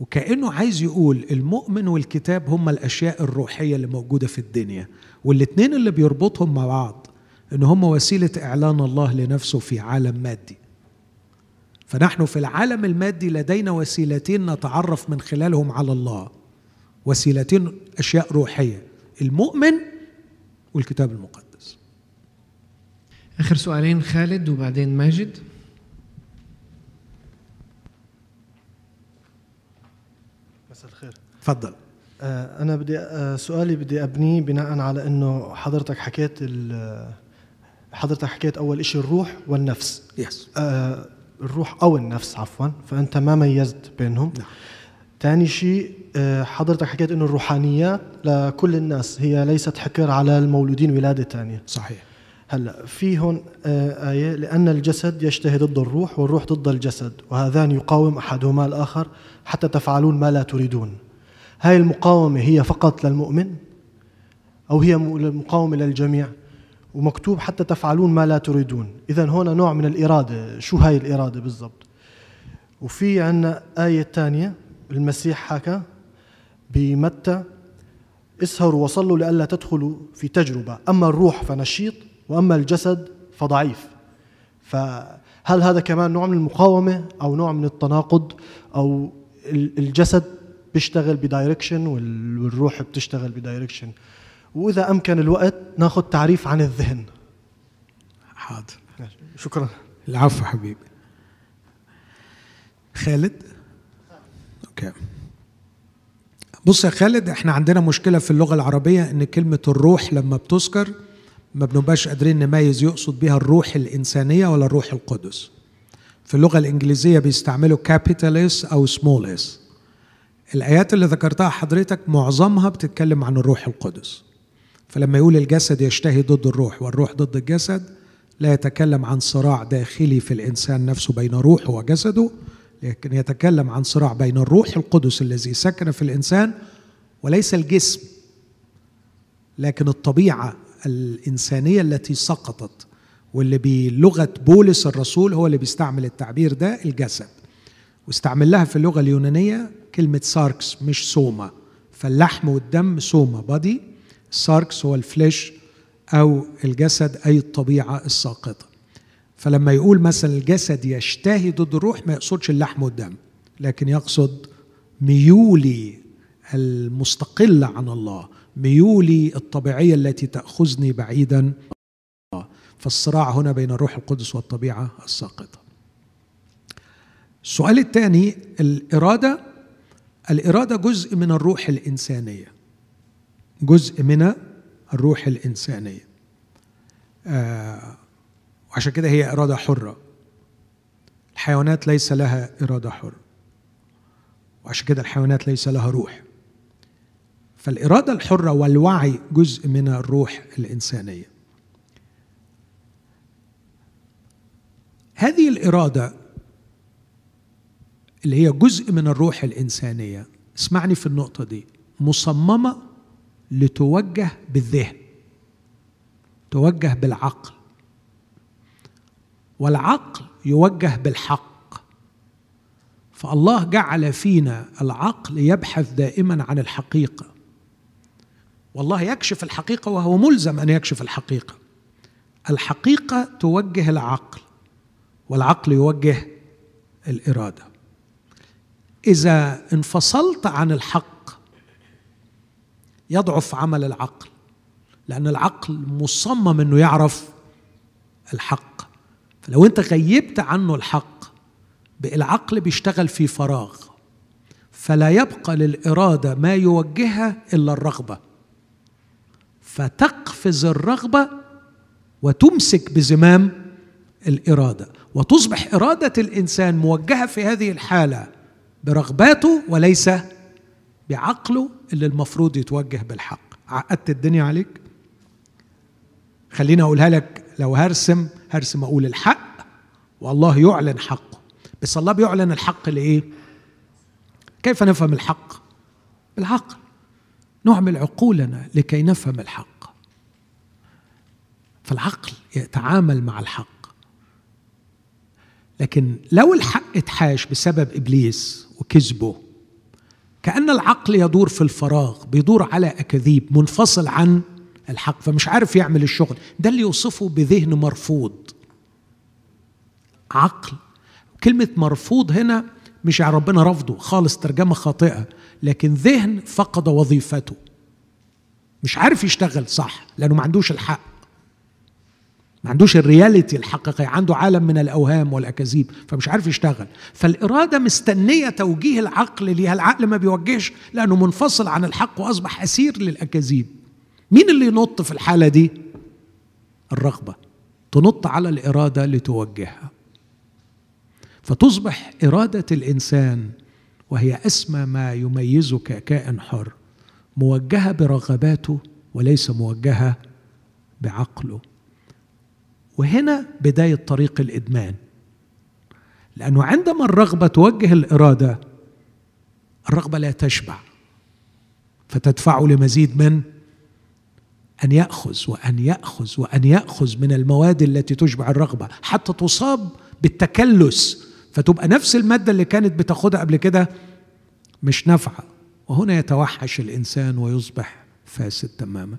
وكأنه عايز يقول المؤمن والكتاب هم الأشياء الروحية اللي موجودة في الدنيا، والاتنين اللي بيربطهم مع بعض إن هم وسيلة إعلان الله لنفسه في عالم مادي. فنحن في العالم المادي لدينا وسيلتين نتعرف من خلالهم على الله، وسيلتين أشياء روحية، المؤمن والكتاب المقدس. آخر سؤالين خالد وبعدين ماجد. مساء الخير. تفضل. أنا بدي سؤالي بدي أبنيه بناء على إنه حضرتك حكيت أول إشي الروح والنفس. Yes. الروح أو النفس عفوا، فأنت ما ميزت بينهم. نعم. ثاني شيء حضرتك حكيت إنه الروحانيات لكل الناس، هي ليست حكر على المولودين ولادة ثانية. صحيح. هلا في هون آية لأن الجسد يشتهي ضد الروح والروح ضد الجسد وهذان يقاوم أحدهما الآخر حتى تفعلون ما لا تريدون. هاي المقاومة هي فقط للمؤمن أو هي مقاومة للجميع؟ ومكتوب حتى تفعلون ما لا تريدون، إذا هنا نوع من الإرادة، شو هاي الإرادة بالضبط؟ وفي عنا آية تانية المسيح حكى بمتى اسهروا وصلوا لألا تدخلوا في تجربة، أما الروح فنشيط وأما الجسد فضعيف. فهل هذا كمان نوع من المقاومة أو نوع من التناقض، أو الجسد بيشتغل بدايركشن والروح بتشتغل بدايركشن؟ وإذا أمكن الوقت ناخذ تعريف عن الذهن. حاضر، شكرا. العفو حبيبي. خالد. أوكي. بص يا خالد، احنا عندنا مشكلة في اللغة العربية إن كلمة الروح لما بتذكر ما بنبقاش قادرين نميز يقصد بها الروح الإنسانية ولا الروح القدس. في اللغة الإنجليزية بيستعملوا capital S أو small s. الآيات اللي ذكرتها حضرتك معظمها بتتكلم عن الروح القدس، فلما يقول الجسد يشتهي ضد الروح والروح ضد الجسد لا يتكلم عن صراع داخلي في الإنسان نفسه بين روحه وجسده، لكن يتكلم عن صراع بين الروح القدس الذي سكن في الإنسان وليس الجسم، لكن الطبيعة الإنسانية التي سقطت، واللي بلغة بولس الرسول هو اللي بيستعمل التعبير ده الجسد، واستعمل لها في اللغة اليونانية كلمة ساركس مش سوما، فاللحم والدم سوما بادي، الساركس هو الفليش أو الجسد أي الطبيعة الساقطة. فلما يقول مثلا الجسد يشتهي ضد الروح ما يقصدش اللحم والدم، لكن يقصد ميولي المستقلة عن الله، ميولي الطبيعية التي تأخذني بعيدا عن الله. فالصراع هنا بين الروح القدس والطبيعة الساقطة. السؤال الثاني، الإرادة جزء من الروح الإنسانية، جزء من الروح الإنسانية، وعشان كده هي إرادة حرة. الحيوانات ليس لها إرادة حرة، وعشان كده الحيوانات ليس لها روح. فالإرادة الحرة والوعي جزء من الروح الإنسانية. هذه الإرادة اللي هي جزء من الروح الإنسانية، اسمعني في النقطة دي، مصممة لتوجه بالذهن، توجه بالعقل، والعقل يوجه بالحق. فالله جعل فينا العقل يبحث دائما عن الحقيقة، والله يكشف الحقيقة وهو ملزم أن يكشف الحقيقة. الحقيقة توجه العقل والعقل يوجه الإرادة. إذا انفصلت عن الحق يضعف عمل العقل، لأن العقل مصمم أنه يعرف الحق. فلو انت غيبت عنه الحق العقل بيشتغل في فراغ، فلا يبقى للإرادة ما يوجهها إلا الرغبة، فتقفز الرغبة وتمسك بزمام الإرادة، وتصبح إرادة الإنسان موجهة في هذه الحالة برغباته وليس بعقله اللي المفروض يتوجه بالحق. عقدت الدنيا عليك؟ خليني أقولها لك، لو هرسم أقول الحق والله يعلن حقه، بس الله بيعلن الحق لإيه؟ كيف نفهم الحق؟ بالعقل، نعمل عقولنا لكي نفهم الحق. فالعقل يتعامل مع الحق. لكن لو الحق اتحاش بسبب إبليس وكذبه، كأن العقل يدور في الفراغ، بيدور على أكاذيب، منفصل عن الحق، فمش عارف يعمل الشغل. ده اللي يوصفه بذهن مرفوض. عقل، كلمة مرفوض هنا مش ربنا رفضه خالص، ترجمة خاطئة، لكن ذهن فقد وظيفته، مش عارف يشتغل صح لأنه ما عندوش الحق، ما عندوش الرياليتي الحقيقي، عنده عالم من الأوهام والأكاذيب، فمش عارف يشتغل. فالإرادة مستنية توجيه العقل ليها، العقل ما بيوجهش لأنه منفصل عن الحق وأصبح أسير للأكاذيب. مين اللي ينط في الحالة دي؟ الرغبة تنط على الإرادة لتوجهها، فتصبح إرادة الإنسان وهي أسمى ما يميزه ككائن حر موجهة برغباته وليس موجهة بعقله. وهنا بداية طريق الإدمان، لأنه عندما الرغبة توجه الإرادة، الرغبة لا تشبع فتدفعه لمزيد من أن يأخذ وأن يأخذ وأن يأخذ من المواد التي تشبع الرغبة، حتى تصاب بالتكلس، فتبقى نفس المادة اللي كانت بتاخدها قبل كده مش نافعة، وهنا يتوحش الإنسان ويصبح فاسد تماما.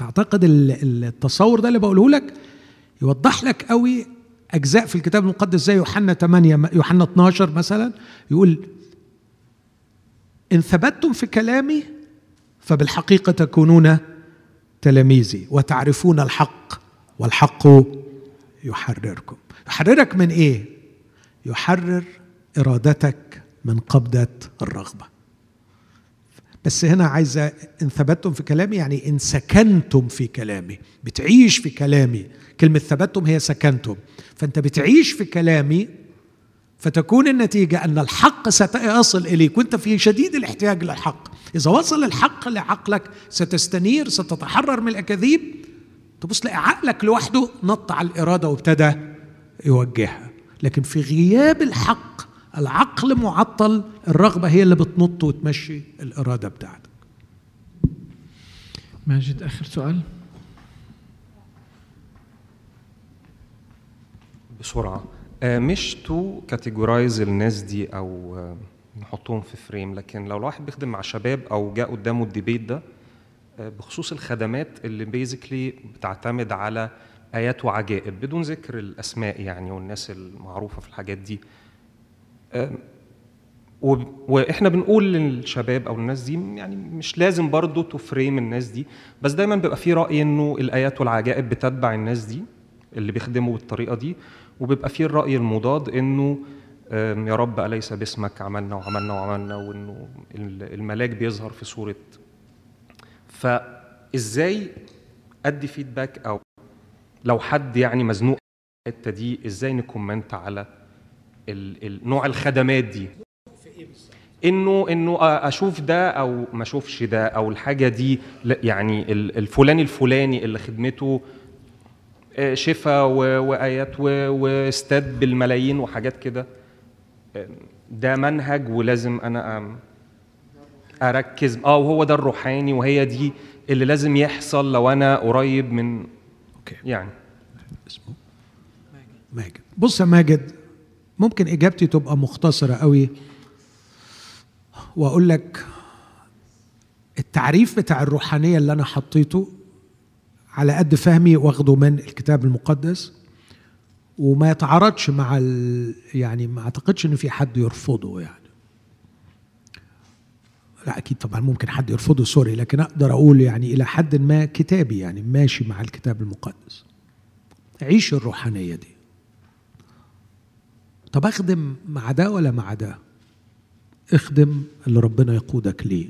أعتقد التصور ده اللي بقوله لك يوضح لك قوي أجزاء في الكتاب المقدس زي يوحنا 8 يوحنا 12 مثلا، يقول إن ثبتتم في كلامي فبالحقيقة تكونون تلاميذي وتعرفون الحق والحق يحرركم. يحررك من إيه؟ يحرر إرادتك من قبضة الرغبة. بس هنا عايزة إن ثبتتم في كلامي يعني إن سكنتم في كلامي، بتعيش في كلامي. كلمة ثبتتم هي سكنتم، فأنت بتعيش في كلامي، فتكون النتيجة أن الحق سيصل إليك وأنت في شديد الاحتياج للحق. إذا وصل الحق لعقلك ستستنير، ستتحرر من الأكاذيب. تبص لقى عقلك لوحده نط على الإرادة وابتدى يوجهها، لكن في غياب الحق العقل معطل، الرغبة هي اللي بتنط وتمشي الإرادة بتاعتك. ماجد آخر سؤال بسرعة. مش تو كاتيجورايز الناس دي أو نحطهم في فريم، لكن لو الواحد بيخدم مع شباب أو جاء قدامه الديبيت ده بخصوص الخدمات اللي بيزيكلي بتعتمد على آيات وعجائب بدون ذكر الأسماء يعني والناس المعروفة في الحاجات دي، وإحنا بنقول للشباب أو الناس دي يعني مش لازم برضو تفريم الناس دي، بس دايما بيبقى في رأي إنه الآيات والعجائب بتتبع الناس دي اللي بيخدموا بالطريقة دي، وبيبقى في الرأي المضاد إنه يا رب أليس باسمك عملنا وعملنا وعملنا، وإنه الملاك بيظهر في صورة. فإزاي أدي فيدباك، أو لو حد يعني مزنوق الحته دي ازاي نكومنت على نوع الخدمات دي، انه اشوف ده او ما اشوفش ده، او الحاجه دي يعني الفلاني الفلاني اللي خدمته شفا وايات واستاد بالملايين وحاجات كده، ده منهج ولازم انا اركز وهو ده الروحاني وهي دي اللي لازم يحصل لو انا قريب من يعني اسمه ماجد. بص يا ماجد، ممكن إجابتي تبقى مختصرة قوي وأقول لك التعريف بتاع الروحانية اللي أنا حطيته على قد فهمي واخده من الكتاب المقدس، وما يتعارضش مع يعني ما أعتقدش إن في حد يرفضه يعني. لا أكيد طبعا ممكن حد يرفضه، سوري، لكن أقدر أقول يعني إلى حد ما كتابي يعني ماشي مع الكتاب المقدس. عيش الروحانية دي. طب أخدم مع ده ولا مع ده؟ اخدم اللي ربنا يقودك ليه.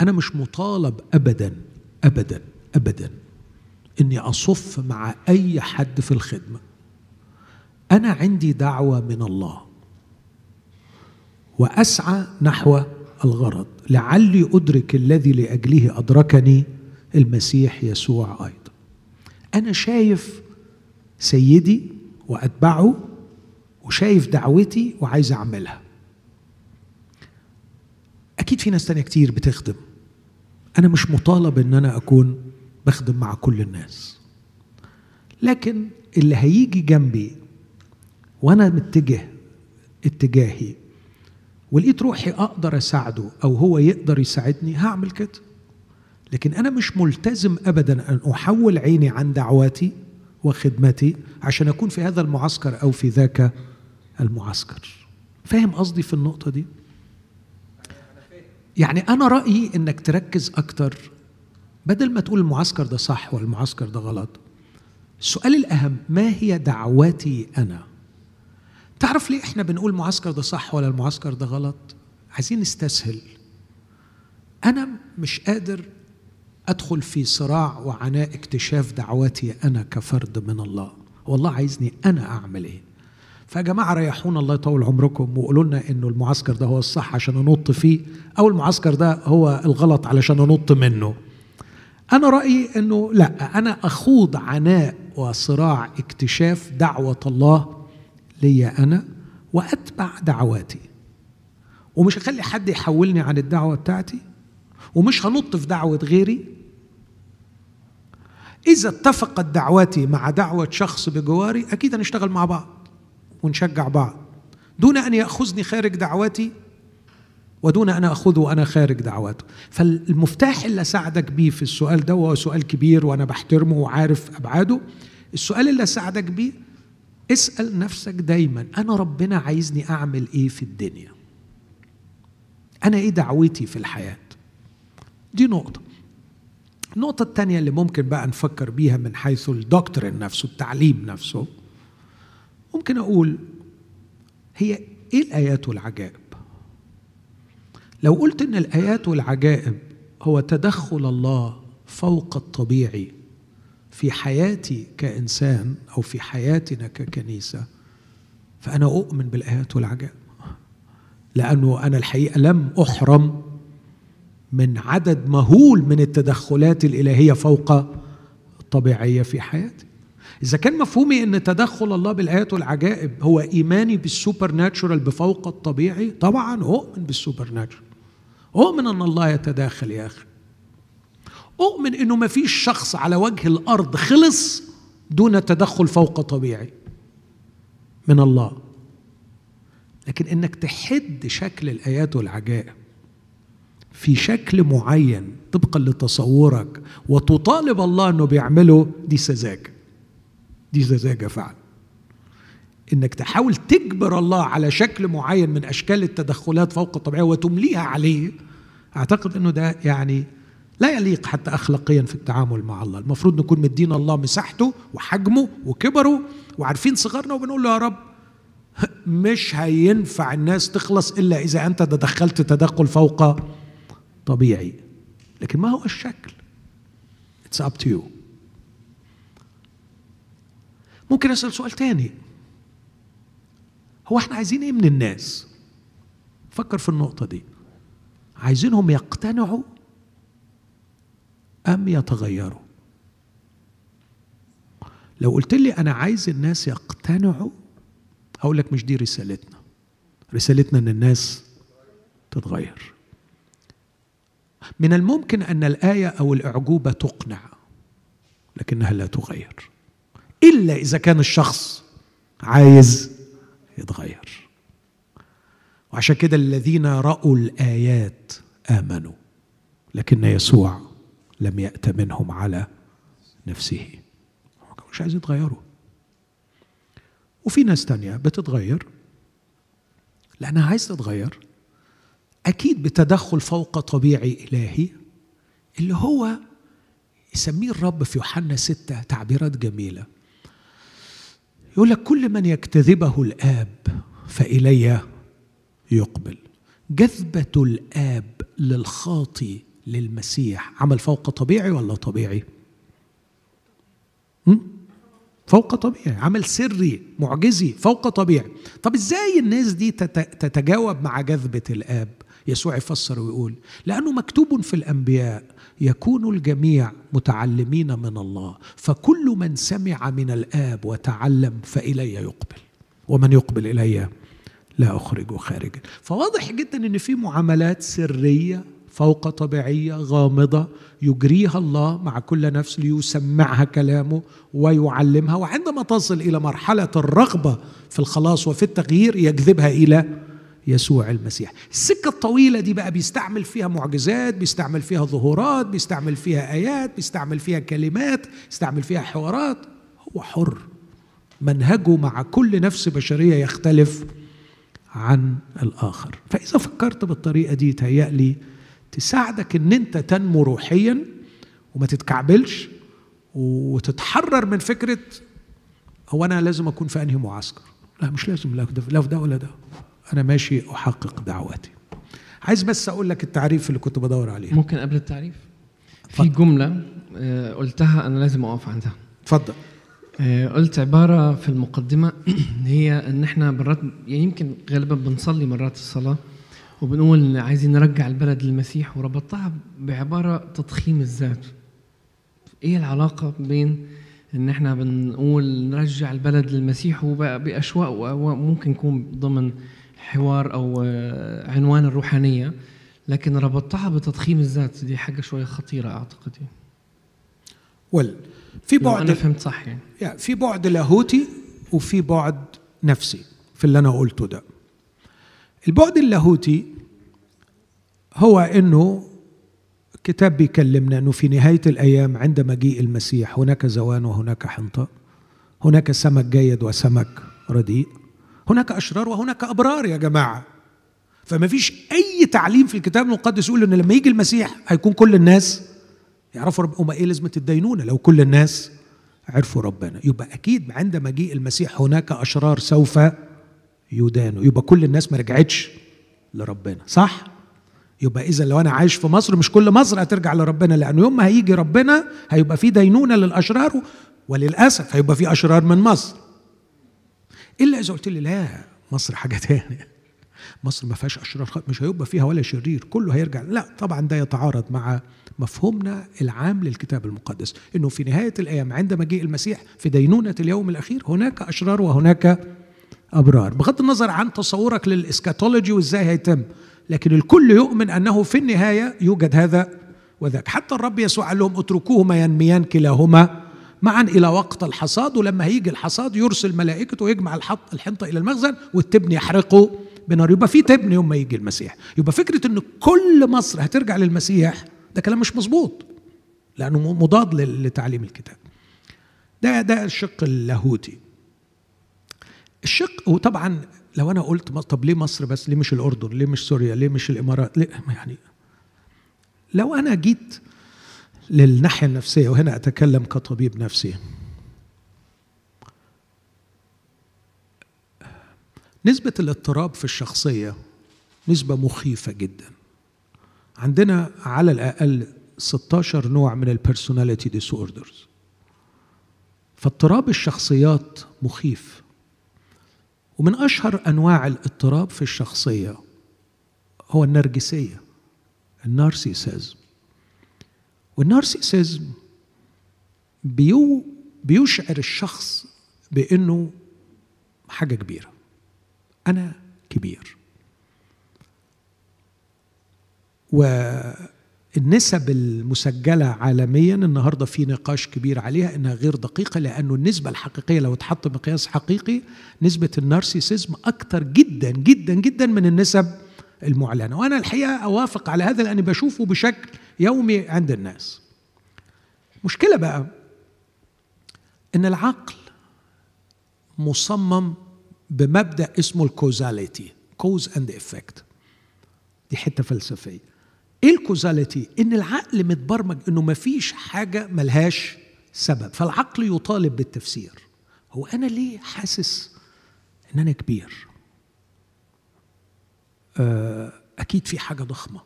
أنا مش مطالب أبداً أبداً أبداً إني أصف مع أي حد في الخدمة. أنا عندي دعوة من الله وأسعى نحو الغرض، لعلي أدرك الذي لأجله أدركني المسيح يسوع أيضا. أنا شايف سيدي وأتبعه، وشايف دعوتي وعايز أعملها. أكيد في ناس تانية كتير بتخدم، أنا مش مطالب إن أنا أكون بخدم مع كل الناس، لكن اللي هيجي جنبي وأنا متجه اتجاهي ولقيت روحي أقدر أساعده أو هو يقدر يساعدني هعمل كده. لكن أنا مش ملتزم أبداً أن أحول عيني عن دعواتي وخدمتي عشان أكون في هذا المعسكر أو في ذاك المعسكر. فاهم قصدي في النقطة دي؟ يعني أنا رأيي أنك تركز أكتر، بدل ما تقول المعسكر ده صح والمعسكر ده غلط. السؤال الأهم، ما هي دعواتي أنا؟ تعرف ليه إحنا بنقول معسكر ده صح ولا المعسكر ده غلط؟ عايزين نستسهل. أنا مش قادر أدخل في صراع وعناء اكتشاف دعواتي أنا كفرد من الله. والله عايزني أنا أعمل إيه؟ فيا جماعة ريحونا، الله يطول عمركم، وقولوا لنا إنه المعسكر ده هو الصح عشان أنط فيه، أو المعسكر ده هو الغلط علشان أنط منه. أنا رأيي إنه لا، أنا أخوض عناء وصراع اكتشاف دعوة الله لي أنا وأتبع دعواتي، ومش هخلي حد يحولني عن الدعوة بتاعتي، ومش هنط في دعوة غيري. إذا اتفقت دعواتي مع دعوة شخص بجواري أكيد هنشتغل مع بعض ونشجع بعض، دون أن يأخذني خارج دعواتي ودون أن أخذه وأنا خارج دعواته. فالمفتاح اللي ساعدك بيه في السؤال ده، وهو سؤال كبير وأنا بحترمه وعارف أبعاده، السؤال اللي ساعدك بيه، اسأل نفسك دايما، أنا ربنا عايزني أعمل إيه في الدنيا؟ أنا إيه دعوتي في الحياة؟ دي نقطة. النقطة التانية اللي ممكن بقى نفكر بيها من حيث الدكتورين نفسه، التعليم نفسه، ممكن أقول هي إيه الآيات والعجائب؟ لو قلت إن الآيات والعجائب هو تدخل الله فوق الطبيعي في حياتي كإنسان أو في حياتنا ككنيسة، فأنا أؤمن بالآيات والعجائب، لأنه أنا الحقيقة لم أحرم من عدد مهول من التدخلات الإلهية فوق الطبيعية في حياتي. إذا كان مفهومي أن تدخل الله بالآيات والعجائب هو إيماني بالسوبر ناتشورال، بفوق الطبيعي، طبعا أؤمن بالسوبر ناتشورال، أؤمن أن الله يتداخل. يا أخي أؤمن أنه ما فيش شخص على وجه الأرض خلص دون تدخل فوق طبيعي من الله. لكن أنك تحد شكل الآيات والعجائب في شكل معين طبقا لتصورك وتطالب الله أنه بيعمله، دي سذاجة، دي سذاجة فعلا. أنك تحاول تجبر الله على شكل معين من أشكال التدخلات فوق الطبيعية وتمليها عليه، أعتقد أنه ده يعني لا يليق حتى أخلاقيا في التعامل مع الله. المفروض نكون مدين الله مساحته وحجمه وكبره وعارفين صغرنا، وبنقول له يا رب مش هينفع الناس تخلص إلا إذا أنت تدخلت تدخل فوق طبيعي. لكن ما هو الشكل؟ It's up to you. ممكن أسأل سؤال تاني، هو احنا عايزين ايه من الناس؟ فكر في النقطة دي، عايزينهم يقتنعوا أم يتغيروا؟ لو قلت لي أنا عايز الناس يقتنعوا، هقول لك مش دي رسالتنا. رسالتنا أن الناس تتغير. من الممكن أن الآية أو الأعجوبة تقنع لكنها لا تغير، إلا إذا كان الشخص عايز يتغير. وعشان كده الذين رأوا الآيات آمنوا، لكن يسوع لم يأت منهم على نفسه. مش عايز يتغيروا. وفي ناس تانية بتتغير لأنها عايز تتغير، أكيد بتدخل فوق طبيعي إلهي، اللي هو يسميه الرب في يوحنا 6 تعبيرات جميلة، يقول لك كل من يجتذبه الآب فإلي يقبل. جذبة الآب للخاطي للمسيح عمل فوق طبيعي ولا طبيعي؟ فوق طبيعي، عمل سري معجزي فوق طبيعي. طب ازاي الناس دي تتجاوب مع جذبة الآب؟ يسوع يفسر ويقول لأنه مكتوب في الأنبياء يكون الجميع متعلمين من الله، فكل من سمع من الآب وتعلم فإلي يقبل، ومن يقبل إلي لا أخرجه خارجا. فواضح جدا أن في معاملات سرية فوق طبيعية غامضة يجريها الله مع كل نفس ليسمعها كلامه ويعلمها، وعندما تصل إلى مرحلة الرغبة في الخلاص وفي التغيير يجذبها إلى يسوع المسيح. السكة الطويلة دي بقى بيستعمل فيها معجزات، بيستعمل فيها ظهورات، بيستعمل فيها آيات، بيستعمل فيها كلمات، بيستعمل فيها حوارات. هو حر، منهجه مع كل نفس بشرية يختلف عن الآخر. فإذا فكرت بالطريقة دي تهيألي تساعدك ان انت تنمو روحيا وما تتكعبلش، وتتحرر من فكرة هو انا لازم اكون في انهي معسكر. لا، مش لازم، لا في ده ولا ده، انا ماشي احقق دعواتي. عايز بس اقول لك التعريف اللي كنت بدور عليه. ممكن قبل التعريف في جملة قلتها انا لازم اقف عندها. اتفضل. قلت عبارة في المقدمة هي ان احنا مرات، يعني يمكن غالبا بنصلي مرات الصلاة وبنقول عايزين نرجع البلد للمسيح، وربطتها بعبارة تضخيم الذات. ايه العلاقة بين ان احنا بنقول نرجع البلد للمسيح وبأشواق، وممكن يكون ضمن حوار او عنوان الروحانية، لكن ربطتها بتضخيم الذات، دي حاجة شوية خطيرة اعتقد. في بعد، انا فهمت صح يعني في بعد لاهوتي وفي بعد نفسي في اللي انا قلته ده. البعد اللاهوتي هو انه الكتاب بيكلمنا انه في نهايه الايام عند مجيء المسيح هناك زوان وهناك حنطه، هناك سمك جيد وسمك رديء، هناك اشرار وهناك ابرار يا جماعه. فما فيش اي تعليم في الكتاب المقدس يقول ان لما يجي المسيح هيكون كل الناس يعرفوا ربنا. وما ايه لازمه الدينونه لو كل الناس عرفوا ربنا؟ يبقى اكيد عند مجيء المسيح هناك اشرار سوف يدانوا، يبقى كل الناس ما رجعتش لربنا، صح؟ يبقى إذا لو أنا عايش في مصر مش كل مصر هترجع لربنا، لأنه يوم ما هيجي ربنا هيبقى في دينونة للأشرار، وللأسف هيبقى في أشرار من مصر. إلا إذا قلت لي لا، مصر حاجة تانية، مصر ما فيهاش أشرار، مش هيبقى فيها ولا شرير، كله هيرجع. لا طبعا ده يتعارض مع مفهومنا العام للكتاب المقدس، إنه في نهاية الأيام عند مجيء المسيح في دينونة اليوم الأخير هناك أشرار وهناك أبرار، بغض النظر عن تصورك للإسكاتولوجي وإزاي هيتم، لكن الكل يؤمن أنه في النهاية يوجد هذا وذاك. حتى الرب يسوع قال لهم اتركوهما ينميان كلاهما معا إلى وقت الحصاد، ولما هيجي الحصاد يرسل ملائكته ويجمع الحنطة إلى المخزن والتبن يحرقه بنار. يبقى في تبن يوم ما يجي المسيح. يبقى فكرة أن كل مصر هترجع للمسيح ده كلام مش مظبوط، لأنه مضاد لتعليم الكتاب. ده الشق اللاهوتي. الشق، وطبعا لو انا قلت طب ليه مصر بس، ليه مش الاردن، ليه مش سوريا، ليه مش الامارات، ليه؟ يعني لو انا جيت للناحيه النفسيه، وهنا اتكلم كطبيب نفسي، نسبه الاضطراب في الشخصيه نسبه مخيفه جدا. عندنا على الاقل 16 نوع من البيرسوناليتي ديس اوردرز، فاضطراب الشخصيات مخيف. ومن أشهر أنواع الاضطراب في الشخصية هو النرجسية، النارسيسيزم. والنارسيسيزم بيشعر الشخص بأنه حاجة كبيرة، أنا كبير، والنسب المسجلة عالميا النهاردة في نقاش كبير عليها إنها غير دقيقة، لأنه النسبة الحقيقية لو اتحط بمقياس حقيقي نسبة النارسيسيزم أكتر جدا جدا جدا من النسب المعلنة. وأنا الحقيقة أوافق على هذا لأني بشوفه بشكل يومي عند الناس. مشكلة بقى إن العقل مصمم بمبدأ اسمه الكوزاليتي، كوز اند افكت. دي حتة فلسفية. ايه الكوزاليتي؟ ان العقل متبرمج انه مفيش حاجه ملهاش سبب، فالعقل يطالب بالتفسير. هو أنا ليه حاسس إن أنا كبير؟ أكيد في حاجة ضخمة.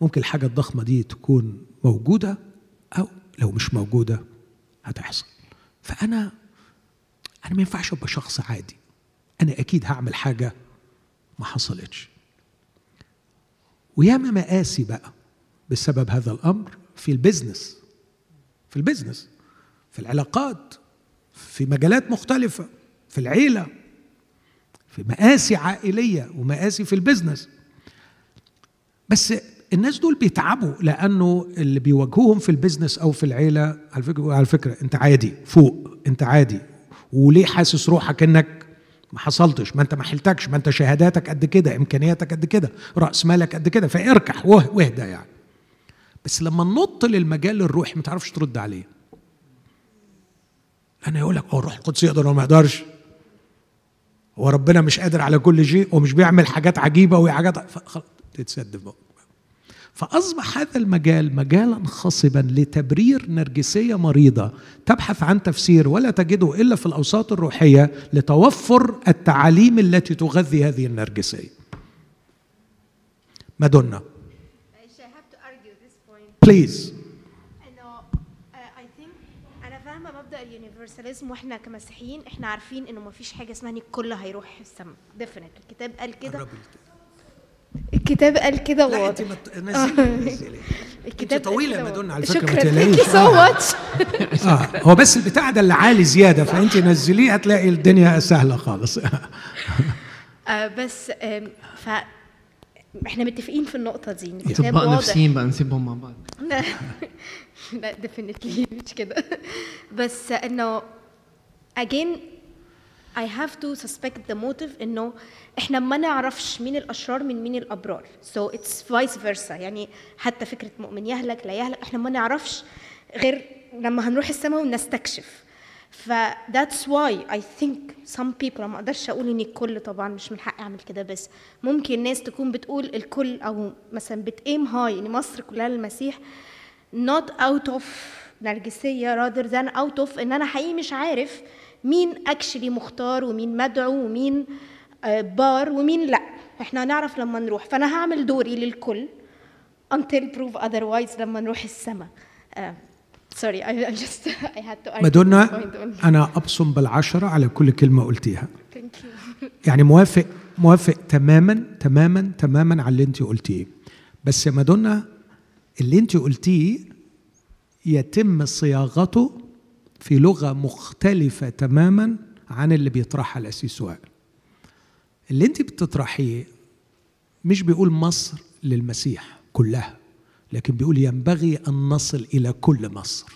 ممكن الحاجة الضخمة دي تكون موجودة أو لو مش موجودة هتحصل. فأنا ما ينفعش أبقى شخص عادي، أنا أكيد هعمل حاجة ما حصلتش. وياما مقاسي بقى بسبب هذا الأمر في البيزنس، في العلاقات، في مجالات مختلفة، في العيلة، في مقاسي عائلية ومقاسي في البيزنس. بس الناس دول بيتعبوا، لأنه اللي بيواجهوهم في البيزنس أو في العيلة على فكرة أنت عادي، فوق أنت عادي، وليه حاسس روحك أنك ما حصلتش؟ ما أنت ما حلتكش، ما أنت شهاداتك قد كده، إمكانياتك قد كده، رأس مالك قد كده، فاركح واهدى يعني. بس لما ننط للمجال الروحي ما تعرفش ترد عليه. أنا يقول لك الروح القدس يقدر وما يقدرش، وربنا مش قادر على كل شيء ومش بيعمل حاجات عجيبة وحاجات، تتسدف بقى. فأصبح هذا المجال مجالا خصبا لتبرير نرجسية مريضة تبحث عن تفسير ولا تجده إلا في الأوساط الروحية لتوفر التعاليم التي تغذي هذه النرجسية. مادونا بليز. واحنا كمسيحيين احنا عارفين انه مفيش حاجه اسمها ان الكل هيروح السماء، ديفينيت الكتاب قال كده، الكتاب قال كده واضح. الكتاب طويله مدن على فكره، بتلاقيه هو بس البتاع ده اللي عالي زياده، فانت نزليه هتلاقي الدنيا سهله خالص. بس احنا متفقين في النقطه دي، الكتاب واضح، نفسيين بقى نسيبهم مع بعض. لا ديفينيتلي مش كده، بس انه again I have to suspect the motive، انه احنا ما نعرفش مين الاشرار من مين الابرار، so it's vice versa. يعني حتى فكره مؤمن يهلك لا يهلك احنا ما نعرفش غير لما هنروح السماء ونستكشف. ف that's why I think some people، ما اقدرش اقول ان الكل، طبعا مش من حقي اعمل كده، بس ممكن ناس تكون بتقول الكل، او مثلا بتقيم هاي ان مصر كلها للمسيح، not out of نرجسية rather than out of ان انا حقيقي مش عارف مين اكشلي مختار ومين مدعو ومين بار ومين لا. احنا هنعرف لما نروح، فانا هعمل دوري للكل until prove otherwise لما نروح السماء. sorry I just I had to مادونا، انا ابصم بالعشرة على كل كلمة قلتيها. thank you. يعني موافق تماما تماما تماما على اللي انت قلتيه. بس يا مادونا اللي انت قلتيه يتم صياغته في لغة مختلفة تماما عن اللي بيطرحها الأسيس وائل. اللي انت بتطرحيه مش بيقول مصر للمسيح كلها، لكن بيقول ينبغي أن نصل إلى كل مصر.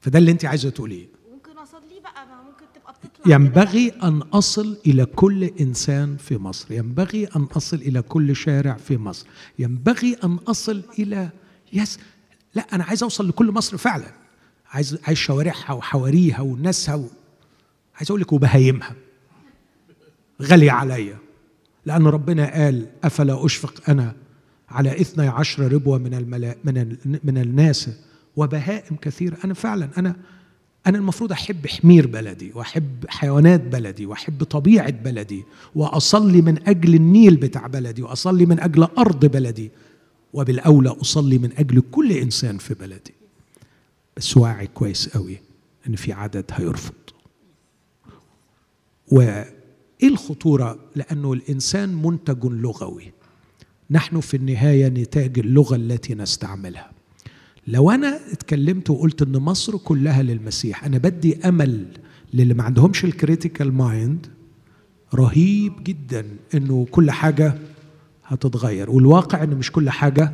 فده اللي انت عايزة تقوليه. ممكن أصل ليه بقى، ممكن تبقى بتطلع ينبغي أن أصل إلى كل إنسان في مصر، ينبغي أن أصل إلى كل شارع في مصر، ينبغي أن أصل إلى لا أنا عايز أوصل لكل مصر فعلا، عايز شوارعها وحواريها وناسها عايز أقول لك وبهايمها غالية عليا، لأن ربنا قال أفلا أشفق أنا على 12 ربوة من الناس وبهائم كثيرة. أنا فعلا أنا المفروض أحب حمير بلدي، وأحب حيوانات بلدي، وأحب طبيعة بلدي، وأصلي من أجل النيل بتاع بلدي، وأصلي من أجل أرض بلدي، وبالأولى أصلي من أجل كل إنسان في بلدي. بس واعي كويس قوي إن في عدد هيرفض. وإيه الخطورة؟ لأنه الإنسان منتج لغوي، نحن في النهاية نتاج اللغة التي نستعملها. لو أنا اتكلمت وقلت إن مصر كلها للمسيح، أنا بدي أمل للي ما عندهمش الكريتيكال مايند رهيب جدا إنه كل حاجة هتتغير، والواقع إن مش كل حاجة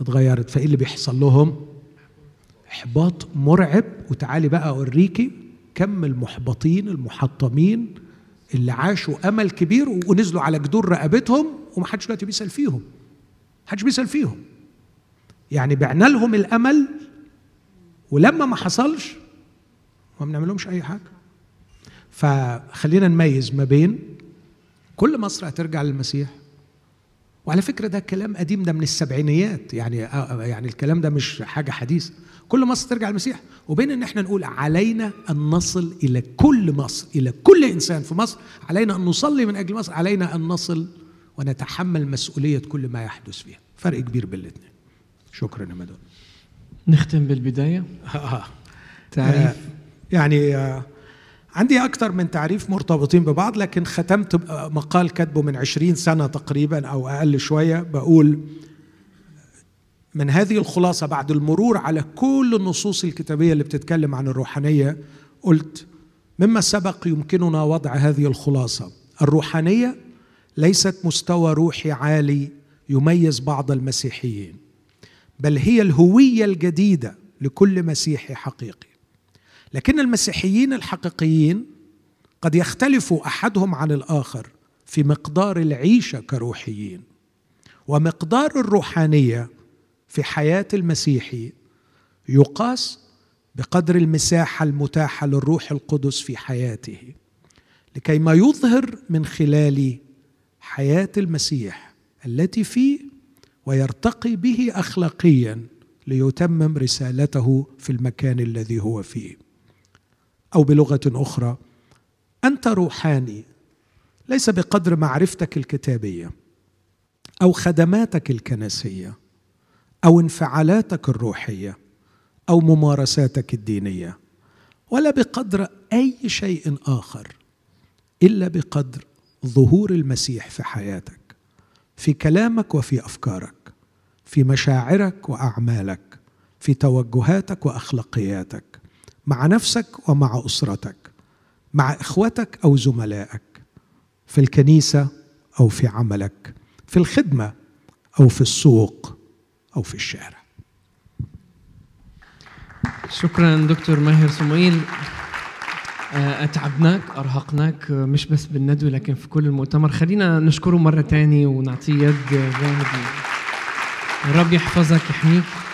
اتغيرت. فإيه اللي بيحصل لهم؟ إحباط مرعب. وتعالي بقى أوريكي كم المحبطين المحطمين اللي عاشوا أمل كبير ونزلوا على جدور رقبتهم ومحدش دلوقتي بيسأل فيهم، محدش بيسأل فيهم. يعني بعنا لهم الأمل، ولما ما حصلش ما بنعملهمش أي حاجة. فخلينا نميز ما بين كل مصر هترجع للمسيح وعلى فكرة ده كلام قديم، ده من السبعينيات، يعني الكلام ده مش حاجة حديثة. كل مصر ترجع المسيح، وبين ان احنا نقول علينا ان نصل الى كل مصر، الى كل انسان في مصر، علينا ان نصلي من اجل مصر، علينا ان نصل ونتحمل مسؤولية كل ما يحدث فيها. فرق كبير بين الاثنين. شكرا يا مدون. نختم بالبداية. تعريف عندي أكتر من تعريف مرتبطين ببعض، لكن ختمت مقال كتبه من 20 سنة تقريبا أو أقل شوية، بقول من هذه الخلاصة بعد المرور على كل النصوص الكتابية اللي بتتكلم عن الروحانية، قلت مما سبق يمكننا وضع هذه الخلاصة: الروحانية ليست مستوى روحي عالي يميز بعض المسيحيين، بل هي الهوية الجديدة لكل مسيحي حقيقي. لكن المسيحيين الحقيقيين قد يختلف أحدهم عن الآخر في مقدار العيشة كروحيين، ومقدار الروحانية في حياة المسيحي يقاس بقدر المساحة المتاحة للروح القدس في حياته، لكي ما يظهر من خلال حياة المسيح التي فيه ويرتقي به أخلاقياً ليتمم رسالته في المكان الذي هو فيه. أو بلغة أخرى، أنت روحاني ليس بقدر معرفتك الكتابية أو خدماتك الكنسية أو انفعالاتك الروحية أو ممارساتك الدينية، ولا بقدر أي شيء آخر، إلا بقدر ظهور المسيح في حياتك، في كلامك وفي أفكارك، في مشاعرك وأعمالك، في توجهاتك وأخلاقياتك، مع نفسك ومع أسرتك، مع إخوتك أو زملائك، في الكنيسة أو في عملك، في الخدمة أو في السوق أو في الشارع. شكراً دكتور ماهر سموئيل. أتعبناك، أرهقناك، مش بس بالندوة لكن في كل المؤتمر. خلينا نشكره مرة تاني ونعطيه يد جامد. رب يحفظك يحميك.